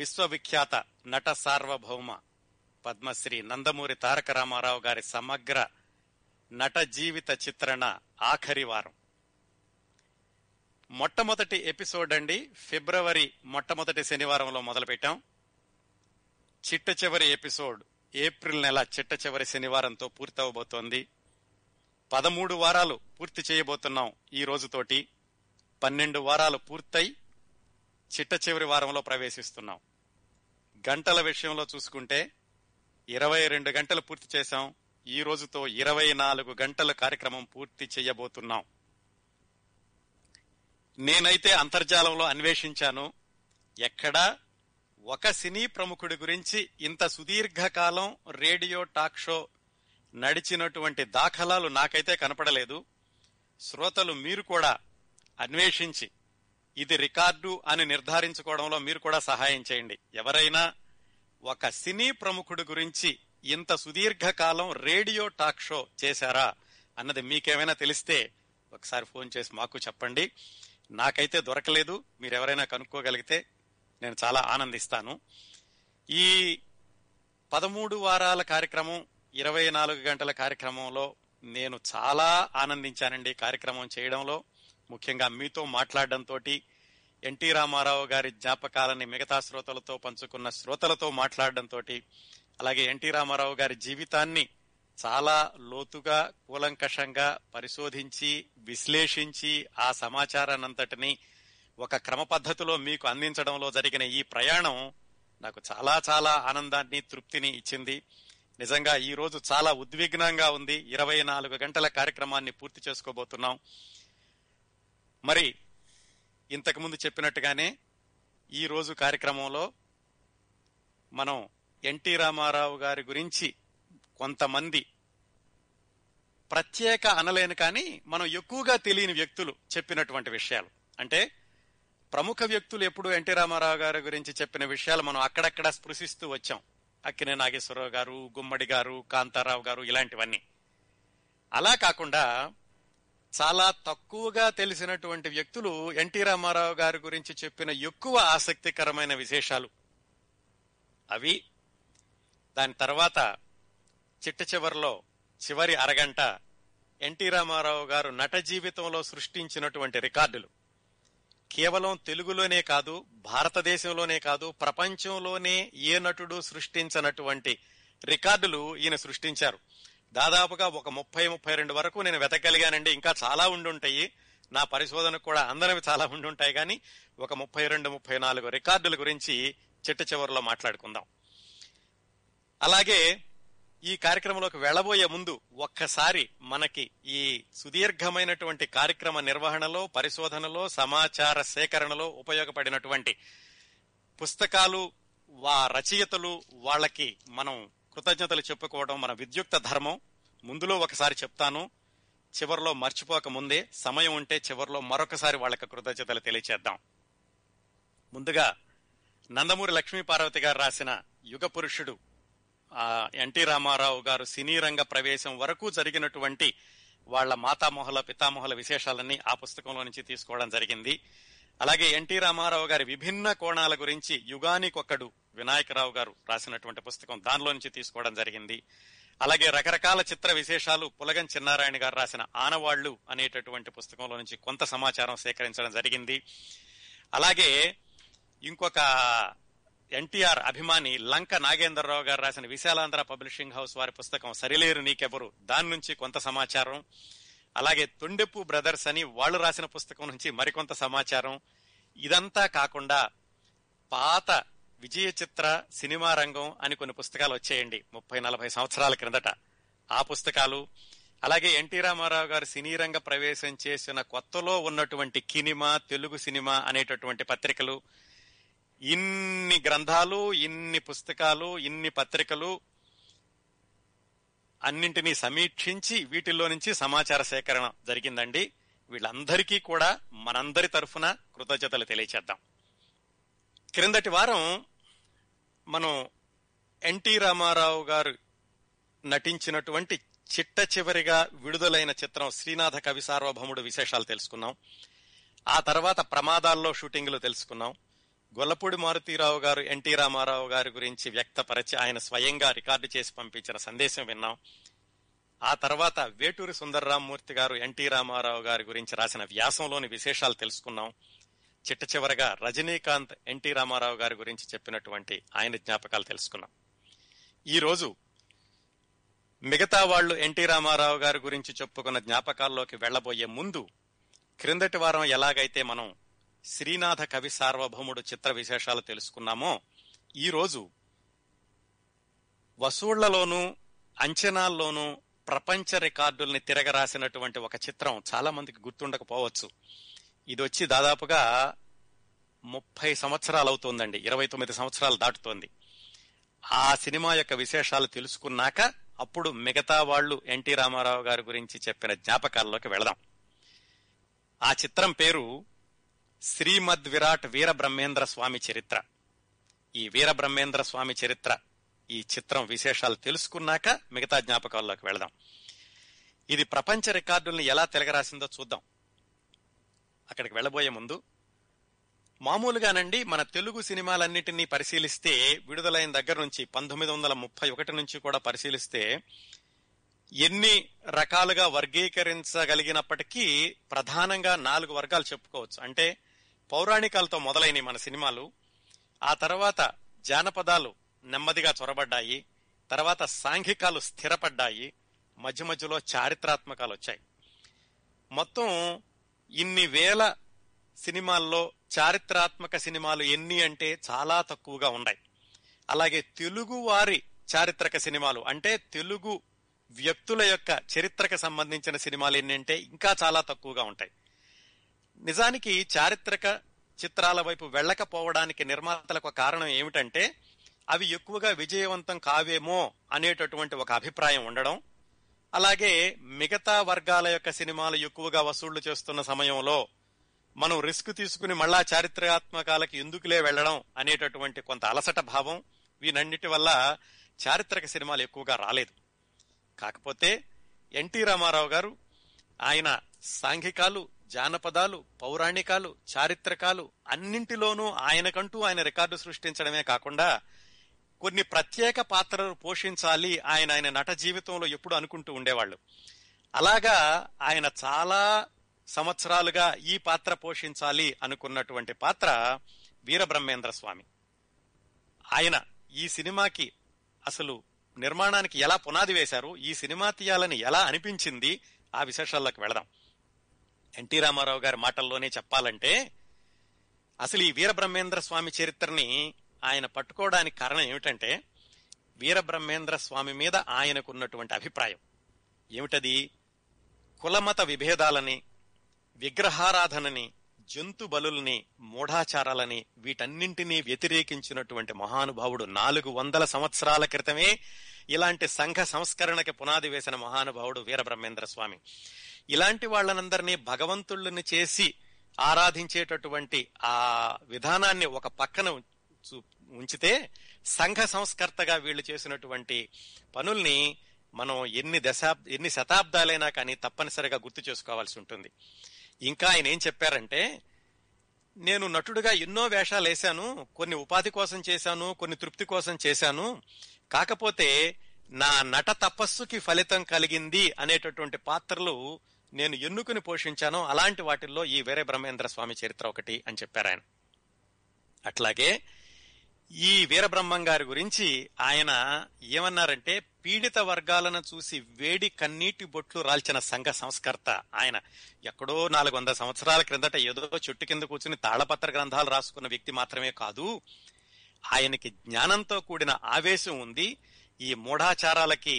విశ్వవిఖ్యాత నట సార్వభౌమ పద్మశ్రీ నందమూరి తారక రామారావు గారి సమగ్ర నట జీవిత చిత్రణ ఆఖరి వారం మొట్టమొదటి ఎపిసోడ్ అండి. ఫిబ్రవరి మొట్టమొదటి శనివారంలో మొదలుపెట్టాం. చిట్ట చివరి ఎపిసోడ్ ఏప్రిల్ నెల చిట్ట చివరి శనివారంతో పూర్తవబోతోంది. 13 వారాలు పూర్తి చేయబోతున్నాం. ఈ రోజుతోటి 12 వారాలు పూర్తయి చిట్ట చివరి వారంలో ప్రవేశిస్తున్నాం. గంటల విషయంలో చూసుకుంటే 22 గంటలు పూర్తి చేశాం. ఈ రోజుతో 24 గంటల కార్యక్రమం పూర్తి చేయబోతున్నాం. నేనైతే అంతర్జాలంలో అన్వేషించాను, ఎక్కడా ఒక సినీ ప్రముఖుడి గురించి ఇంత సుదీర్ఘకాలం రేడియో టాక్ షో నడిచినటువంటి దాఖలాలు నాకైతే కనపడలేదు. శ్రోతలు మీరు కూడా అన్వేషించి ఇది రికార్డు అని నిర్ధారించుకోవడంలో మీరు కూడా సహాయం చేయండి. ఎవరైనా ఒక సినీ ప్రముఖుడి గురించి ఇంత సుదీర్ఘకాలం రేడియో టాక్ షో చేశారా అన్నది మీకేమైనా తెలిస్తే ఒకసారి ఫోన్ చేసి మాకు చెప్పండి. నాకైతే దొరకలేదు. మీరెవరైనా కనుక్కోగలిగితే నేను చాలా ఆనందిస్తాను. ఈ 13 వారాల కార్యక్రమం 24 గంటల కార్యక్రమంలో నేను చాలా ఆనందించానండి. కార్యక్రమం చేయడంలో ముఖ్యంగా మీతో మాట్లాడడంతో, ఎన్టీ రామారావు గారి జ్ఞాపకాలని మిగతా శ్రోతలతో పంచుకున్న శ్రోతలతో మాట్లాడడంతో, అలాగే ఎన్టీ రామారావు గారి జీవితాన్ని చాలా లోతుగా కూలంకషంగా పరిశోధించి విశ్లేషించి ఆ సమాచారాన్ని అంతటిని ఒక క్రమ పద్ధతిలో మీకు అందించడంలో జరిగిన ఈ ప్రయాణం నాకు చాలా చాలా ఆనందాన్ని తృప్తిని ఇచ్చింది. నిజంగా ఈ రోజు చాలా ఉద్విగ్నంగా ఉంది. 24 గంటల కార్యక్రమాన్ని పూర్తి చేసుకోబోతున్నాం. మరి ఇంతకుముందు చెప్పినట్టుగానే ఈ రోజు కార్యక్రమంలో మనం ఎన్టీ రామారావు గారి గురించి కొంతమంది ప్రత్యేక అనలేను కానీ మనం ఎక్కువగా తెలియని వ్యక్తులు చెప్పినటువంటి విషయాలు, అంటే ప్రముఖ వ్యక్తులు ఎప్పుడు ఎన్టీ రామారావు గారి గురించి చెప్పిన విషయాలు మనం అక్కడక్కడ స్పృశిస్తూ వచ్చాం. అక్కినేని నాగేశ్వరరావు గారు, గుమ్మడి గారు, కాంతారావు గారు, ఇలాంటివన్నీ. అలా కాకుండా చాలా తక్కువగా తెలిసినటువంటి వ్యక్తులు ఎన్టీ రామారావు గారి గురించి చెప్పిన ఎక్కువ ఆసక్తికరమైన విశేషాలు అవి. దాని తర్వాత చిట్ట చివరిలో చివరి అరగంట ఎన్టీ రామారావు గారు నట జీవితంలో సృష్టించినటువంటి రికార్డులు, కేవలం తెలుగులోనే కాదు, భారతదేశంలోనే కాదు, ప్రపంచంలోనే ఏ నటుడు సృష్టించినటువంటి రికార్డులు ఈయన సృష్టించారు. దాదాపుగా ఒక 30-32 వరకు నేను వెతకగలిగానండి. ఇంకా చాలా ఉండుంటాయి, నా పరిశోధనకు కూడా అందరివి చాలా ఉండుంటాయి. కానీ ఒక 32-34 రికార్డుల గురించి చిట్ట చివరిలో మాట్లాడుకుందాం. అలాగే ఈ కార్యక్రమంలోకి వెళ్లబోయే ముందు ఒక్కసారి మనకి ఈ సుదీర్ఘమైనటువంటి కార్యక్రమ నిర్వహణలో, పరిశోధనలో, సమాచార సేకరణలో ఉపయోగపడినటువంటి పుస్తకాలు, వా రచయితలు, వాళ్ళకి మనం కృతజ్ఞతలు చెప్పుకోవడం మన విద్యుక్త ధర్మం. ముందులో ఒకసారి చెప్తాను, చివరిలో మర్చిపోక ముందే సమయం ఉంటే చివరిలో మరొకసారి వాళ్ళకి కృతజ్ఞతలు తెలియచేద్దాం. ముందుగా నందమూరి లక్ష్మీ పార్వతి గారు రాసిన యుగ పురుషుడు, ఎన్టీ రామారావు గారు సినీ రంగ ప్రవేశం వరకు జరిగినటువంటి వాళ్ల మాతామహుల పితామహుల విశేషాలన్నీ ఆ పుస్తకంలో నుంచి తీసుకోవడం జరిగింది. అలాగే ఎన్టీ రామారావు గారి విభిన్న కోణాల గురించి యుగానికొక్కడు వినాయక రావు గారు రాసినటువంటి పుస్తకం, దానిలో నుంచి తీసుకోవడం జరిగింది. అలాగే రకరకాల చిత్ర విశేషాలు పులగం చిన్నారాయణ గారు రాసిన ఆనవాళ్లు అనేటటువంటి పుస్తకంలో నుంచి కొంత సమాచారం సేకరించడం జరిగింది. అలాగే ఇంకొక ఎన్టీఆర్ అభిమాని లంక నాగేంద్ర రావు గారు రాసిన విశాలాంధ్ర పబ్లిషింగ్ హౌస్ వారి పుస్తకం సరిలేరు నీకెవరు, దాని నుంచి కొంత సమాచారం. అలాగే తొండిప్పు బ్రదర్స్ అని వాళ్ళు రాసిన పుస్తకం నుంచి మరికొంత సమాచారం. ఇదంతా కాకుండా పాత విజయ చిత్ర సినిమా రంగం అని కొన్ని పుస్తకాలు వచ్చేయండి 30-40 సంవత్సరాల క్రిందట, ఆ పుస్తకాలు. అలాగే ఎన్టీ రామారావు గారు సినీ రంగ ప్రవేశం చేసిన కొత్తలో ఉన్నటువంటి కినిమా, తెలుగు సినిమా అనేటటువంటి పత్రికలు. ఇన్ని గ్రంథాలు, ఇన్ని పుస్తకాలు, ఇన్ని పత్రికలు అన్నింటినీ సమీక్షించి వీటిల్లో నుంచి సమాచార సేకరణ జరిగిందండి. వీళ్ళందరికీ కూడా మనందరి తరఫున కృతజ్ఞతలు తెలియచేద్దాం. క్రిందటి వారం మనం ఎన్టీ రామారావు గారు నటించినటువంటి చిట్ట చివరిగా విడుదలైన చిత్రం శ్రీనాథ కవి సార్వభౌముడు విశేషాలు తెలుసుకున్నాం. ఆ తర్వాత ప్రమాదాల్లో షూటింగ్లు తెలుసుకున్నాం. గొల్లపూడి మారుతీరావు గారు ఎన్టీ రామారావు గారి గురించి వ్యక్తపరిచి ఆయన స్వయంగా రికార్డు చేసి పంపించిన సందేశం విన్నాం. ఆ తర్వాత వేటూరి సుందరరామమూర్తి గారు ఎన్టీ రామారావు గారి గురించి రాసిన వ్యాసంలోని విశేషాలు తెలుసుకున్నాం. చిట్ట చివరగా రజనీకాంత్ ఎన్టీ రామారావు గారి గురించి చెప్పినటువంటి ఆయన జ్ఞాపకాలు తెలుసుకున్నాం. ఈరోజు మిగతా వాళ్ళు ఎన్టీ రామారావు గారి గురించి చెప్పుకున్న జ్ఞాపకాల్లోకి వెళ్లబోయే ముందు, క్రిందటి వారం ఎలాగైతే మనం శ్రీనాథ కవి సార్వభౌముడు చిత్ర విశేషాలు తెలుసుకున్నామో, ఈరోజు వసూళ్లలోనూ అంచనాల్లోనూ ప్రపంచ రికార్డుల్ని తిరగరాసినటువంటి ఒక చిత్రం చాలా మందికి గుర్తుండకపోవచ్చు. ఇది వచ్చి దాదాపుగా 30 సంవత్సరాలు అవుతోందండి, 29 సంవత్సరాలు దాటుతోంది. ఆ సినిమా యొక్క విశేషాలు తెలుసుకున్నాక అప్పుడు మిగతా వాళ్ళు ఎన్టీ రామారావు గారి గురించి చెప్పిన జ్ఞాపకాల్లోకి వెళదాం. ఆ చిత్రం పేరు శ్రీమద్ విరాట్ వీరబ్రహ్మేంద్ర స్వామి చరిత్ర. ఈ వీరబ్రహ్మేంద్ర స్వామి చరిత్ర ఈ చిత్రం విశేషాలు తెలుసుకున్నాక మిగతా జ్ఞాపకాల్లోకి వెళదాం. ఇది ప్రపంచ రికార్డుల్ని ఎలా తిరగరాసిందో చూద్దాం. అక్కడికి వెళ్ళబోయే ముందు మామూలుగానండి మన తెలుగు సినిమాలన్నిటినీ పరిశీలిస్తే, విడుదలైన దగ్గర నుంచి 1931 నుంచి కూడా పరిశీలిస్తే, ఎన్ని రకాలుగా వర్గీకరించగలిగినప్పటికీ ప్రధానంగా 4 వర్గాలు చెప్పుకోవచ్చు. అంటే పౌరాణికాలతో మొదలైన మన సినిమాలు, ఆ తర్వాత జానపదాలు నెమ్మదిగా చొరబడ్డాయి, తర్వాత సాంఘికాలు స్థిరపడ్డాయి, మధ్య మధ్యలో చారిత్రాత్మకాలు వచ్చాయి. మొత్తం ఇన్ని వేల సినిమాల్లో చారిత్రాత్మక సినిమాలు ఎన్ని అంటే చాలా తక్కువగా ఉన్నాయి. అలాగే తెలుగు వారి చారిత్రక సినిమాలు అంటే తెలుగు వ్యక్తుల యొక్క చరిత్రకు సంబంధించిన సినిమాలు ఎన్ని అంటే ఇంకా చాలా తక్కువగా ఉంటాయి. నిజానికి చారిత్రక చిత్రాల వైపు వెళ్ళకపోవడానికి నిర్మాతలకు కారణం ఏమిటంటే, అవి ఎక్కువగా విజయవంతం కావేమో అనేటటువంటి ఒక అభిప్రాయం ఉండడం, అలాగే మిగతా వర్గాల యొక్క సినిమాలు ఎక్కువగా వసూళ్లు చేస్తున్న సమయంలో మనం రిస్క్ తీసుకుని మళ్ళా చారిత్రాత్మకాలకి ఎందుకులే వెళ్లడం అనేటటువంటి కొంత అలసట భావం, వీనన్నిటి వల్ల చారిత్రక సినిమాలు ఎక్కువగా రాలేదు. కాకపోతే ఎన్టీ రామారావు గారు ఆయన సాంఘికాలు, జానపదాలు, పౌరాణికాలు, చారిత్రకాలు అన్నింటిలోనూ ఆయనకంటూ ఆయన రికార్డు సృష్టించడమే కాకుండా కొన్ని ప్రత్యేక పాత్రలు పోషించాలి ఆయన నట జీవితంలో ఎప్పుడు అనుకుంటూ ఉండేవాళ్ళు. అలాగా ఆయన చాలా సంవత్సరాలుగా ఈ పాత్ర పోషించాలి అనుకున్నటువంటి పాత్ర వీరబ్రహ్మేంద్ర స్వామి. ఆయన ఈ సినిమాకి అసలు నిర్మాణానికి ఎలా పునాది వేశారు, ఈ సినిమా తీయాలని ఎలా అనిపించింది, ఆ విశేషాల్లోకి వెళదాం. ఎన్టీ రామారావు గారి మాటల్లోనే చెప్పాలంటే అసలు ఈ వీరబ్రహ్మేంద్ర స్వామి చరిత్రని ఆయన పట్టుకోవడానికి కారణం ఏమిటంటే, వీరబ్రహ్మేంద్ర స్వామి మీద ఆయనకున్నటువంటి అభిప్రాయం ఏమిటది, కులమత విభేదాలని, విగ్రహారాధనని, జంతు బలుల్ని, మూఢాచారాలని వీటన్నింటినీ వ్యతిరేకించినటువంటి మహానుభావుడు. 400 సంవత్సరాల క్రితమే ఇలాంటి సంఘ సంస్కరణకి పునాది వేసిన మహానుభావుడు వీరబ్రహ్మేంద్ర స్వామి. ఇలాంటి వాళ్ళనందరినీ భగవంతుళ్ళని చేసి ఆరాధించేటటువంటి ఆ విధానాన్ని ఒక పక్కన ఉంచితే, సంఘ సంస్కర్తగా వీళ్ళు చేసినటువంటి పనుల్ని మనం ఎన్ని శతాబ్దాలైనా కానీ తప్పనిసరిగా గుర్తు చేసుకోవాల్సి ఉంటుంది. ఇంకా ఆయన ఏం చెప్పారంటే, నేను నటుడుగా ఎన్నో వేషాలు వేశాను, కొన్ని ఉపాధి కోసం చేశాను, కొన్ని తృప్తి కోసం చేశాను, కాకపోతే నా నట తపస్సుకి ఫలితం కలిగింది అనేటటువంటి పాత్రలు నేను ఎన్నుకుని పోషించాను, అలాంటి వాటిల్లో ఈ వీరబ్రహ్మేంద్ర స్వామి చరిత్ర ఒకటి అని చెప్పారు ఆయన. అట్లాగే ఈ వీరబ్రహ్మం గారి గురించి ఆయన ఏమన్నారంటే, పీడిత వర్గాలను చూసి వేడి కన్నీటి బొట్లు రాల్చిన సంఘ సంస్కర్త ఆయన. ఎక్కడో 400 సంవత్సరాల క్రిందట ఏదో చెట్టు కింద కూర్చుని తాళపత్ర గ్రంథాలు రాసుకున్న వ్యక్తి మాత్రమే కాదు, ఆయనకి జ్ఞానంతో కూడిన ఆవేశం ఉంది. ఈ మూఢాచారాలకి,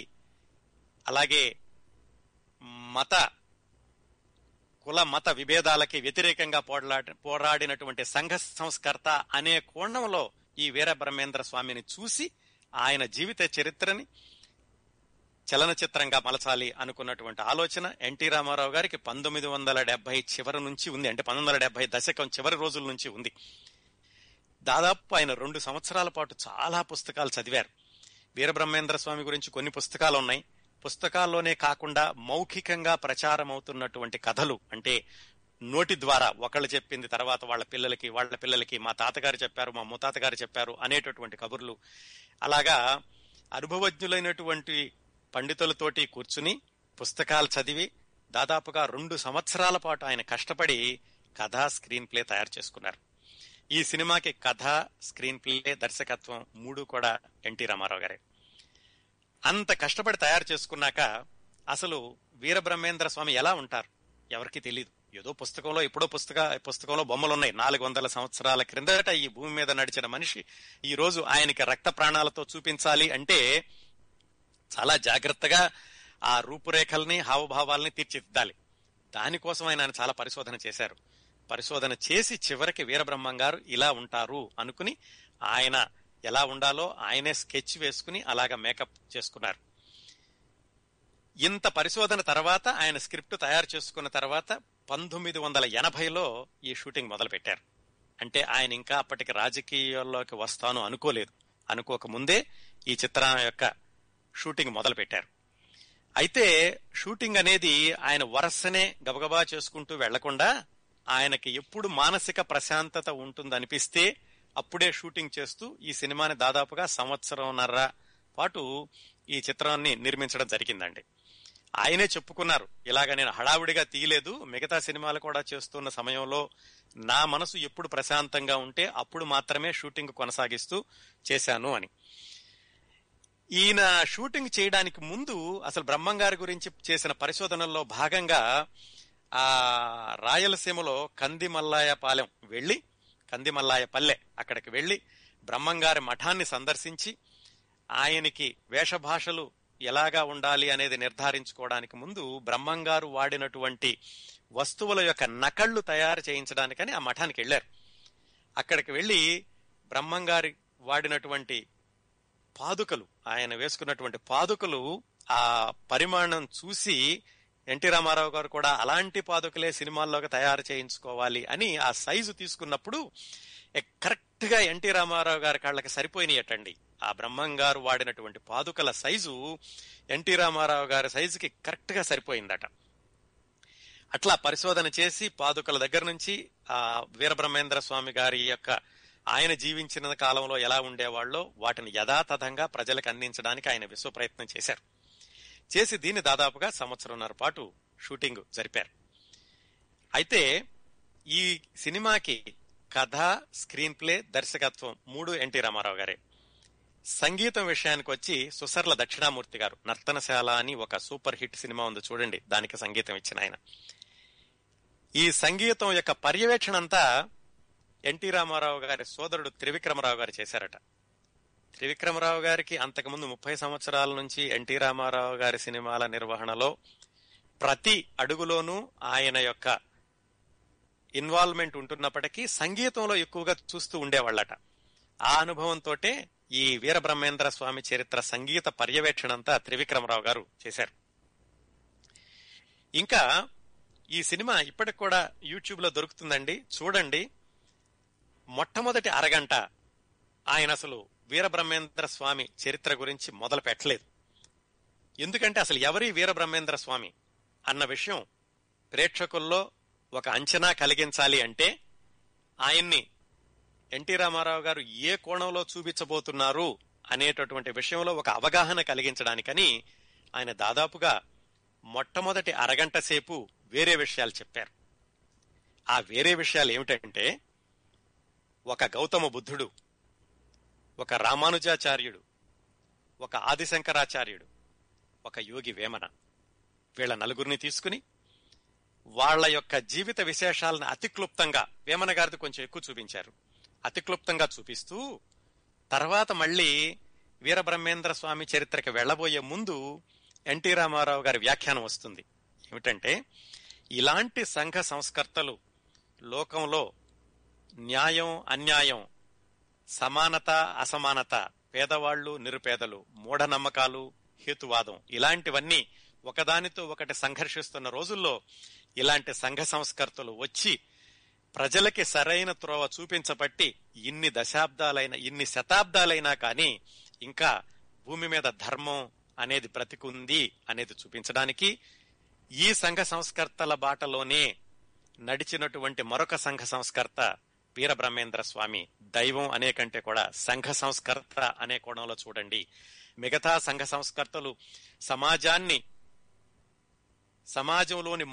అలాగే కుల మత విభేదాలకి వ్యతిరేకంగా పోరాడినటువంటి సంఘ సంస్కర్త అనే కోణంలో ఈ వీరబ్రహ్మేంద్ర స్వామిని చూసి ఆయన జీవిత చరిత్రని చలనచిత్రంగా మలచాలి అనుకున్నటువంటి ఆలోచన ఎన్టీ రామారావు గారికి 1970 చివరి నుంచి ఉంది. అంటే 1970 దశకం చివరి రోజుల నుంచి ఉంది. దాదాపు ఆయన 2 సంవత్సరాల పాటు చాలా పుస్తకాలు చదివారు. వీరబ్రహ్మేంద్ర స్వామి గురించి కొన్ని పుస్తకాలు ఉన్నాయి. పుస్తకాల్లోనే కాకుండా మౌఖికంగా ప్రచారం అవుతున్నటువంటి కథలు, అంటే నోటి ద్వారా ఒకళ్ళు చెప్పింది తర్వాత వాళ్ళ పిల్లలకి మా తాతగారు చెప్పారు, మా ముతాతగారు చెప్పారు అనేటటువంటి కబుర్లు అలాగా అనుభవజ్ఞులైనటువంటి పండితులతోటి కూర్చుని పుస్తకాలు చదివి దాదాపుగా 2 సంవత్సరాల పాటు ఆయన కష్టపడి కథా స్క్రీన్ ప్లే తయారు చేసుకున్నారు. ఈ సినిమాకి కథ, స్క్రీన్ ప్లే, దర్శకత్వం 3 కూడా ఎన్టీ రామారావు గారే. అంత కష్టపడి తయారు చేసుకున్నాక అసలు వీరబ్రహ్మేంద్ర స్వామి ఎలా ఉంటారు ఎవరికి తెలియదు. ఏదో పుస్తకంలో ఎప్పుడో పుస్తకంలో బొమ్మలున్నాయి. 400 సంవత్సరాల క్రిందట ఈ భూమి మీద నడిచిన మనిషి ఈ రోజు ఆయనకి రక్త ప్రాణాలతో చూపించాలి అంటే చాలా జాగ్రత్తగా ఆ రూపురేఖల్ని, హావభావాల్ని తీర్చిదిద్దాలి. దానికోసం ఆయన చాలా పరిశోధన చేసి చివరికి వీరబ్రహ్మం గారు ఇలా ఉంటారు అనుకుని ఆయన ఎలా ఉండాలో ఆయనే స్కెచ్ వేసుకుని అలాగా మేకప్ చేసుకున్నారు. ఇంత పరిశోధన తర్వాత ఆయన స్క్రిప్ట్ తయారు చేసుకున్న తర్వాత 1980లో ఈ షూటింగ్ మొదలు పెట్టారు. అంటే ఆయన ఇంకా అప్పటికి రాజకీయాల్లోకి వస్తాను అనుకోకముందే ఈ చిత్రం యొక్క షూటింగ్ మొదలు పెట్టారు. అయితే షూటింగ్ అనేది ఆయన వరసనే గబగబా చేసుకుంటూ వెళ్లకుండా ఆయనకి ఎప్పుడు మానసిక ప్రశాంతత ఉంటుందనిపిస్తే అప్పుడే షూటింగ్ చేస్తూ ఈ సినిమాని దాదాపుగా 1.5 సంవత్సరం పాటు ఈ చిత్రాన్ని నిర్మించడం జరిగిందండి. ఆయనే చెప్పుకున్నారు, ఇలాగ నేను హడావుడిగా తీయలేదు, మిగతా సినిమాలు కూడా చేస్తున్న సమయంలో నా మనసు ఎప్పుడు ప్రశాంతంగా ఉంటే అప్పుడు మాత్రమే షూటింగ్ కొనసాగిస్తూ చేశాను అని. ఈయన షూటింగ్ చేయడానికి ముందు అసలు బ్రహ్మంగారి గురించి చేసిన పరిశోధనల్లో భాగంగా ఆ రాయలసీమలో కందిమల్లాయపాలెం వెళ్ళి, కందిమల్లాయపల్లె అక్కడికి వెళ్ళి బ్రహ్మంగారి మఠాన్ని సందర్శించి ఆయనకి వేషభాషలు ఎలాగా ఉండాలి అనేది నిర్ధారించుకోవడానికి ముందు బ్రహ్మంగారు వాడినటువంటి వస్తువుల యొక్క నకళ్లు తయారు చేయించడానికని ఆ మఠానికి వెళ్ళారు. అక్కడికి వెళ్ళి బ్రహ్మంగారి వాడినటువంటి పాదుకలు, ఆయన వేసుకున్నటువంటి పాదుకలు ఆ పరిమాణం చూసి ఎన్టీ రామారావు గారు కూడా అలాంటి పాదుకలే సినిమాల్లోకి తయారు చేయించుకోవాలి అని ఆ సైజు తీసుకున్నప్పుడు కరెక్ట్ గా ఎన్టీ రామారావు గారి కాళ్ళకి సరిపోయినాయటండి. ఆ బ్రహ్మంగారు వాడినటువంటి పాదుకల సైజు ఎన్టీ రామారావు గారి సైజుకి కరెక్ట్ గా సరిపోయిందట. అట్లా పరిశోధన చేసి పాదుకల దగ్గర నుంచి ఆ వీరబ్రహ్మేంద్ర స్వామి గారి యొక్క ఆయన జీవించిన కాలంలో ఎలా ఉండేవాళ్ళో వాటిని యథాతథంగా ప్రజలకు అందించడానికి ఆయన విశ్వ ప్రయత్నం చేశారు. చేసి దీన్ని దాదాపుగా 1.5 సంవత్సరం పాటు షూటింగ్ జరిపారు. అయితే ఈ సినిమాకి కథ, స్క్రీన్ ప్లే, దర్శకత్వం 3 ఎన్టీ రామారావు గారే. సంగీతం విషయానికి వచ్చి సుసర్ల దక్షిణామూర్తి గారు, నర్తనశాల అని ఒక సూపర్ హిట్ సినిమా ఉంది చూడండి, దానికి సంగీతం ఇచ్చిన ఆయన. ఈ సంగీతం యొక్క పర్యవేక్షణ అంతా ఎన్టీ రామారావు గారి సోదరుడు త్రివిక్రమారావు గారు చేశారట. త్రివిక్రమారావు గారికి అంతకుముందు 30 సంవత్సరాల నుంచి ఎన్టీ రామారావు గారి సినిమాల నిర్వహణలో ప్రతి అడుగులోనూ ఆయన యొక్క ఇన్వాల్వ్మెంట్ ఉంటున్నప్పటికీ సంగీతంలో ఎక్కువగా చూస్తూ ఉండేవాళ్ళట. ఆ అనుభవంతో ఈ వీరబ్రహ్మేంద్ర స్వామి చరిత్ర సంగీత పర్యవేక్షణంతా త్రివిక్రమారావు గారు చేశారు. ఇంకా ఈ సినిమా ఇప్పటికి కూడా యూట్యూబ్ లో దొరుకుతుందండి, చూడండి. మొట్టమొదటి అరగంట ఆయన అసలు వీరబ్రహ్మేంద్ర స్వామి చరిత్ర గురించి మొదలు పెట్టలేదు. ఎందుకంటే అసలు ఎవరి వీరబ్రహ్మేంద్ర స్వామి అన్న విషయం ప్రేక్షకుల్లో ఒక అంచనా కలిగించాలి అంటే ఆయన్ని ఎన్టీ రామారావు గారు ఏ కోణంలో చూపించబోతున్నారు అనేటటువంటి విషయంలో ఒక అవగాహన కలిగించడానికని ఆయన దాదాపుగా మొట్టమొదటి అరగంట సేపు వేరే విషయాలు చెప్పారు. ఆ వేరే విషయాలు ఏమిటంటే, ఒక గౌతమ బుద్ధుడు, ఒక రామానుజాచార్యుడు, ఒక ఆదిశంకరాచార్యుడు, ఒక యోగి వేమన, వీళ్ళ నలుగురిని తీసుకుని వాళ్ల యొక్క జీవిత విశేషాలను అతి క్లుప్తంగా, వేమన గారిది కొంచెం ఎక్కువ చూపించారు, అతి క్లుప్తంగా చూపిస్తూ తర్వాత మళ్ళీ వీరబ్రహ్మేంద్ర స్వామి చరిత్రకి వెళ్లబోయే ముందు ఎన్టీ రామారావు గారి వ్యాఖ్యానం వస్తుంది. ఏమిటంటే, ఇలాంటి సంఘ సంస్కర్తలు లోకంలో న్యాయం, అన్యాయం, సమానత, అసమానత, పేదవాళ్లు, నిరుపేదలు, మూఢనమ్మకాలు, హేతువాదం ఇలాంటివన్నీ ఒకదానితో ఒకటి సంఘర్షిస్తున్న రోజుల్లో ఇలాంటి సంఘ సంస్కర్తలు వచ్చి ప్రజలకి సరైన త్రోవ చూపించబట్టి ఇన్ని దశాబ్దాలైన, ఇన్ని శతాబ్దాలైనా కానీ ఇంకా భూమి మీద ధర్మం అనేది బ్రతికుంది అనేది చూపించడానికి ఈ సంఘ సంస్కర్తల బాటలోనే నడిచినటువంటి మరొక సంఘ సంస్కర్త వీరబ్రహ్మేంద్ర స్వామి. దైవం అనే కంటే కూడా సంఘ సంస్కర్త అనే కోణంలో చూడండి. మిగతా సంఘ సంస్కర్తలు సమాజాన్ని, సమాజంలోని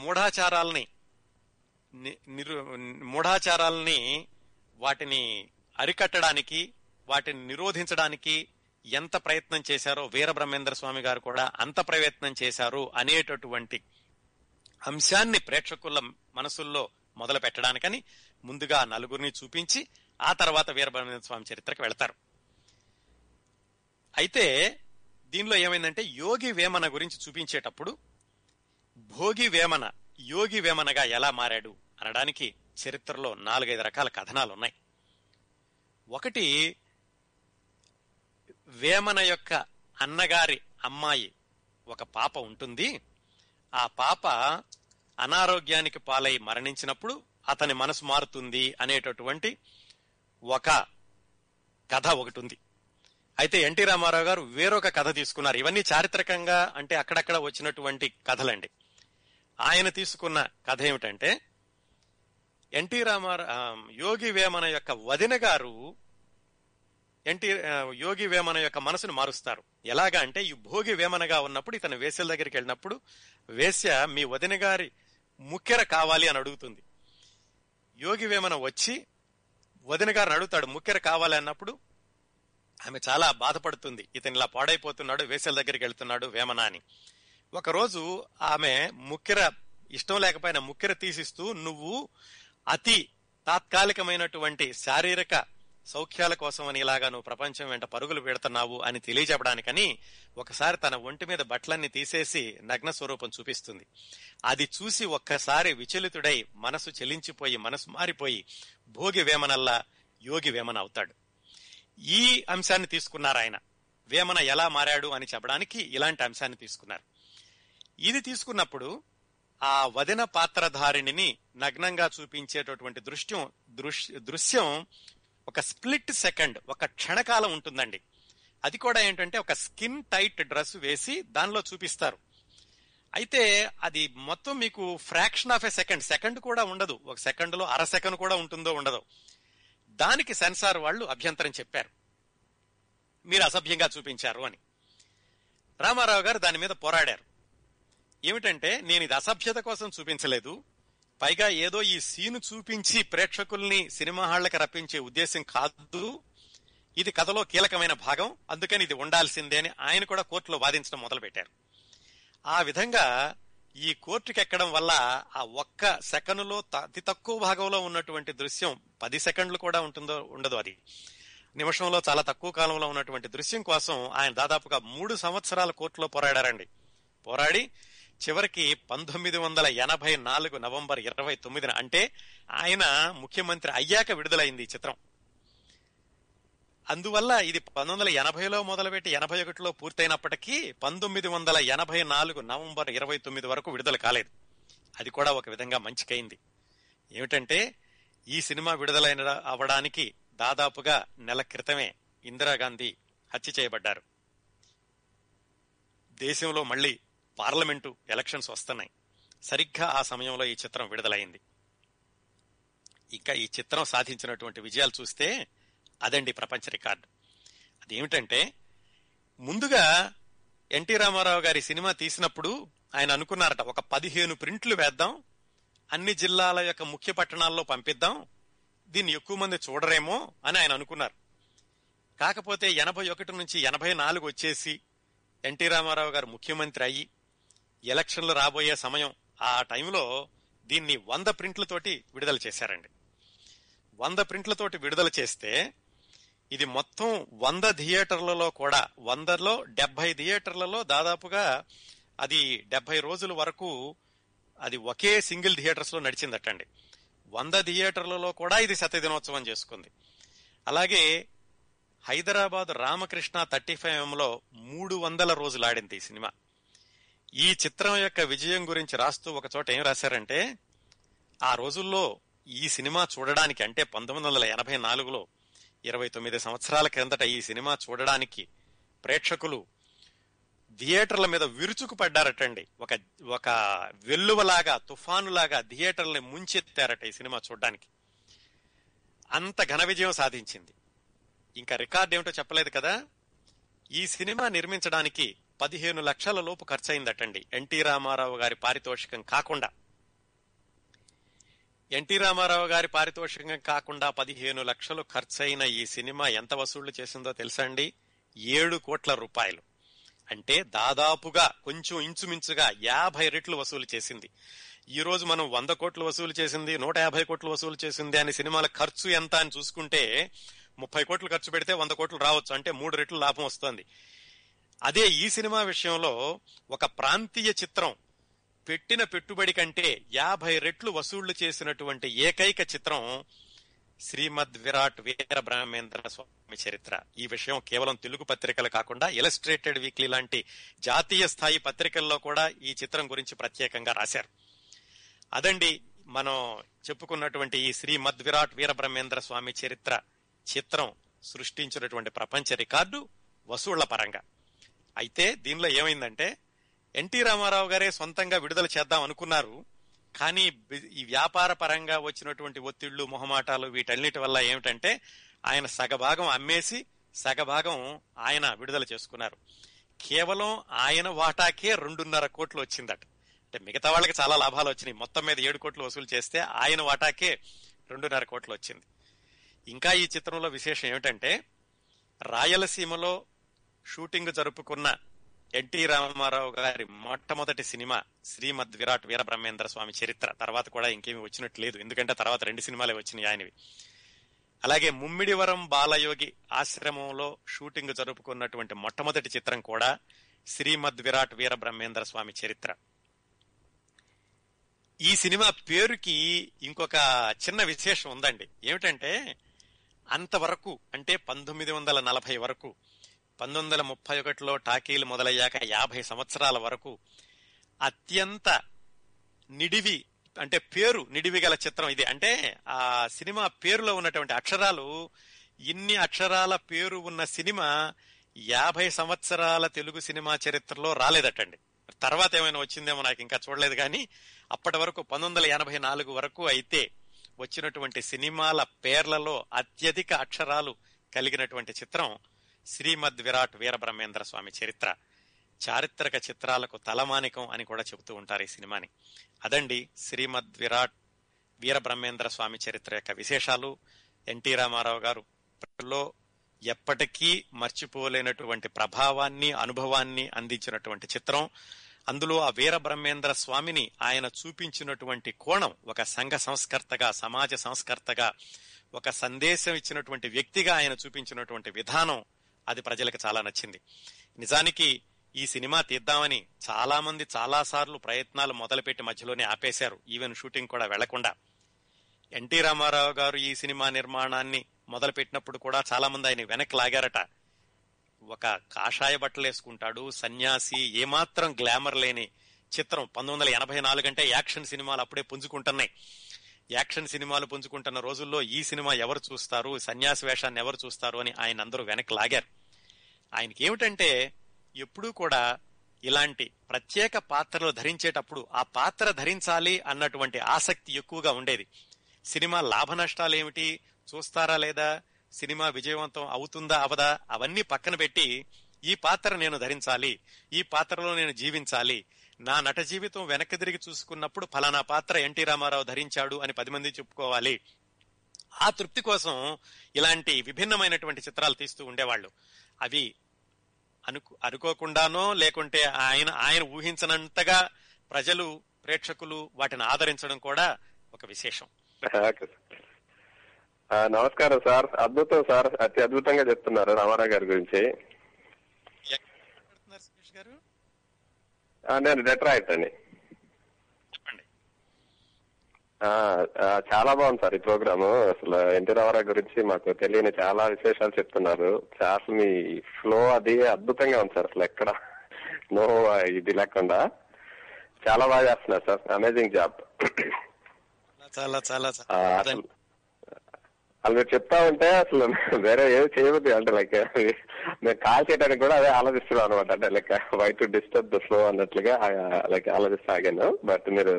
మూఢాచారాలని వాటిని అరికట్టడానికి, వాటిని నిరోధించడానికి ఎంత ప్రయత్నం చేశారో వీరబ్రహ్మేంద్ర స్వామి గారు కూడా అంత ప్రయత్నం చేశారు అనేటటువంటి అంశాన్ని ప్రేక్షకుల మనసుల్లో మొదలు పెట్టడానికని ముందుగా నలుగురిని చూపించి ఆ తర్వాత వీరబ్రహ్మేంద్ర స్వామి చరిత్రకు వెళతారు. అయితే దీనిలో ఏమైందంటే, యోగి వేమన గురించి చూపించేటప్పుడు భోగి వేమన యోగి వేమనగా ఎలా మారాడు అనడానికి చరిత్రలో 4-5 రకాల కథనాలు ఉన్నాయి. ఒకటి, వేమన యొక్క అన్నగారి అమ్మాయి ఒక పాప ఉంటుంది. ఆ పాప అనారోగ్యానికి పాలై మరణించినప్పుడు అతని మనసు మారుతుంది అనేటటువంటి ఒక కథ ఒకటి ఉంది. అయితే ఎన్టీ రామారావు గారు వేరొక కథ తీసుకున్నారు. ఇవన్నీ చారిత్రకంగా అంటే అక్కడక్కడ వచ్చినటువంటి కథలండి. ఆయన తీసుకున్న కథ ఏమిటంటే, ఎన్టీ రామారావు యోగి వేమన యొక్క వదిన గారు యోగి వేమన యొక్క మనసును మారుస్తారు. ఎలాగా అంటే, ఈ భోగి వేమనగా ఉన్నప్పుడు ఇతను వేశ్యల దగ్గరికి వెళ్ళినప్పుడు వేశ్య మీ వదిన గారి ముక్కెర కావాలి అని అడుగుతుంది. యోగి వేమన వచ్చి వదిన గారిని అడుగుతాడు ముక్కెర కావాలి అన్నప్పుడు. ఆమె చాలా బాధపడుతుంది, ఇతను ఇలా పాడైపోతున్నాడు, వేశ్యల దగ్గరికి వెళ్తున్నాడు వేమన అని. ఒకరోజు ఆమె ముక్కెర ఇష్టం లేకపోయినా ముక్కెర తీసిస్తూ, నువ్వు అతి తాత్కాలికమైనటువంటి శారీరక సౌఖ్యాల కోసం అని ఇలాగా నువ్వు ప్రపంచం వెంట పరుగులు పెడుతున్నావు అని తెలియజెప్పడానికని ఒకసారి తన ఒంటి మీద బట్టలన్నీ తీసేసి నగ్న స్వరూపం చూపిస్తుంది. అది చూసి ఒక్కసారి విచలితుడై మనసు చెలించిపోయి మనసు మారిపోయి భోగి వేమనల్లా యోగి వేమన అవుతాడు. ఈ అంశాన్ని తీసుకున్నారు ఆయన. వేమన ఎలా మారాడు అని చెప్పడానికి ఇలాంటి అంశాన్ని తీసుకున్నారు. ఇది తీసుకున్నప్పుడు ఆ వదిన పాత్రధారిణిని నగ్నంగా చూపించేటటువంటి దృశ్యం ఒక స్ప్లిట్ సెకండ్, ఒక క్షణకాలం ఉంటుందండి. అది కూడా ఏంటంటే ఒక స్కిన్ టైట్ డ్రెస్ వేసి దానిలో చూపిస్తారు. అయితే అది మొత్తం మీకు ఫ్రాక్షన్ ఆఫ్ ఏ సెకండ్ కూడా ఉండదు. ఒక సెకండ్లో అర సెకండ్ కూడా ఉంటుందో ఉండదో. దానికి సెన్సార్ వాళ్ళు అభ్యంతరం చెప్పారు, మీరు అసభ్యంగా చూపించారు అని. రామారావు గారు దాని మీద పోరాడారు. ఏమిటంటే, నేను ఇది అసభ్యత కోసం చూపించలేదు, పైగా ఏదో ఈ సీను చూపించి ప్రేక్షకుల్ని సినిమా హాళ్లకు రప్పించే ఉద్దేశం కాదు, ఇది కథలో కీలకమైన భాగం, అందుకని ఇది ఉండాల్సిందే అని ఆయన కూడా కోర్టులో వాదించడం మొదలుపెట్టారు. ఆ విధంగా ఈ కోర్టుకి ఎక్కడం వల్ల ఆ ఒక్క సెకండ్లో అతి తక్కువ భాగంలో ఉన్నటువంటి దృశ్యం, 10 సెకండ్లు కూడా ఉంటుందో ఉండదు, అది నిమిషంలో చాలా తక్కువ కాలంలో ఉన్నటువంటి దృశ్యం కోసం ఆయన దాదాపుగా 3 సంవత్సరాల కోర్టులో పోరాడారండి. పోరాడి చివరికి 1984 నవంబర్ 29న, అంటే ఆయన ముఖ్యమంత్రి అయ్యాక విడుదలైంది ఈ చిత్రం. అందువల్ల ఇది 1980లో మొదలుపెట్టి 81లో పూర్తయినప్పటికీ 1984 నవంబర్ 29 వరకు విడుదల కాలేదు. అది కూడా ఒక విధంగా మంచికైంది. ఏమిటంటే, ఈ సినిమా విడుదలైన అవడానికి దాదాపుగా నెల క్రితమే ఇందిరాగాంధీ హత్య చేయబడ్డారు. దేశంలో మళ్ళీ పార్లమెంటు ఎలక్షన్స్ వస్తున్నాయి. సరిగ్గా ఆ సమయంలో ఈ చిత్రం విడుదలైంది. ఇంకా ఈ చిత్రం సాధించినటువంటి విజయాలు చూస్తే అదండి ప్రపంచ రికార్డు. అదేమిటంటే, ముందుగా ఎన్టీ రామారావు గారి సినిమా తీసినప్పుడు ఆయన అనుకున్నారట, ఒక 15 ప్రింట్లు వేద్దాం, అన్ని జిల్లాల యొక్క ముఖ్య పట్టణాల్లో పంపిద్దాం, దీన్ని ఎక్కువ మంది చూడరేమో అని ఆయన అనుకున్నారు. కాకపోతే 81 నుంచి 84 వచ్చేసి ఎన్టీ రామారావు గారు ముఖ్యమంత్రి అయ్యి ఎలక్షన్లు రాబోయే సమయం, ఆ టైంలో దీన్ని 100 ప్రింట్లతోటి విడుదల చేశారండి. 100 ప్రింట్లతోటి విడుదల చేస్తే ఇది మొత్తం 100 థియేటర్లలో కూడా, 100లో 70 థియేటర్లలో దాదాపుగా అది 70 రోజుల వరకు అది ఒకే సింగిల్ థియేటర్స్లో నడిచిందటండి. 100 థియేటర్లలో కూడా ఇది శతదినోత్సవం చేసుకుంది. అలాగే హైదరాబాద్ రామకృష్ణ 35 MMలో 300 రోజులు ఆడింది ఈ సినిమా. ఈ చిత్రం యొక్క విజయం గురించి రాస్తూ ఒక చోట ఏం రాశారంటే, ఆ రోజుల్లో ఈ సినిమా చూడడానికి, అంటే 1984లో 29 సంవత్సరాల క్రిందట ఈ సినిమా చూడడానికి ప్రేక్షకులు థియేటర్ల మీద విరుచుకు పడ్డారటండి. ఒక వెల్లువలాగా తుఫానులాగా థియేటర్లని ముంచెత్తారట ఈ సినిమా చూడ్డానికి. అంత ఘన విజయం సాధించింది. ఇంకా రికార్డ్ ఏమిటో చెప్పలేదు కదా. ఈ సినిమా నిర్మించడానికి 15 లక్షల లోపు ఖర్చయిందటండి, ఎన్టీ రామారావు గారి పారితోషికం కాకుండా. ఎన్టీ రామారావు గారి పారితోషికం కాకుండా 15 లక్షలు ఖర్చయిన ఈ సినిమా ఎంత వసూళ్లు చేసిందో తెలుసా అండి? 7 కోట్ల రూపాయలు. అంటే దాదాపుగా కొంచెం ఇంచుమించుగా 50 రెట్లు వసూలు చేసింది. ఈ రోజు మనం 100 కోట్లు వసూలు చేసింది, 150 కోట్లు వసూలు చేసింది అని సినిమాల ఖర్చు ఎంత అని చూసుకుంటే 30 కోట్లు ఖర్చు పెడితే 100 కోట్లు రావచ్చు, అంటే 3 రెట్లు లాభం వస్తుంది. అదే ఈ సినిమా విషయంలో ఒక ప్రాంతీయ చిత్రం పెట్టిన పెట్టుబడి కంటే 50 రెట్లు వసూళ్లు చేసినటువంటి ఏకైక చిత్రం శ్రీమద్ విరాట్ వీరబ్రహ్మేంద్ర స్వామి చరిత్ర. ఈ విషయం కేవలం తెలుగు పత్రికలు కాకుండా ఇలస్ట్రేటెడ్ వీక్లీ లాంటి జాతీయ స్థాయి పత్రికల్లో కూడా ఈ చిత్రం గురించి ప్రత్యేకంగా రాశారు. అదండి మనం చెప్పుకున్నటువంటి ఈ శ్రీమద్ విరాట్ వీరబ్రహ్మేంద్ర స్వామి చరిత్ర చిత్రం సృష్టించినటువంటి ప్రపంచ రికార్డు వసూళ్ల పరంగా. అయితే దీనిలో ఏమైందంటే, ఎన్టీ రామారావు గారే సొంతంగా విడుదల చేద్దాం అనుకున్నారు, కానీ ఈ వ్యాపార పరంగా వచ్చినటువంటి ఒత్తిళ్లు, మొహమాటాలు, వీటన్నిటి వల్ల ఏమిటంటే ఆయన సగభాగం అమ్మేసి సగభాగం ఆయన విడుదల చేసుకున్నారు. కేవలం ఆయన వాటాకే 2.5 కోట్లు వచ్చిందట. అంటే మిగతా వాళ్ళకి చాలా లాభాలు వచ్చినాయి. మొత్తం మీద 7 కోట్లు వసూలు చేస్తే ఆయన వాటాకే 2.5 కోట్లు వచ్చింది. ఇంకా ఈ చిత్రంలో విశేషం ఏమిటంటే, రాయలసీమలో షూటింగ్ జరుపుకున్న ఎన్టీ రామారావు గారి మొట్టమొదటి సినిమా శ్రీమద్ విరాట్ వీరబ్రహ్మేంద్ర స్వామి చరిత్ర. తర్వాత కూడా ఇంకేమి వచ్చినట్టు లేదు, ఎందుకంటే తర్వాత 2 సినిమాలే వచ్చినాయి ఆయనవి. అలాగే ముమ్మిడివరం బాలయోగి ఆశ్రమంలో షూటింగ్ జరుపుకున్నటువంటి మొట్టమొదటి చిత్రం కూడా శ్రీమద్ విరాట్ వీరబ్రహ్మేంద్ర స్వామి చరిత్ర. ఈ సినిమా పేరుకి ఇంకొక చిన్న విశేషం ఉందండి. ఏమిటంటే, అంతవరకు అంటే 1940 వరకు, 1931లో టాకీలు మొదలయ్యాక 50 సంవత్సరాల వరకు అత్యంత నిడివి అంటే పేరు నిడివి గల చిత్రం ఇది. అంటే ఆ సినిమా పేరులో ఉన్నటువంటి అక్షరాలు, ఇన్ని అక్షరాల పేరు ఉన్న సినిమా 50 సంవత్సరాల తెలుగు సినిమా చరిత్రలో రాలేదటండి. తర్వాత ఏమైనా వచ్చిందేమో, నాకు ఇంకా చూడలేదు. కానీ అప్పటి వరకు 1984 వరకు అయితే వచ్చినటువంటి సినిమాల పేర్లలో అత్యధిక అక్షరాలు కలిగినటువంటి చిత్రం శ్రీమద్ విరాట్ వీరబ్రహ్మేంద్ర స్వామి చరిత్ర. చారిత్రక చిత్రాలకు తలమానికం అని కూడా చెబుతూ ఉంటారు ఈ సినిమాని. అదండి శ్రీమద్ విరాట్ వీరబ్రహ్మేంద్ర స్వామి చరిత్ర యొక్క విశేషాలు. ఎన్టీ రామారావు గారు లో ఎప్పటికీ మర్చిపోలేనటువంటి ప్రభావాన్ని, అనుభవాన్ని అందించినటువంటి చిత్రం. అందులో ఆ వీరబ్రహ్మేంద్ర స్వామిని ఆయన చూపించినటువంటి కోణం, ఒక సంఘ సంస్కర్తగా, సమాజ సంస్కర్తగా, ఒక సందేశం ఇచ్చినటువంటి వ్యక్తిగా ఆయన చూపించినటువంటి విధానం, అది ప్రజలకు చాలా నచ్చింది. నిజానికి ఈ సినిమా తీద్దామని చాలా మంది చాలాసార్లు ప్రయత్నాలు మొదలుపెట్టి మధ్యలోనే ఆపేశారు, ఈవెన్ షూటింగ్ కూడా వెళ్లకుండా. ఎన్టీ రామారావు గారు ఈ సినిమా నిర్మాణాన్ని మొదలుపెట్టినప్పుడు కూడా చాలా మంది ఆయన వెనక్కి లాగారట. ఒక కాషాయ బట్టలు వేసుకుంటాడు, సన్యాసి, ఏమాత్రం గ్లామర్ లేని చిత్రం. 1984 అంటే యాక్షన్ సినిమాలు అప్పుడే పుంజుకుంటున్నాయి. యాక్షన్ సినిమాలు పుంజుకుంటున్న రోజుల్లో ఈ సినిమా ఎవరు చూస్తారు, సన్యాసి వేషాన్ని ఎవరు చూస్తారు అని ఆయన అందరూ వెనక్కి లాగారు. ఆయనకి ఏమిటంటే, ఎప్పుడూ కూడా ఇలాంటి ప్రత్యేక పాత్రలు ధరించేటప్పుడు ఆ పాత్ర ధరించాలి అన్నటువంటి ఆసక్తి ఎక్కువగా ఉండేది. సినిమా లాభ నష్టాలు ఏమిటి, చూస్తారా లేదా, సినిమా విజయవంతం అవుతుందా అవదా, అవన్నీ పక్కన పెట్టి ఈ పాత్ర నేను ధరించాలి, ఈ పాత్రలో నేను జీవించాలి. నా నట జీవితం వెనక్కి తిరిగి చూసుకున్నప్పుడు ఫలానా పాత్ర ఎన్టీ రామారావు ధరించాడు అని 10 మంది చెప్పుకోవాలి. ఆ తృప్తి కోసం ఇలాంటి విభిన్నమైనటువంటి చిత్రాలు తీస్తూ ఉండేవాళ్ళు. అవి అనుకోకుండానో లేకుంటే ఆయన ఊహించినంతగా ప్రజలు, ప్రేక్షకులు వాటిని ఆదరించడం కూడా ఒక విశేషం. నమస్కారం సార్. అద్భుతం సార్, అతి అద్భుతంగా చెప్తున్నారు రామారావు గారి గురించి. నేను డెట్రాయిట్ అండి. చాలా బాగుంది సార్ ఈ ప్రోగ్రాము. అసలు ఎన్టీ రామారావు గురించి మాకు తెలియని చాలా విశేషాలు చెప్తున్నారు. అసలు మీ ఫ్లో అది అద్భుతంగా ఉంది సార్, అసలు ఎక్కడ నో ఇది లేకుండా చాలా బాగా చేస్తున్నారు సార్. Amazing job. అలా మీరు చెప్తా ఉంటే అసలు వేరే ఏదో చేయబద్దు అంటే లైక్ నేను కాల్ చేయడానికి కూడా అదే ఆలోచిస్తున్నాను అనమాట. అంటే like why to disturb the flow అన్నట్లుగా లైక్ ఆలోచిస్తా ఆగాను. బట్ మీరు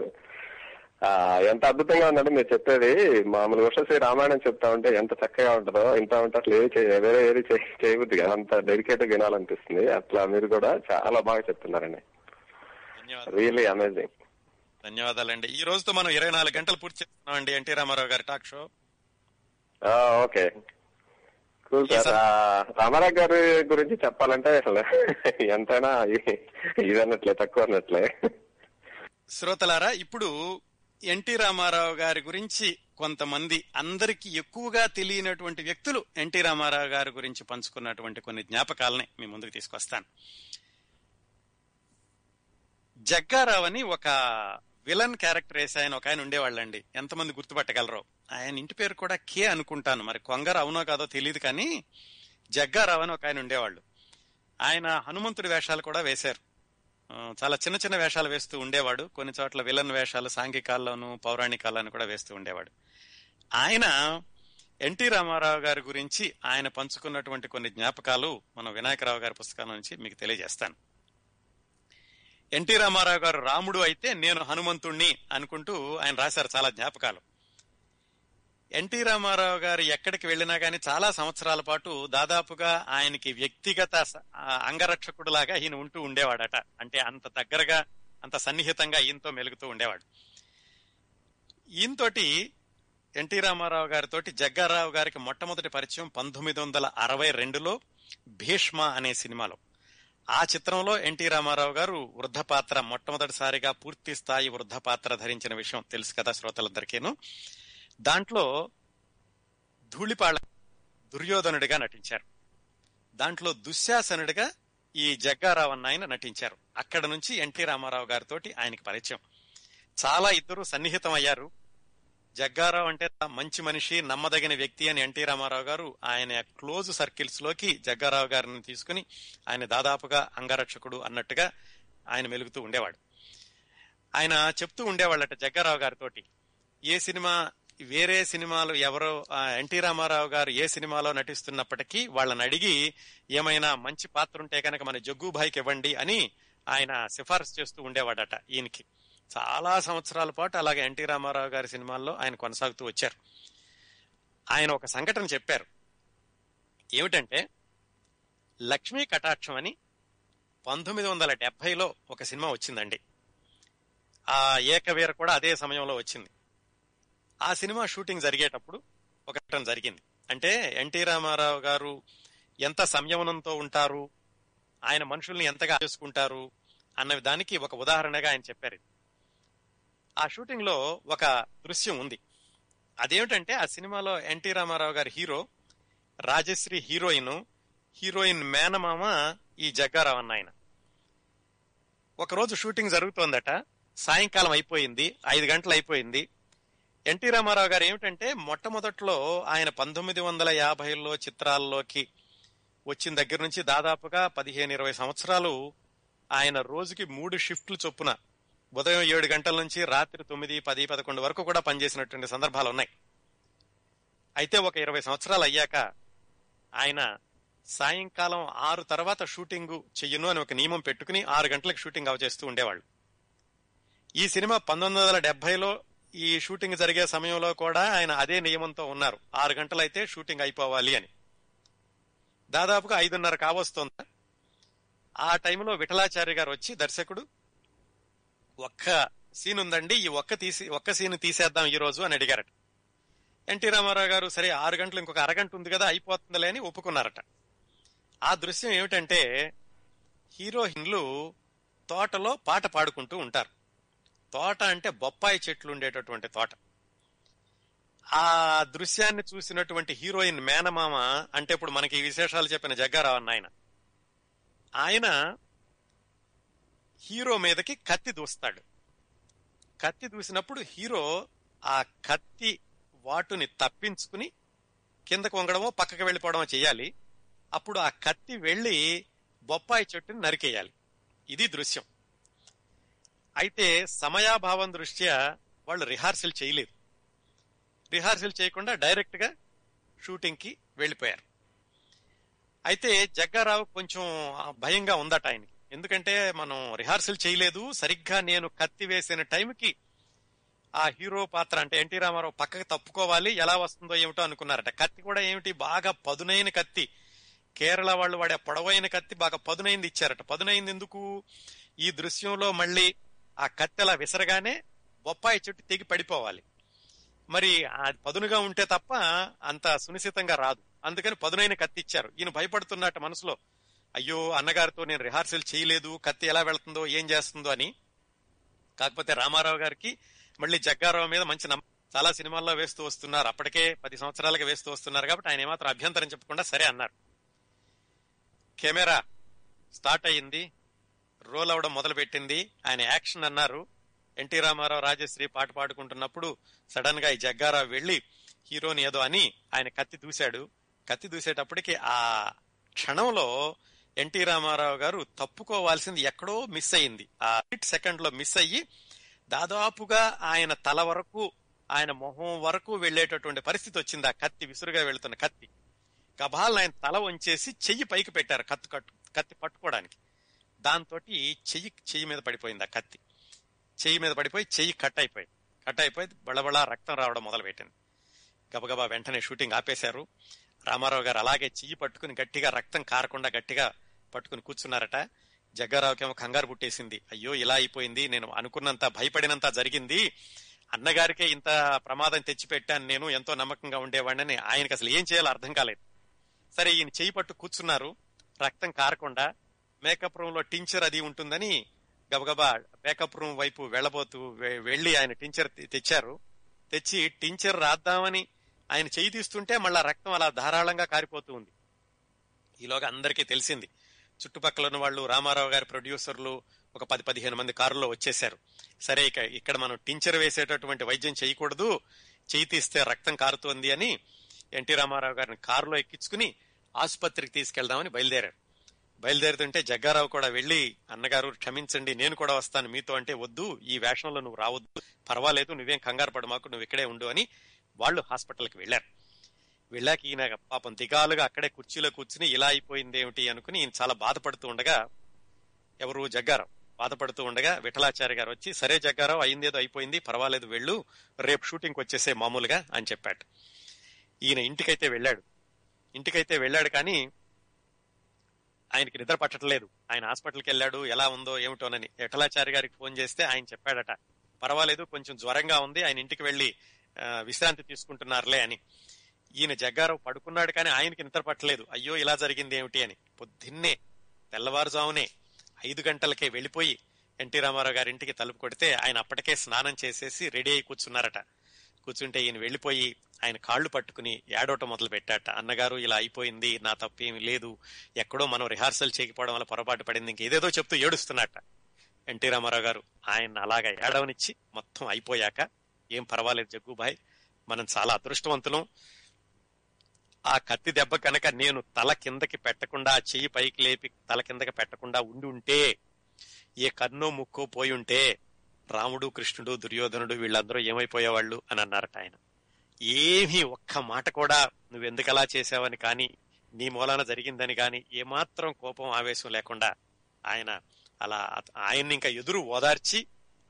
ఎంత అద్భుతంగా ఉందంటే మీరు చెప్పేది, మామూలు వర్షశ్రీ రామాయణం చెప్తా ఉంటే ఎంత చక్కగా ఉంటుందో ఇంత ఉంటే అసలు వేరే ఏది చేయబుద్ది కదా, అంత డెడికేట్ వినాలనిపిస్తుంది. అట్లా మీరు కూడా చాలా బాగా చెప్తున్నారండి, రియల్లీ అమేజింగ్. ధన్యవాదాలండి. ఈ రోజుతో మనం 24 గంటలు పూర్తి చేస్తున్నాం అండి ఎన్టీ రామారావు గారి టాక్ షో. ఓకే రామారావు గారి గురించి చెప్పాలంటే అసలు ఎంతైనా ఇదన్నట్లే, తక్కువ అన్నట్లే. శ్రోతలారా, ఇప్పుడు ఎన్టీ రామారావు గారి గురించి కొంతమంది అందరికీ ఎక్కువగా తెలియనటువంటి వ్యక్తులు ఎన్టీ రామారావు గారి గురించి పంచుకున్నటువంటి కొన్ని జ్ఞాపకాలని మీ ముందుకు తీసుకొస్తాను. జగ్గారావు అని ఒక విలన్ క్యారెక్టర్ వేసి ఆయన ఒక ఆయన ఉండేవాళ్ళండి, ఎంతమంది గుర్తుపట్టగలరో. ఆయన ఇంటి పేరు కూడా కే అనుకుంటాను, మరి కొంగర అవునో కాదో తెలియదు, కానీ జగ్గారావు అని ఒక ఆయన ఉండేవాళ్ళు. ఆయన హనుమంతుడి వేషాలు కూడా వేశారు, చాలా చిన్న చిన్న వేషాలు వేస్తూ ఉండేవాడు. కొన్ని చోట్ల విలన్ వేషాలు సాంఘికాల్లోనూ పౌరాణికాల్లోనూ కూడా వేస్తూ ఉండేవాడు. ఆయన ఎన్టీ రామారావు గారి గురించి ఆయన పంచుకున్నటువంటి కొన్ని జ్ఞాపకాలు మనం వినాయకరావు గారి పుస్తకం నుంచి మీకు తెలియజేస్తాను. ఎన్టీ రామారావు గారు రాముడు అయితే నేను హనుమంతుణ్ణి అనుకుంటూ ఆయన రాశారు చాలా జ్ఞాపకాలు. ఎన్టీ రామారావు గారు ఎక్కడికి వెళ్ళినా కానీ చాలా సంవత్సరాల పాటు దాదాపుగా ఆయనకి వ్యక్తిగత అంగరక్షకుడు లాగా ఈయన ఉంటూ ఉండేవాడట. అంటే అంత దగ్గరగా అంత సన్నిహితంగా ఈయనతో మెలుగుతూ ఉండేవాడు. ఈయనతోటి ఎన్టీ రామారావు గారితోటి జగ్గారావు గారికి మొట్టమొదటి పరిచయం 1962లో భీష్మ అనే సినిమాలో. ఆ చిత్రంలో ఎన్టీ రామారావు గారు వృద్ధ పాత్ర, మొట్టమొదటిసారిగా పూర్తి స్థాయి వృద్ధ పాత్ర ధరించిన విషయం తెలుసు కదా శ్రోతలందరికీను. దాంట్లో ధూళిపాళి దుర్యోధనుడిగా నటించారు, దాంట్లో దుశ్శాసనుడిగా ఈ జగ్గారావు అన్న ఆయన నటించారు. అక్కడ నుంచి ఎన్టీ రామారావు గారితో ఆయనకి పరిచయం. చాలా ఇద్దరు సన్నిహితం అయ్యారు. జగ్గారావు అంటే మంచి మనిషి, నమ్మదగిన వ్యక్తి అని ఎన్టీ రామారావు గారు ఆయన క్లోజ్ సర్కిల్స్ లోకి జగ్గారావు గారిని తీసుకుని ఆయన దాదాపుగా అంగరక్షకుడు అన్నట్టుగా ఆయన మెలుగుతూ ఉండేవాడు. ఆయన చెప్తూ ఉండేవాళ్ళట జగ్గారావు గారితో, ఏ సినిమా వేరే సినిమాలు ఎవరో ఎన్టీ రామారావు గారు ఏ సినిమాలో నటిస్తున్నప్పటికీ వాళ్ళని అడిగి ఏమైనా మంచి పాత్ర ఉంటే కనుక మన జగ్గుభాయికి ఇవ్వండి అని ఆయన సిఫార్సు చేస్తూ ఉండేవాడట. ఈయనకి చాలా సంవత్సరాల పాటు అలాగే ఎన్టీ రామారావు గారి సినిమాల్లో ఆయన కొనసాగుతూ వచ్చారు. ఆయన ఒక సంఘటన చెప్పారు, ఏమిటంటే లక్ష్మీ కటాక్షం అని 1970లో ఒక సినిమా వచ్చిందండి. ఆ ఏకవీర కూడా అదే సమయంలో వచ్చింది. ఆ సినిమా షూటింగ్ జరిగేటప్పుడు ఒక ఘటన జరిగింది. అంటే ఎన్టీ రామారావు గారు ఎంత సంయమనంతో ఉంటారు, ఆయన మనుషుల్ని ఎంతగా చేసుకుంటారు అన్న దానికి ఒక ఉదాహరణగా ఆయన చెప్పారు. ఆ షూటింగ్ లో ఒక దృశ్యం ఉంది, అదేమిటంటే ఆ సినిమాలో ఎన్టీ రామారావు గారి హీరో, రాజశ్రీ హీరోయిన్, హీరోయిన్ మేనమామ ఈ జగ్గారావు అన్న ఆయన. ఒకరోజు షూటింగ్ జరుగుతోందట, సాయంకాలం అయిపోయింది, 5 గంటలు అయిపోయింది. ఎన్టీ రామారావు గారు ఏమిటంటే మొట్టమొదట్లో ఆయన 1950లో చిత్రాల్లోకి వచ్చిన దగ్గర నుంచి దాదాపుగా 15-20 సంవత్సరాలు ఆయన రోజుకి 3 షిఫ్ట్లు చొప్పున ఉదయం 7 గంటల నుంచి రాత్రి 9, 10, 11 వరకు కూడా పనిచేసినటువంటి సందర్భాలు ఉన్నాయి. అయితే ఒక 20 సంవత్సరాలు అయ్యాక ఆయన సాయంకాలం 6 తర్వాత షూటింగు చెయ్యను అని ఒక నియమం పెట్టుకుని 6 గంటలకు షూటింగ్ అవచేస్తూ ఉండేవాళ్ళు. ఈ సినిమా 1970లో ఈ షూటింగ్ జరిగే సమయంలో కూడా ఆయన అదే నియమంతో ఉన్నారు, 6 గంటలు అయితే షూటింగ్ అయిపోవాలి అని. దాదాపుగా 5:30 కావస్తుంది. ఆ టైంలో విఠలాచార్య గారు వచ్చి, దర్శకుడు ఒక్క సీన్ ఉందండి, ఈ ఒక్క సీన్ తీసేద్దాం ఈ రోజు అని అడిగారట. ఎన్టీ రామారావు గారు సరే 6 గంటలు ఇంకొక అరగంట ఉంది కదా అయిపోతుందిలే అని ఒప్పుకున్నారట. ఆ దృశ్యం ఏమిటంటే హీరోయిన్లు తోటలో పాట పాడుకుంటూ ఉంటారు. తోట అంటే బొప్పాయి చెట్లు ఉండేటటువంటి తోట. ఆ దృశ్యాన్ని చూసినటువంటి హీరోయిన్ మేనమామ, అంటే ఇప్పుడు మనకి విశేషాలు చెప్పిన జగ్గారావు అన్న ఆయన, ఆయన హీరో మీదకి కత్తి దూస్తాడు. కత్తి దూసినప్పుడు హీరో ఆ కత్తి వాటుని తప్పించుకుని కిందకు వంగడమో పక్కకు వెళ్ళిపోవడమో చేయాలి. అప్పుడు ఆ కత్తి వెళ్ళి బొప్పాయి చెట్టుని నరికేయాలి. ఇది దృశ్యం. అయితే సమయాభావం దృష్ట్యా వాళ్ళు రిహార్సల్ చేయలేదు. రిహార్సల్ చేయకుండా డైరెక్ట్ గా షూటింగ్కి వెళ్ళిపోయారు. అయితే జగ్గారావు కొంచెం భయంగా ఉందట ఆయనకి, ఎందుకంటే మనం రిహార్సల్ చేయలేదు సరిగ్గా. నేను కత్తి వేసిన టైంకి ఆ హీరో పాత్ర అంటే ఎన్టీ రామారావు పక్కకు తప్పుకోవాలి, ఎలా వస్తుందో ఏమిటో అనుకున్నారట. కత్తి కూడా ఏమిటి, బాగా పదునైన కత్తి, కేరళ వాళ్ళు వాడే పొడవైన కత్తి, బాగా పదునైంది ఇచ్చారట. పదునైంది ఎందుకు, ఈ దృశ్యంలో మళ్ళీ ఆ కత్తి అలా విసరగానే బొప్పాయి చెట్టు తెగి పడిపోవాలి, మరి ఆ పదునుగా ఉంటే తప్ప అంత సునిశ్చితంగా రాదు, అందుకని పదునైన కత్తి ఇచ్చారు. ఈయన భయపడుతున్నట్ట మనసులో, అయ్యో అన్నగారితో నేను రిహార్సల్ చేయలేదు, కత్తి ఎలా వెళ్తుందో ఏం చేస్తుందో అని. కాకపోతే రామారావు గారికి మళ్ళీ జగ్గారావు మీద మంచి చాలా సినిమాల్లో వేస్తూ వస్తున్నారు, అప్పటికే 10 సంవత్సరాలుగా వేస్తూ వస్తున్నారు కాబట్టి ఆయన ఏమాత్రం అభ్యంతరం చెప్పకుండా సరే అన్నారు. కెమెరా స్టార్ట్ అయ్యింది, రోల్ అవడం మొదలు పెట్టింది, ఆయన యాక్షన్ అన్నారు. ఎన్టీ రామారావు రాజశ్రీ పాట పాడుకుంటున్నప్పుడు సడన్ గా ఈ జగ్గారావు వెళ్లి హీరోని ఏదో అని ఆయన కత్తి దూశాడు. కత్తి దూసేటప్పటికి ఆ క్షణంలో ఎన్టీ రామారావు గారు తప్పుకోవాల్సింది ఎక్కడో మిస్ అయ్యింది. ఆ సెకండ్ లో మిస్ అయ్యి దాదాపుగా ఆయన తల వరకు, ఆయన మొహం వరకు వెళ్లేటటువంటి పరిస్థితి వచ్చింది. ఆ కత్తి విసురుగా వెళుతున్న కత్తి గబాలను ఆయన తల వంచేసి చెయ్యి పైకి పెట్టారు కత్తి పట్టుకోవడానికి. దాంతో చెయ్యి మీద పడిపోయింది, ఆ కత్తి చెయ్యి మీద పడిపోయి చెయ్యి కట్ అయిపోయి బళబళా రక్తం రావడం మొదలుపెట్టింది. గబగబా వెంటనే షూటింగ్ ఆపేశారు. రామారావు గారు అలాగే చెయ్యి పట్టుకుని గట్టిగా, రక్తం కారకుండా గట్టిగా పట్టుకుని కూర్చున్నారట. జగ్గారావుకేమో కంగారు పుట్టేసింది, అయ్యో ఇలా అయిపోయింది, నేను అనుకున్నంత భయపడినంత జరిగింది, అన్నగారికే ఇంత ప్రమాదం తెచ్చిపెట్టాను నేను, ఎంతో నమ్మకంగా ఉండేవాడిని. ఆయనకి అసలు ఏం చేయాలో అర్థం కాలేదు. సరే ఈయన చెయ్యి పట్టు కూర్చున్నారు, రక్తం కారకుండా. మేకప్ రూమ్ లో టించర్ అది ఉంటుందని గబగబా మేకప్ రూమ్ వైపు వెళ్లి ఆయన టించర్ తెచ్చారు. తెచ్చి టించర్ రాద్దామని ఆయన చెయ్యి తీస్తుంటే మళ్ళా రక్తం అలా ధారాళంగా కారిపోతూ ఉంది. ఈలోగా అందరికీ తెలిసింది. చుట్టుపక్కల ఉన్న వాళ్ళు, రామారావు గారి ప్రొడ్యూసర్లు ఒక 10-15 మంది కారులో వచ్చేశారు. సరే ఇక్కడ మనం టించర్ వేసేటటువంటి వైద్యం చేయకూడదు, చెయ్యి తీస్తే రక్తం కారుతోంది అని ఎన్టీ రామారావు గారిని కారులో ఎక్కించుకుని ఆసుపత్రికి తీసుకెళ్దామని బయలుదేరారు. బయలుదేరుతుంటే జగ్గారావు కూడా వెళ్లి, అన్నగారు క్షమించండి నేను కూడా వస్తాను మీతో అంటే, వద్దు ఈ వేషంలో నువ్వు రావద్దు, పర్వాలేదు నువ్వేం కంగారు పడు మాకు, నువ్వు ఇక్కడే ఉండు అని వాళ్ళు హాస్పిటల్కి వెళ్లారు. వెళ్ళాక ఈయన పాపం దిగాలుగా అక్కడే కుర్చీలో కూర్చుని ఇలా అయిపోయింది ఏమిటి అనుకుని ఈయన చాలా బాధపడుతూ ఉండగా, ఎవరు జగ్గారావు బాధపడుతూ ఉండగా విఠలాచార్య గారు వచ్చి, సరే జగ్గారావు అయిందేదో అయిపోయింది, పర్వాలేదు వెళ్ళు, రేపు షూటింగ్కి వచ్చేసే మామూలుగా అని చెప్పాడు. ఈయన ఇంటికైతే వెళ్ళాడు కానీ ఆయనకి నిద్ర పట్టట్లేదు. ఆయన హాస్పిటల్కి వెళ్ళాడు, ఎలా ఉందో ఏమిటోనని విఠలాచార్య గారికి ఫోన్ చేస్తే ఆయన చెప్పాడట, పర్వాలేదు కొంచెం జ్వరంగా ఉంది, ఆయన ఇంటికి వెళ్లి విశ్రాంతి తీసుకుంటున్నారులే అని. ఈయన జగ్గారావు పడుకున్నాడు కానీ ఆయనకి నిద్ర పట్టలేదు, అయ్యో ఇలా జరిగింది ఏమిటి అని. పొద్దున్నే తెల్లవారుజామునే 5 గంటలకే వెళ్ళిపోయి ఎన్టీ రామారావు గారి ఇంటికి తలుపు కొడితే ఆయన అప్పటికే స్నానం చేసేసి రెడీ అయి కూర్చున్నారట. కూర్చుంటే ఈయన వెళ్ళిపోయి ఆయన కాళ్లు పట్టుకుని ఏడవటం మొదలు పెట్టాట, అన్నగారు ఇలా అయిపోయింది, నా తప్పేమీ లేదు, ఎక్కడో మనం రిహార్సల్ చేయకపోవడం వల్ల పొరపాటు పడింది, ఇంకేదేదో చెప్తూ ఏడుస్తున్నట్ట. ఎన్టీ రామారావు గారు ఆయన అలాగా ఏడవనిచ్చి మొత్తం అయిపోయాక, ఏం పర్వాలేదు జగ్గుభాయ్, మనం చాలా అదృష్టవంతులం, ఆ కత్తి దెబ్బ కనుక నేను తల కిందకి పెట్టకుండా, చెయ్యి పైకి లేపి తల కిందకి పెట్టకుండా ఉండి ఉంటే, ఏ కన్నో ముక్కో పోయి ఉంటే రాముడు కృష్ణుడు దుర్యోధనుడు వీళ్ళందరూ ఏమైపోయేవాళ్ళు అని అన్నారట ఆయన. ఏమీ ఒక్క మాట కూడా నువ్వెందుకలా చేసావని కానీ, నీ మూలాన జరిగిందని కానీ ఏమాత్రం కోపం ఆవేశం లేకుండా ఆయన అలా ఆయన్ని ఇంకా ఎదురు ఓదార్చి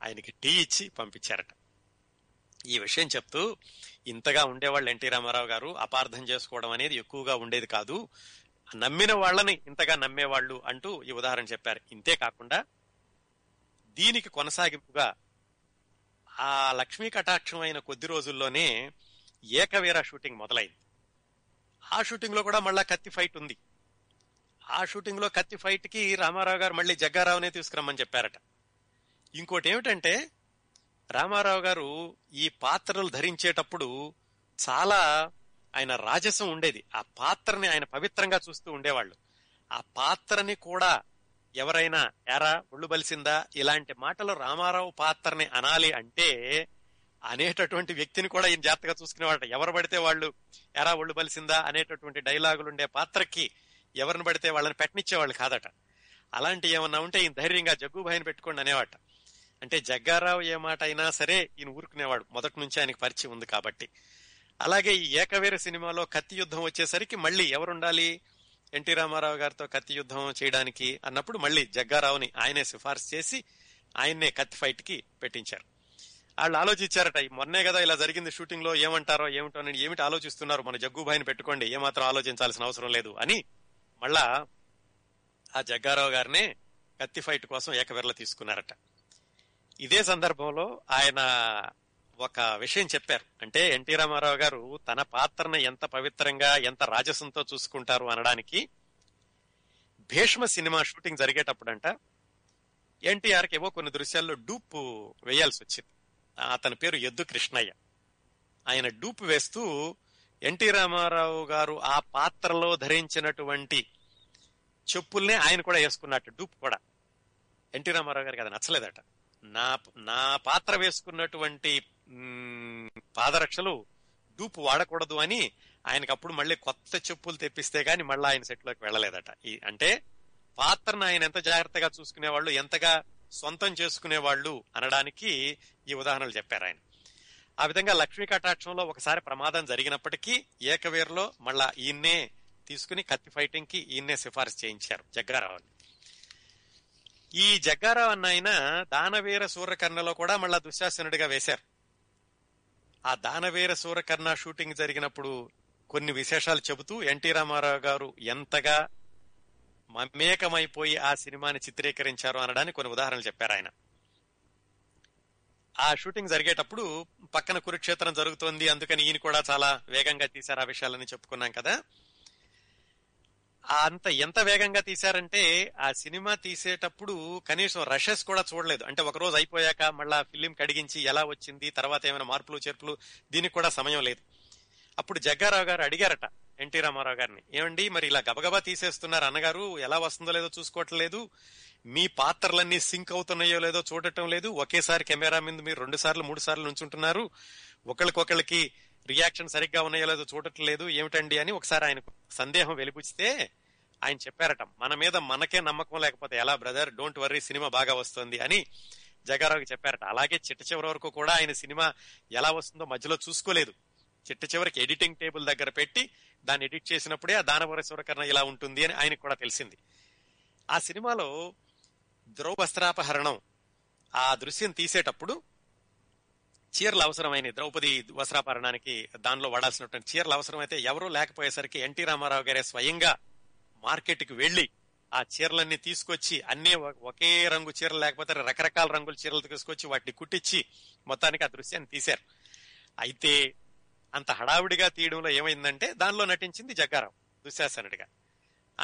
ఆయనకి టీ ఇచ్చి పంపించారట. ఈ విషయం చెప్తూ, ఇంతగా ఉండేవాళ్ళు ఎన్టీ రామారావు గారు, అపార్థం చేసుకోవడం అనేది ఎక్కువగా ఉండేది కాదు, నమ్మిన వాళ్ళని ఇంతగా నమ్మేవాళ్ళు అంటూ ఈ ఉదాహరణ చెప్పారు. ఇంతే కాకుండా దీనికి కొనసాగింపుగా ఆ లక్ష్మీ కటాక్షం అయిన కొద్ది రోజుల్లోనే ఏకవీర షూటింగ్ మొదలైంది. ఆ షూటింగ్ లో కూడా మళ్ళా కత్తి ఫైట్ ఉంది. ఆ షూటింగ్ లో కత్తి ఫైట్ కి రామారావు గారు మళ్ళీ జగ్గారావునే తీసుకురమ్మని చెప్పారట. ఇంకోటి ఏమిటంటే, రామారావు గారు ఈ పాత్రలు ధరించేటప్పుడు చాలా ఆయన రాజసం ఉండేది, ఆ పాత్రని ఆయన పవిత్రంగా చూస్తూ ఉండేవాళ్ళు. ఆ పాత్రని కూడా ఎవరైనా ఎరా ఒళ్ళు బలిసిందా ఇలాంటి మాటలు రామారావు పాత్రని అనాలి అంటే అనేటటువంటి వ్యక్తిని కూడా ఈయన జాగ్రత్తగా చూసుకునేవాళ్ళ. ఎవరు పడితే వాళ్ళు ఎరా ఒళ్ళు బలిసిందా అనేటటువంటి డైలాగులుండే పాత్రకి ఎవరిని పడితే వాళ్ళని పెట్టనిచ్చేవాళ్ళు కాదట. అలాంటి ఏమన్నా ఉంటే ఈయన ధైర్యంగా జగ్గుభాయిని పెట్టుకోండి అనేవాట. అంటే జగ్గారావు ఏ మాట అయినా సరే ఈయన ఊరుకునేవాడు, మొదటి నుంచి ఆయనకు పరిచయం ఉంది కాబట్టి. అలాగే ఈ ఏకవీర సినిమాలో కత్తి యుద్ధం వచ్చేసరికి మళ్ళీ ఎవరుండాలి, ఎన్టీ రామారావు గారితో కత్తి యుద్ధం చేయడానికి అన్నప్పుడు మళ్ళీ జగ్గారావుని ఆయనే సిఫార్సు చేసి ఆయన్నే కత్తి ఫైట్ కి పెట్టించారు. వాళ్ళు ఆలోచించారట, మొన్నే కదా ఇలా జరిగింది షూటింగ్ లో, ఏమంటారో ఏమిటో నేను ఏమిటి ఆలోచిస్తున్నారు, మన జగ్గుబాయిని పెట్టుకోండి, ఏమాత్రం ఆలోచించాల్సిన అవసరం లేదు అని మళ్ళా ఆ జగ్గారావు గారినే కత్తి ఫైట్ కోసం ఏకవీరలో తీసుకున్నారట. ఇదే సందర్భంలో ఆయన ఒక విషయం చెప్పారు, అంటే ఎన్టీ రామారావు గారు తన పాత్రను ఎంత పవిత్రంగా ఎంత రాజసంతో చూసుకుంటారు అనడానికి, భీష్మ సినిమా షూటింగ్ జరిగేటప్పుడంట ఎన్టీఆర్కి ఏవో కొన్ని దృశ్యాల్లో డూప్ వేయాల్సి వచ్చింది. అతని పేరు ఎద్దు కృష్ణయ్య. ఆయన డూప్ వేస్తూ ఎన్టీ రామారావు గారు ఆ పాత్రలో ధరించినటువంటి చెప్పుల్నే ఆయన కూడా వేసుకున్నట్టు, డూప్ కూడా. ఎన్టీ రామారావు గారికి అది నచ్చలేదట, నా పాత్ర వేసుకున్నటువంటి పాదరక్షలు డూప్ వాడకూడదు అని ఆయనకు అప్పుడు మళ్ళీ కొత్త చెప్పులు తెప్పిస్తే గాని మళ్ళీ ఆయన సెట్లోకి వెళ్ళలేదట. అంటే పాత్రను ఆయన ఎంత జాగ్రత్తగా చూసుకునేవాళ్ళు, ఎంతగా సొంతం చేసుకునేవాళ్ళు అనడానికి ఈ ఉదాహరణలు చెప్పారు ఆయన. ఆ విధంగా లక్ష్మీ కటాక్షంలో ఒకసారి ప్రమాదం జరిగినప్పటికీ ఏకవీరలో మళ్ళా ఈయన్నే తీసుకుని కత్తి ఫైటింగ్ కి ఈయన్నే సిఫార్సు చేయించారు జగ్గారావుని. ఈ జగ్గారావు అన్న ఆయన దానవీర సూర్యకర్ణలో కూడా మళ్ళా దుశ్శాసనుడిగా వేశారు. ఆ దానవీర సూర్యకర్ణ షూటింగ్ జరిగినప్పుడు కొన్ని విశేషాలు చెబుతూ ఎన్టీ రామారావు గారు ఎంతగా మమేకమైపోయి ఆ సినిమాని చిత్రీకరించారు అనడానికి కొన్ని ఉదాహరణలు చెప్పారు ఆయన. ఆ షూటింగ్ జరిగేటప్పుడు పక్కన కురుక్షేత్రం జరుగుతోంది, అందుకని ఈయన కూడా చాలా వేగంగా తీశారు. ఆ విషయాలని చెప్పుకున్నాం కదా. ఎంత వేగంగా తీశారంటే ఆ సినిమా తీసేటప్పుడు కనీసం రషెస్ కూడా చూడలేదు. అంటే ఒక రోజు అయిపోయాక మళ్ళా ఫిలిం కడిగించి ఎలా వచ్చింది, తర్వాత ఏమైనా మార్పులు చేర్పులు, దీనికి కూడా సమయం లేదు. అప్పుడు జగ్గారావు గారు అడిగారట ఎన్టీ రామారావు గారిని, ఏమండి మరి ఇలా గబగబా తీసేస్తున్నారు అన్నగారు, ఎలా వస్తుందో లేదో చూసుకోవట్లేదు, మీ పాత్రలన్నీ సింక్ అవుతున్నాయో లేదో చూడటం లేదు, ఒకేసారి కెమెరా మీద మీరు 2 సార్లు 3 సార్లు నుంచుంటున్నారు, ఒకళ్ళకొకళ్ళకి రియాక్షన్ సరిగ్గా ఉన్నాయో లేదో చూడట్లేదు ఏమిటండి అని ఒకసారి ఆయన సందేహం వెలిపుచ్చితే ఆయన చెప్పారట, మన మీద మనకే నమ్మకం లేకపోతే ఎలా బ్రదర్, డోంట్ వర్రీ సినిమా బాగా వస్తుంది అని జగ్గారావుకి చెప్పారట. అలాగే చిట్ట చివరి వరకు కూడా ఆయన సినిమా ఎలా వస్తుందో మధ్యలో చూసుకోలేదు. చిట్ట చివరికి ఎడిటింగ్ టేబుల్ దగ్గర పెట్టి దాన్ని ఎడిట్ చేసినప్పుడే ఆ దానవర సూరకర్ణ ఇలా ఉంటుంది అని ఆయనకు కూడా తెలిసింది. ఆ సినిమాలో ద్రౌవస్త్రాపహరణం ఆ దృశ్యం తీసేటప్పుడు చీరలు అవసరమైన, ద్రౌపది వస్త్రాపహరణానికి దానిలో వాడాల్సినటువంటి చీరలు అవసరమైతే ఎవరూ లేకపోయేసరికి ఎన్టీ రామారావు గారే స్వయంగా మార్కెట్కి వెళ్లి ఆ చీరలన్నీ తీసుకొచ్చి, అన్నీ ఒకే రంగు చీరలు లేకపోతే రకరకాల రంగుల చీరలు తీసుకొచ్చి వాటిని కుట్టించి మొత్తానికి ఆ దృశ్యాన్ని తీశారు. అయితే అంత హడావిడిగా తీయడంలో ఏమైందంటే దానిలో నటించింది జగ్గారావు దుశ్శాసనుడిగా.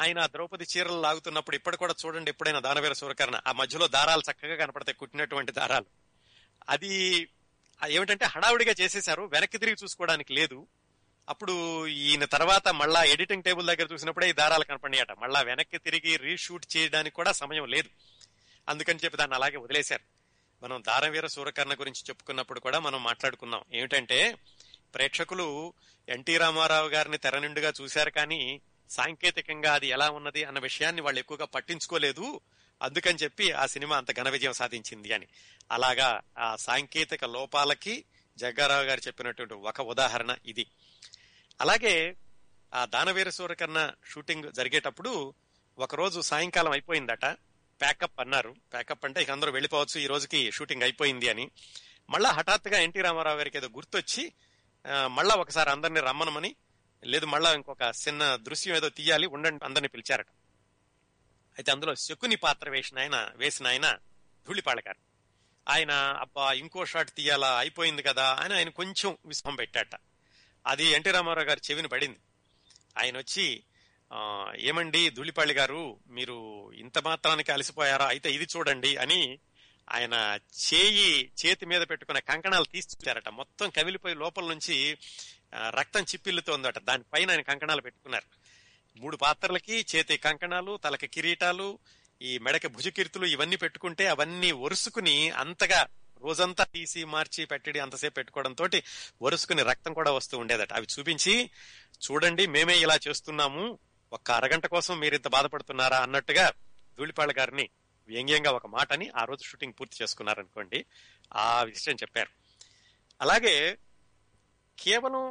ఆయన ద్రౌపది చీరలు లాగుతున్నప్పుడు, ఇప్పుడు కూడా చూడండి ఎప్పుడైనా దానవీర సూరకర్ణ, ఆ మధ్యలో దారాలు చక్కగా కనపడతాయి, కుట్టినటువంటి దారాలు. అది ఏమిటంటే హడావిడిగా చేసేశారు, వెనక్కి తిరిగి చూసుకోవడానికి లేదు. అప్పుడు ఈయన తర్వాత మళ్ళా ఎడిటింగ్ టేబుల్ దగ్గర చూసినప్పుడే ఈ దారాలు కనపడినాయట, మళ్ళా వెనక్కి తిరిగి రీషూట్ చేయడానికి కూడా సమయం లేదు, అందుకని చెప్పి దాన్ని అలాగే వదిలేశారు. మనం దానవీర సూరకర్ణ గురించి చెప్పుకున్నప్పుడు కూడా మనం మాట్లాడుకున్నాం ఏమిటంటే, ప్రేక్షకులు ఎన్టీ రామారావు గారిని తెర నిండుగా చూశారు కానీ సాంకేతికంగా అది ఎలా ఉన్నది అన్న విషయాన్ని వాళ్ళు ఎక్కువగా పట్టించుకోలేదు, అందుకని చెప్పి ఆ సినిమా అంత ఘన విజయం సాధించింది అని. అలాగా ఆ సాంకేతిక లోపాలకి జగ్గారావు గారు చెప్పినటువంటి ఒక ఉదాహరణ ఇది. అలాగే ఆ దానవీర సూరకర్ణ షూటింగ్ జరిగేటప్పుడు ఒకరోజు సాయంకాలం అయిపోయిందట, ప్యాకప్ అన్నారు. ప్యాకప్ అంటే ఇక అందరూ వెళ్ళిపోవచ్చు, ఈ రోజుకి షూటింగ్ అయిపోయింది అని. మళ్ళా హఠాత్తుగా ఎన్టీ రామారావు గారికి ఏదో గుర్తొచ్చి మళ్ళా ఒకసారి అందరినీ రమ్మనమని, లేదు మళ్ళా ఇంకొక చిన్న దృశ్యం ఏదో తీయాలి ఉండండి అందరినీ పిలిచారట. అయితే అందులో శకుని పాత్ర వేసిన ఆయన ధూళిపాళి గారు, ఆయన అబ్బా ఇంకో షాట్ తీయాలా అయిపోయింది కదా అని ఆయన కొంచెం విస్మం పెట్టాట. అది ఎన్టీ రామారావు గారు చెవిని పడింది. ఆయన వచ్చి, ఏమండి ధూళిపాళి గారు మీరు ఇంత మాత్రానికి అలసిపోయారా, అయితే ఇది చూడండి అని ఆయన చేతి మీద పెట్టుకున్న కంకణాలు తీసుకున్నారట. మొత్తం కవిలిపోయి లోపల నుంచి రక్తం చిప్పిల్లుతోందట, దానిపైన ఆయన కంకణాలు పెట్టుకున్నారు. 3 పాత్రలకి చేతి కంకణాలు, తలకి కిరీటాలు, ఈ మెడకి భుజకీర్తులు ఇవన్నీ పెట్టుకుంటే అవన్నీ ఒరుసుకుని అంతగా రోజంతా తీసి మార్చి పెట్టడి అంతసేపు పెట్టుకోవడంతో ఒరుసుకుని రక్తం కూడా వస్తూ ఉండేదట. అవి చూపించి, చూడండి మేమే ఇలా చేస్తున్నాము, ఒక్క అరగంట కోసం మీరు ఇంత బాధపడుతున్నారా అన్నట్టుగా ధూళిపాళి గారిని వ్యంగ్యంగా ఒక మాట అని ఆ రోజు షూటింగ్ పూర్తి చేసుకున్నారనుకోండి. ఆ విషయం చెప్పారు. అలాగే కేవలం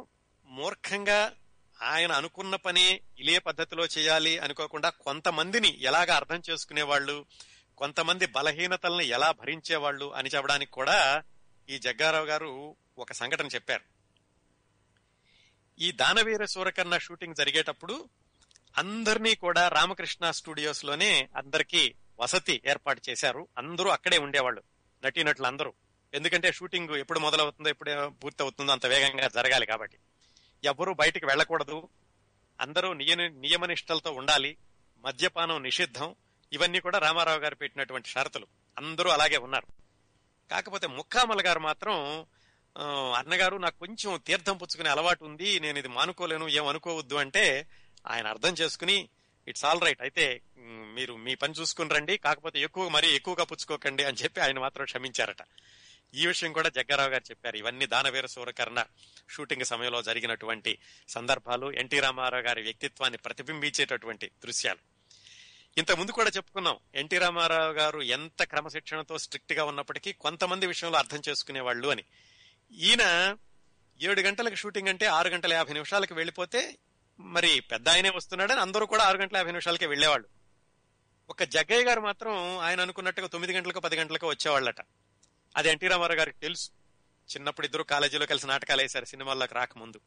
మూర్ఖంగా ఆయన అనుకున్న పని ఇలే పద్ధతిలో చేయాలి అనుకోకుండా కొంతమందిని ఎలాగ అర్థం చేసుకునేవాళ్ళు, కొంతమంది బలహీనతలను ఎలా భరించేవాళ్ళు అని చెప్పడానికి కూడా ఈ జగ్గారావు గారు ఒక సంఘటన చెప్పారు. ఈ దానవీర సూరకర్ణ షూటింగ్ జరిగేటప్పుడు అందరినీ కూడా రామకృష్ణ స్టూడియోస్ లోనే అందరికీ వసతి ఏర్పాటు చేశారు. అందరూ అక్కడే ఉండేవాళ్ళు, నటీనటులు అందరూ. ఎందుకంటే షూటింగ్ ఎప్పుడు మొదలవుతుందో ఎప్పుడు పూర్తి అవుతుందో అంత వేగంగా జరగాలి కాబట్టి ఎవరూ బయటికి వెళ్ళకూడదు, అందరూ నియమనిష్టలతో ఉండాలి, మద్యపానం నిషిద్ధం, ఇవన్నీ కూడా రామారావు గారు పెట్టినటువంటి షరతులు. అందరూ అలాగే ఉన్నారు. కాకపోతే ముక్కామల గారు మాత్రం, అన్నగారు నాకు కొంచెం తీర్థం పుచ్చుకునే అలవాటు ఉంది, నేను ఇది మానుకోలేను, ఏమనుకోవద్దు అంటే ఆయన అర్థం చేసుకుని ఇట్స్ ఆల్ రైట్, అయితే మీరు మీ పని చూసుకుని రండి, కాకపోతే మరీ ఎక్కువగా పుచ్చుకోకండి అని చెప్పి ఆయన మాత్రం క్షమించారట. ఈ విషయం కూడా జగ్గారావు గారు చెప్పారు. ఇవన్నీ దానవీర సూరకర్ణ షూటింగ్ సమయంలో జరిగినటువంటి సందర్భాలు, ఎన్టీ రామారావు గారి వ్యక్తిత్వాన్ని ప్రతిబింబించేటటువంటి దృశ్యాలు. ఇంతకుముందు కూడా చెప్పుకున్నాం, ఎన్టీ రామారావు గారు ఎంత క్రమశిక్షణతో స్ట్రిక్ట్ గా ఉన్నప్పటికీ కొంతమంది విషయంలో అర్థం చేసుకునేవాళ్ళు అని. ఈయన 7 గంటలకు షూటింగ్ అంటే 6 గంటల 50 నిమిషాలకు వెళ్ళిపోతే మరి పెద్ద ఆయనే వస్తున్నాడని అందరూ కూడా 6 గంటల 50 నిమిషాలకే వెళ్లేవాళ్ళు. ఒక జగ్గయ్య గారు మాత్రం ఆయన అనుకున్నట్టుగా 9 గంటలకు 10 గంటలకు వచ్చేవాళ్ళట. అది ఎన్టీ రామారావు గారికి తెలుసు. చిన్నప్పుడు ఇద్దరు కాలేజీలో కలిసి నాటకాలు వేశారు సినిమాల్లోకి రాకముందు.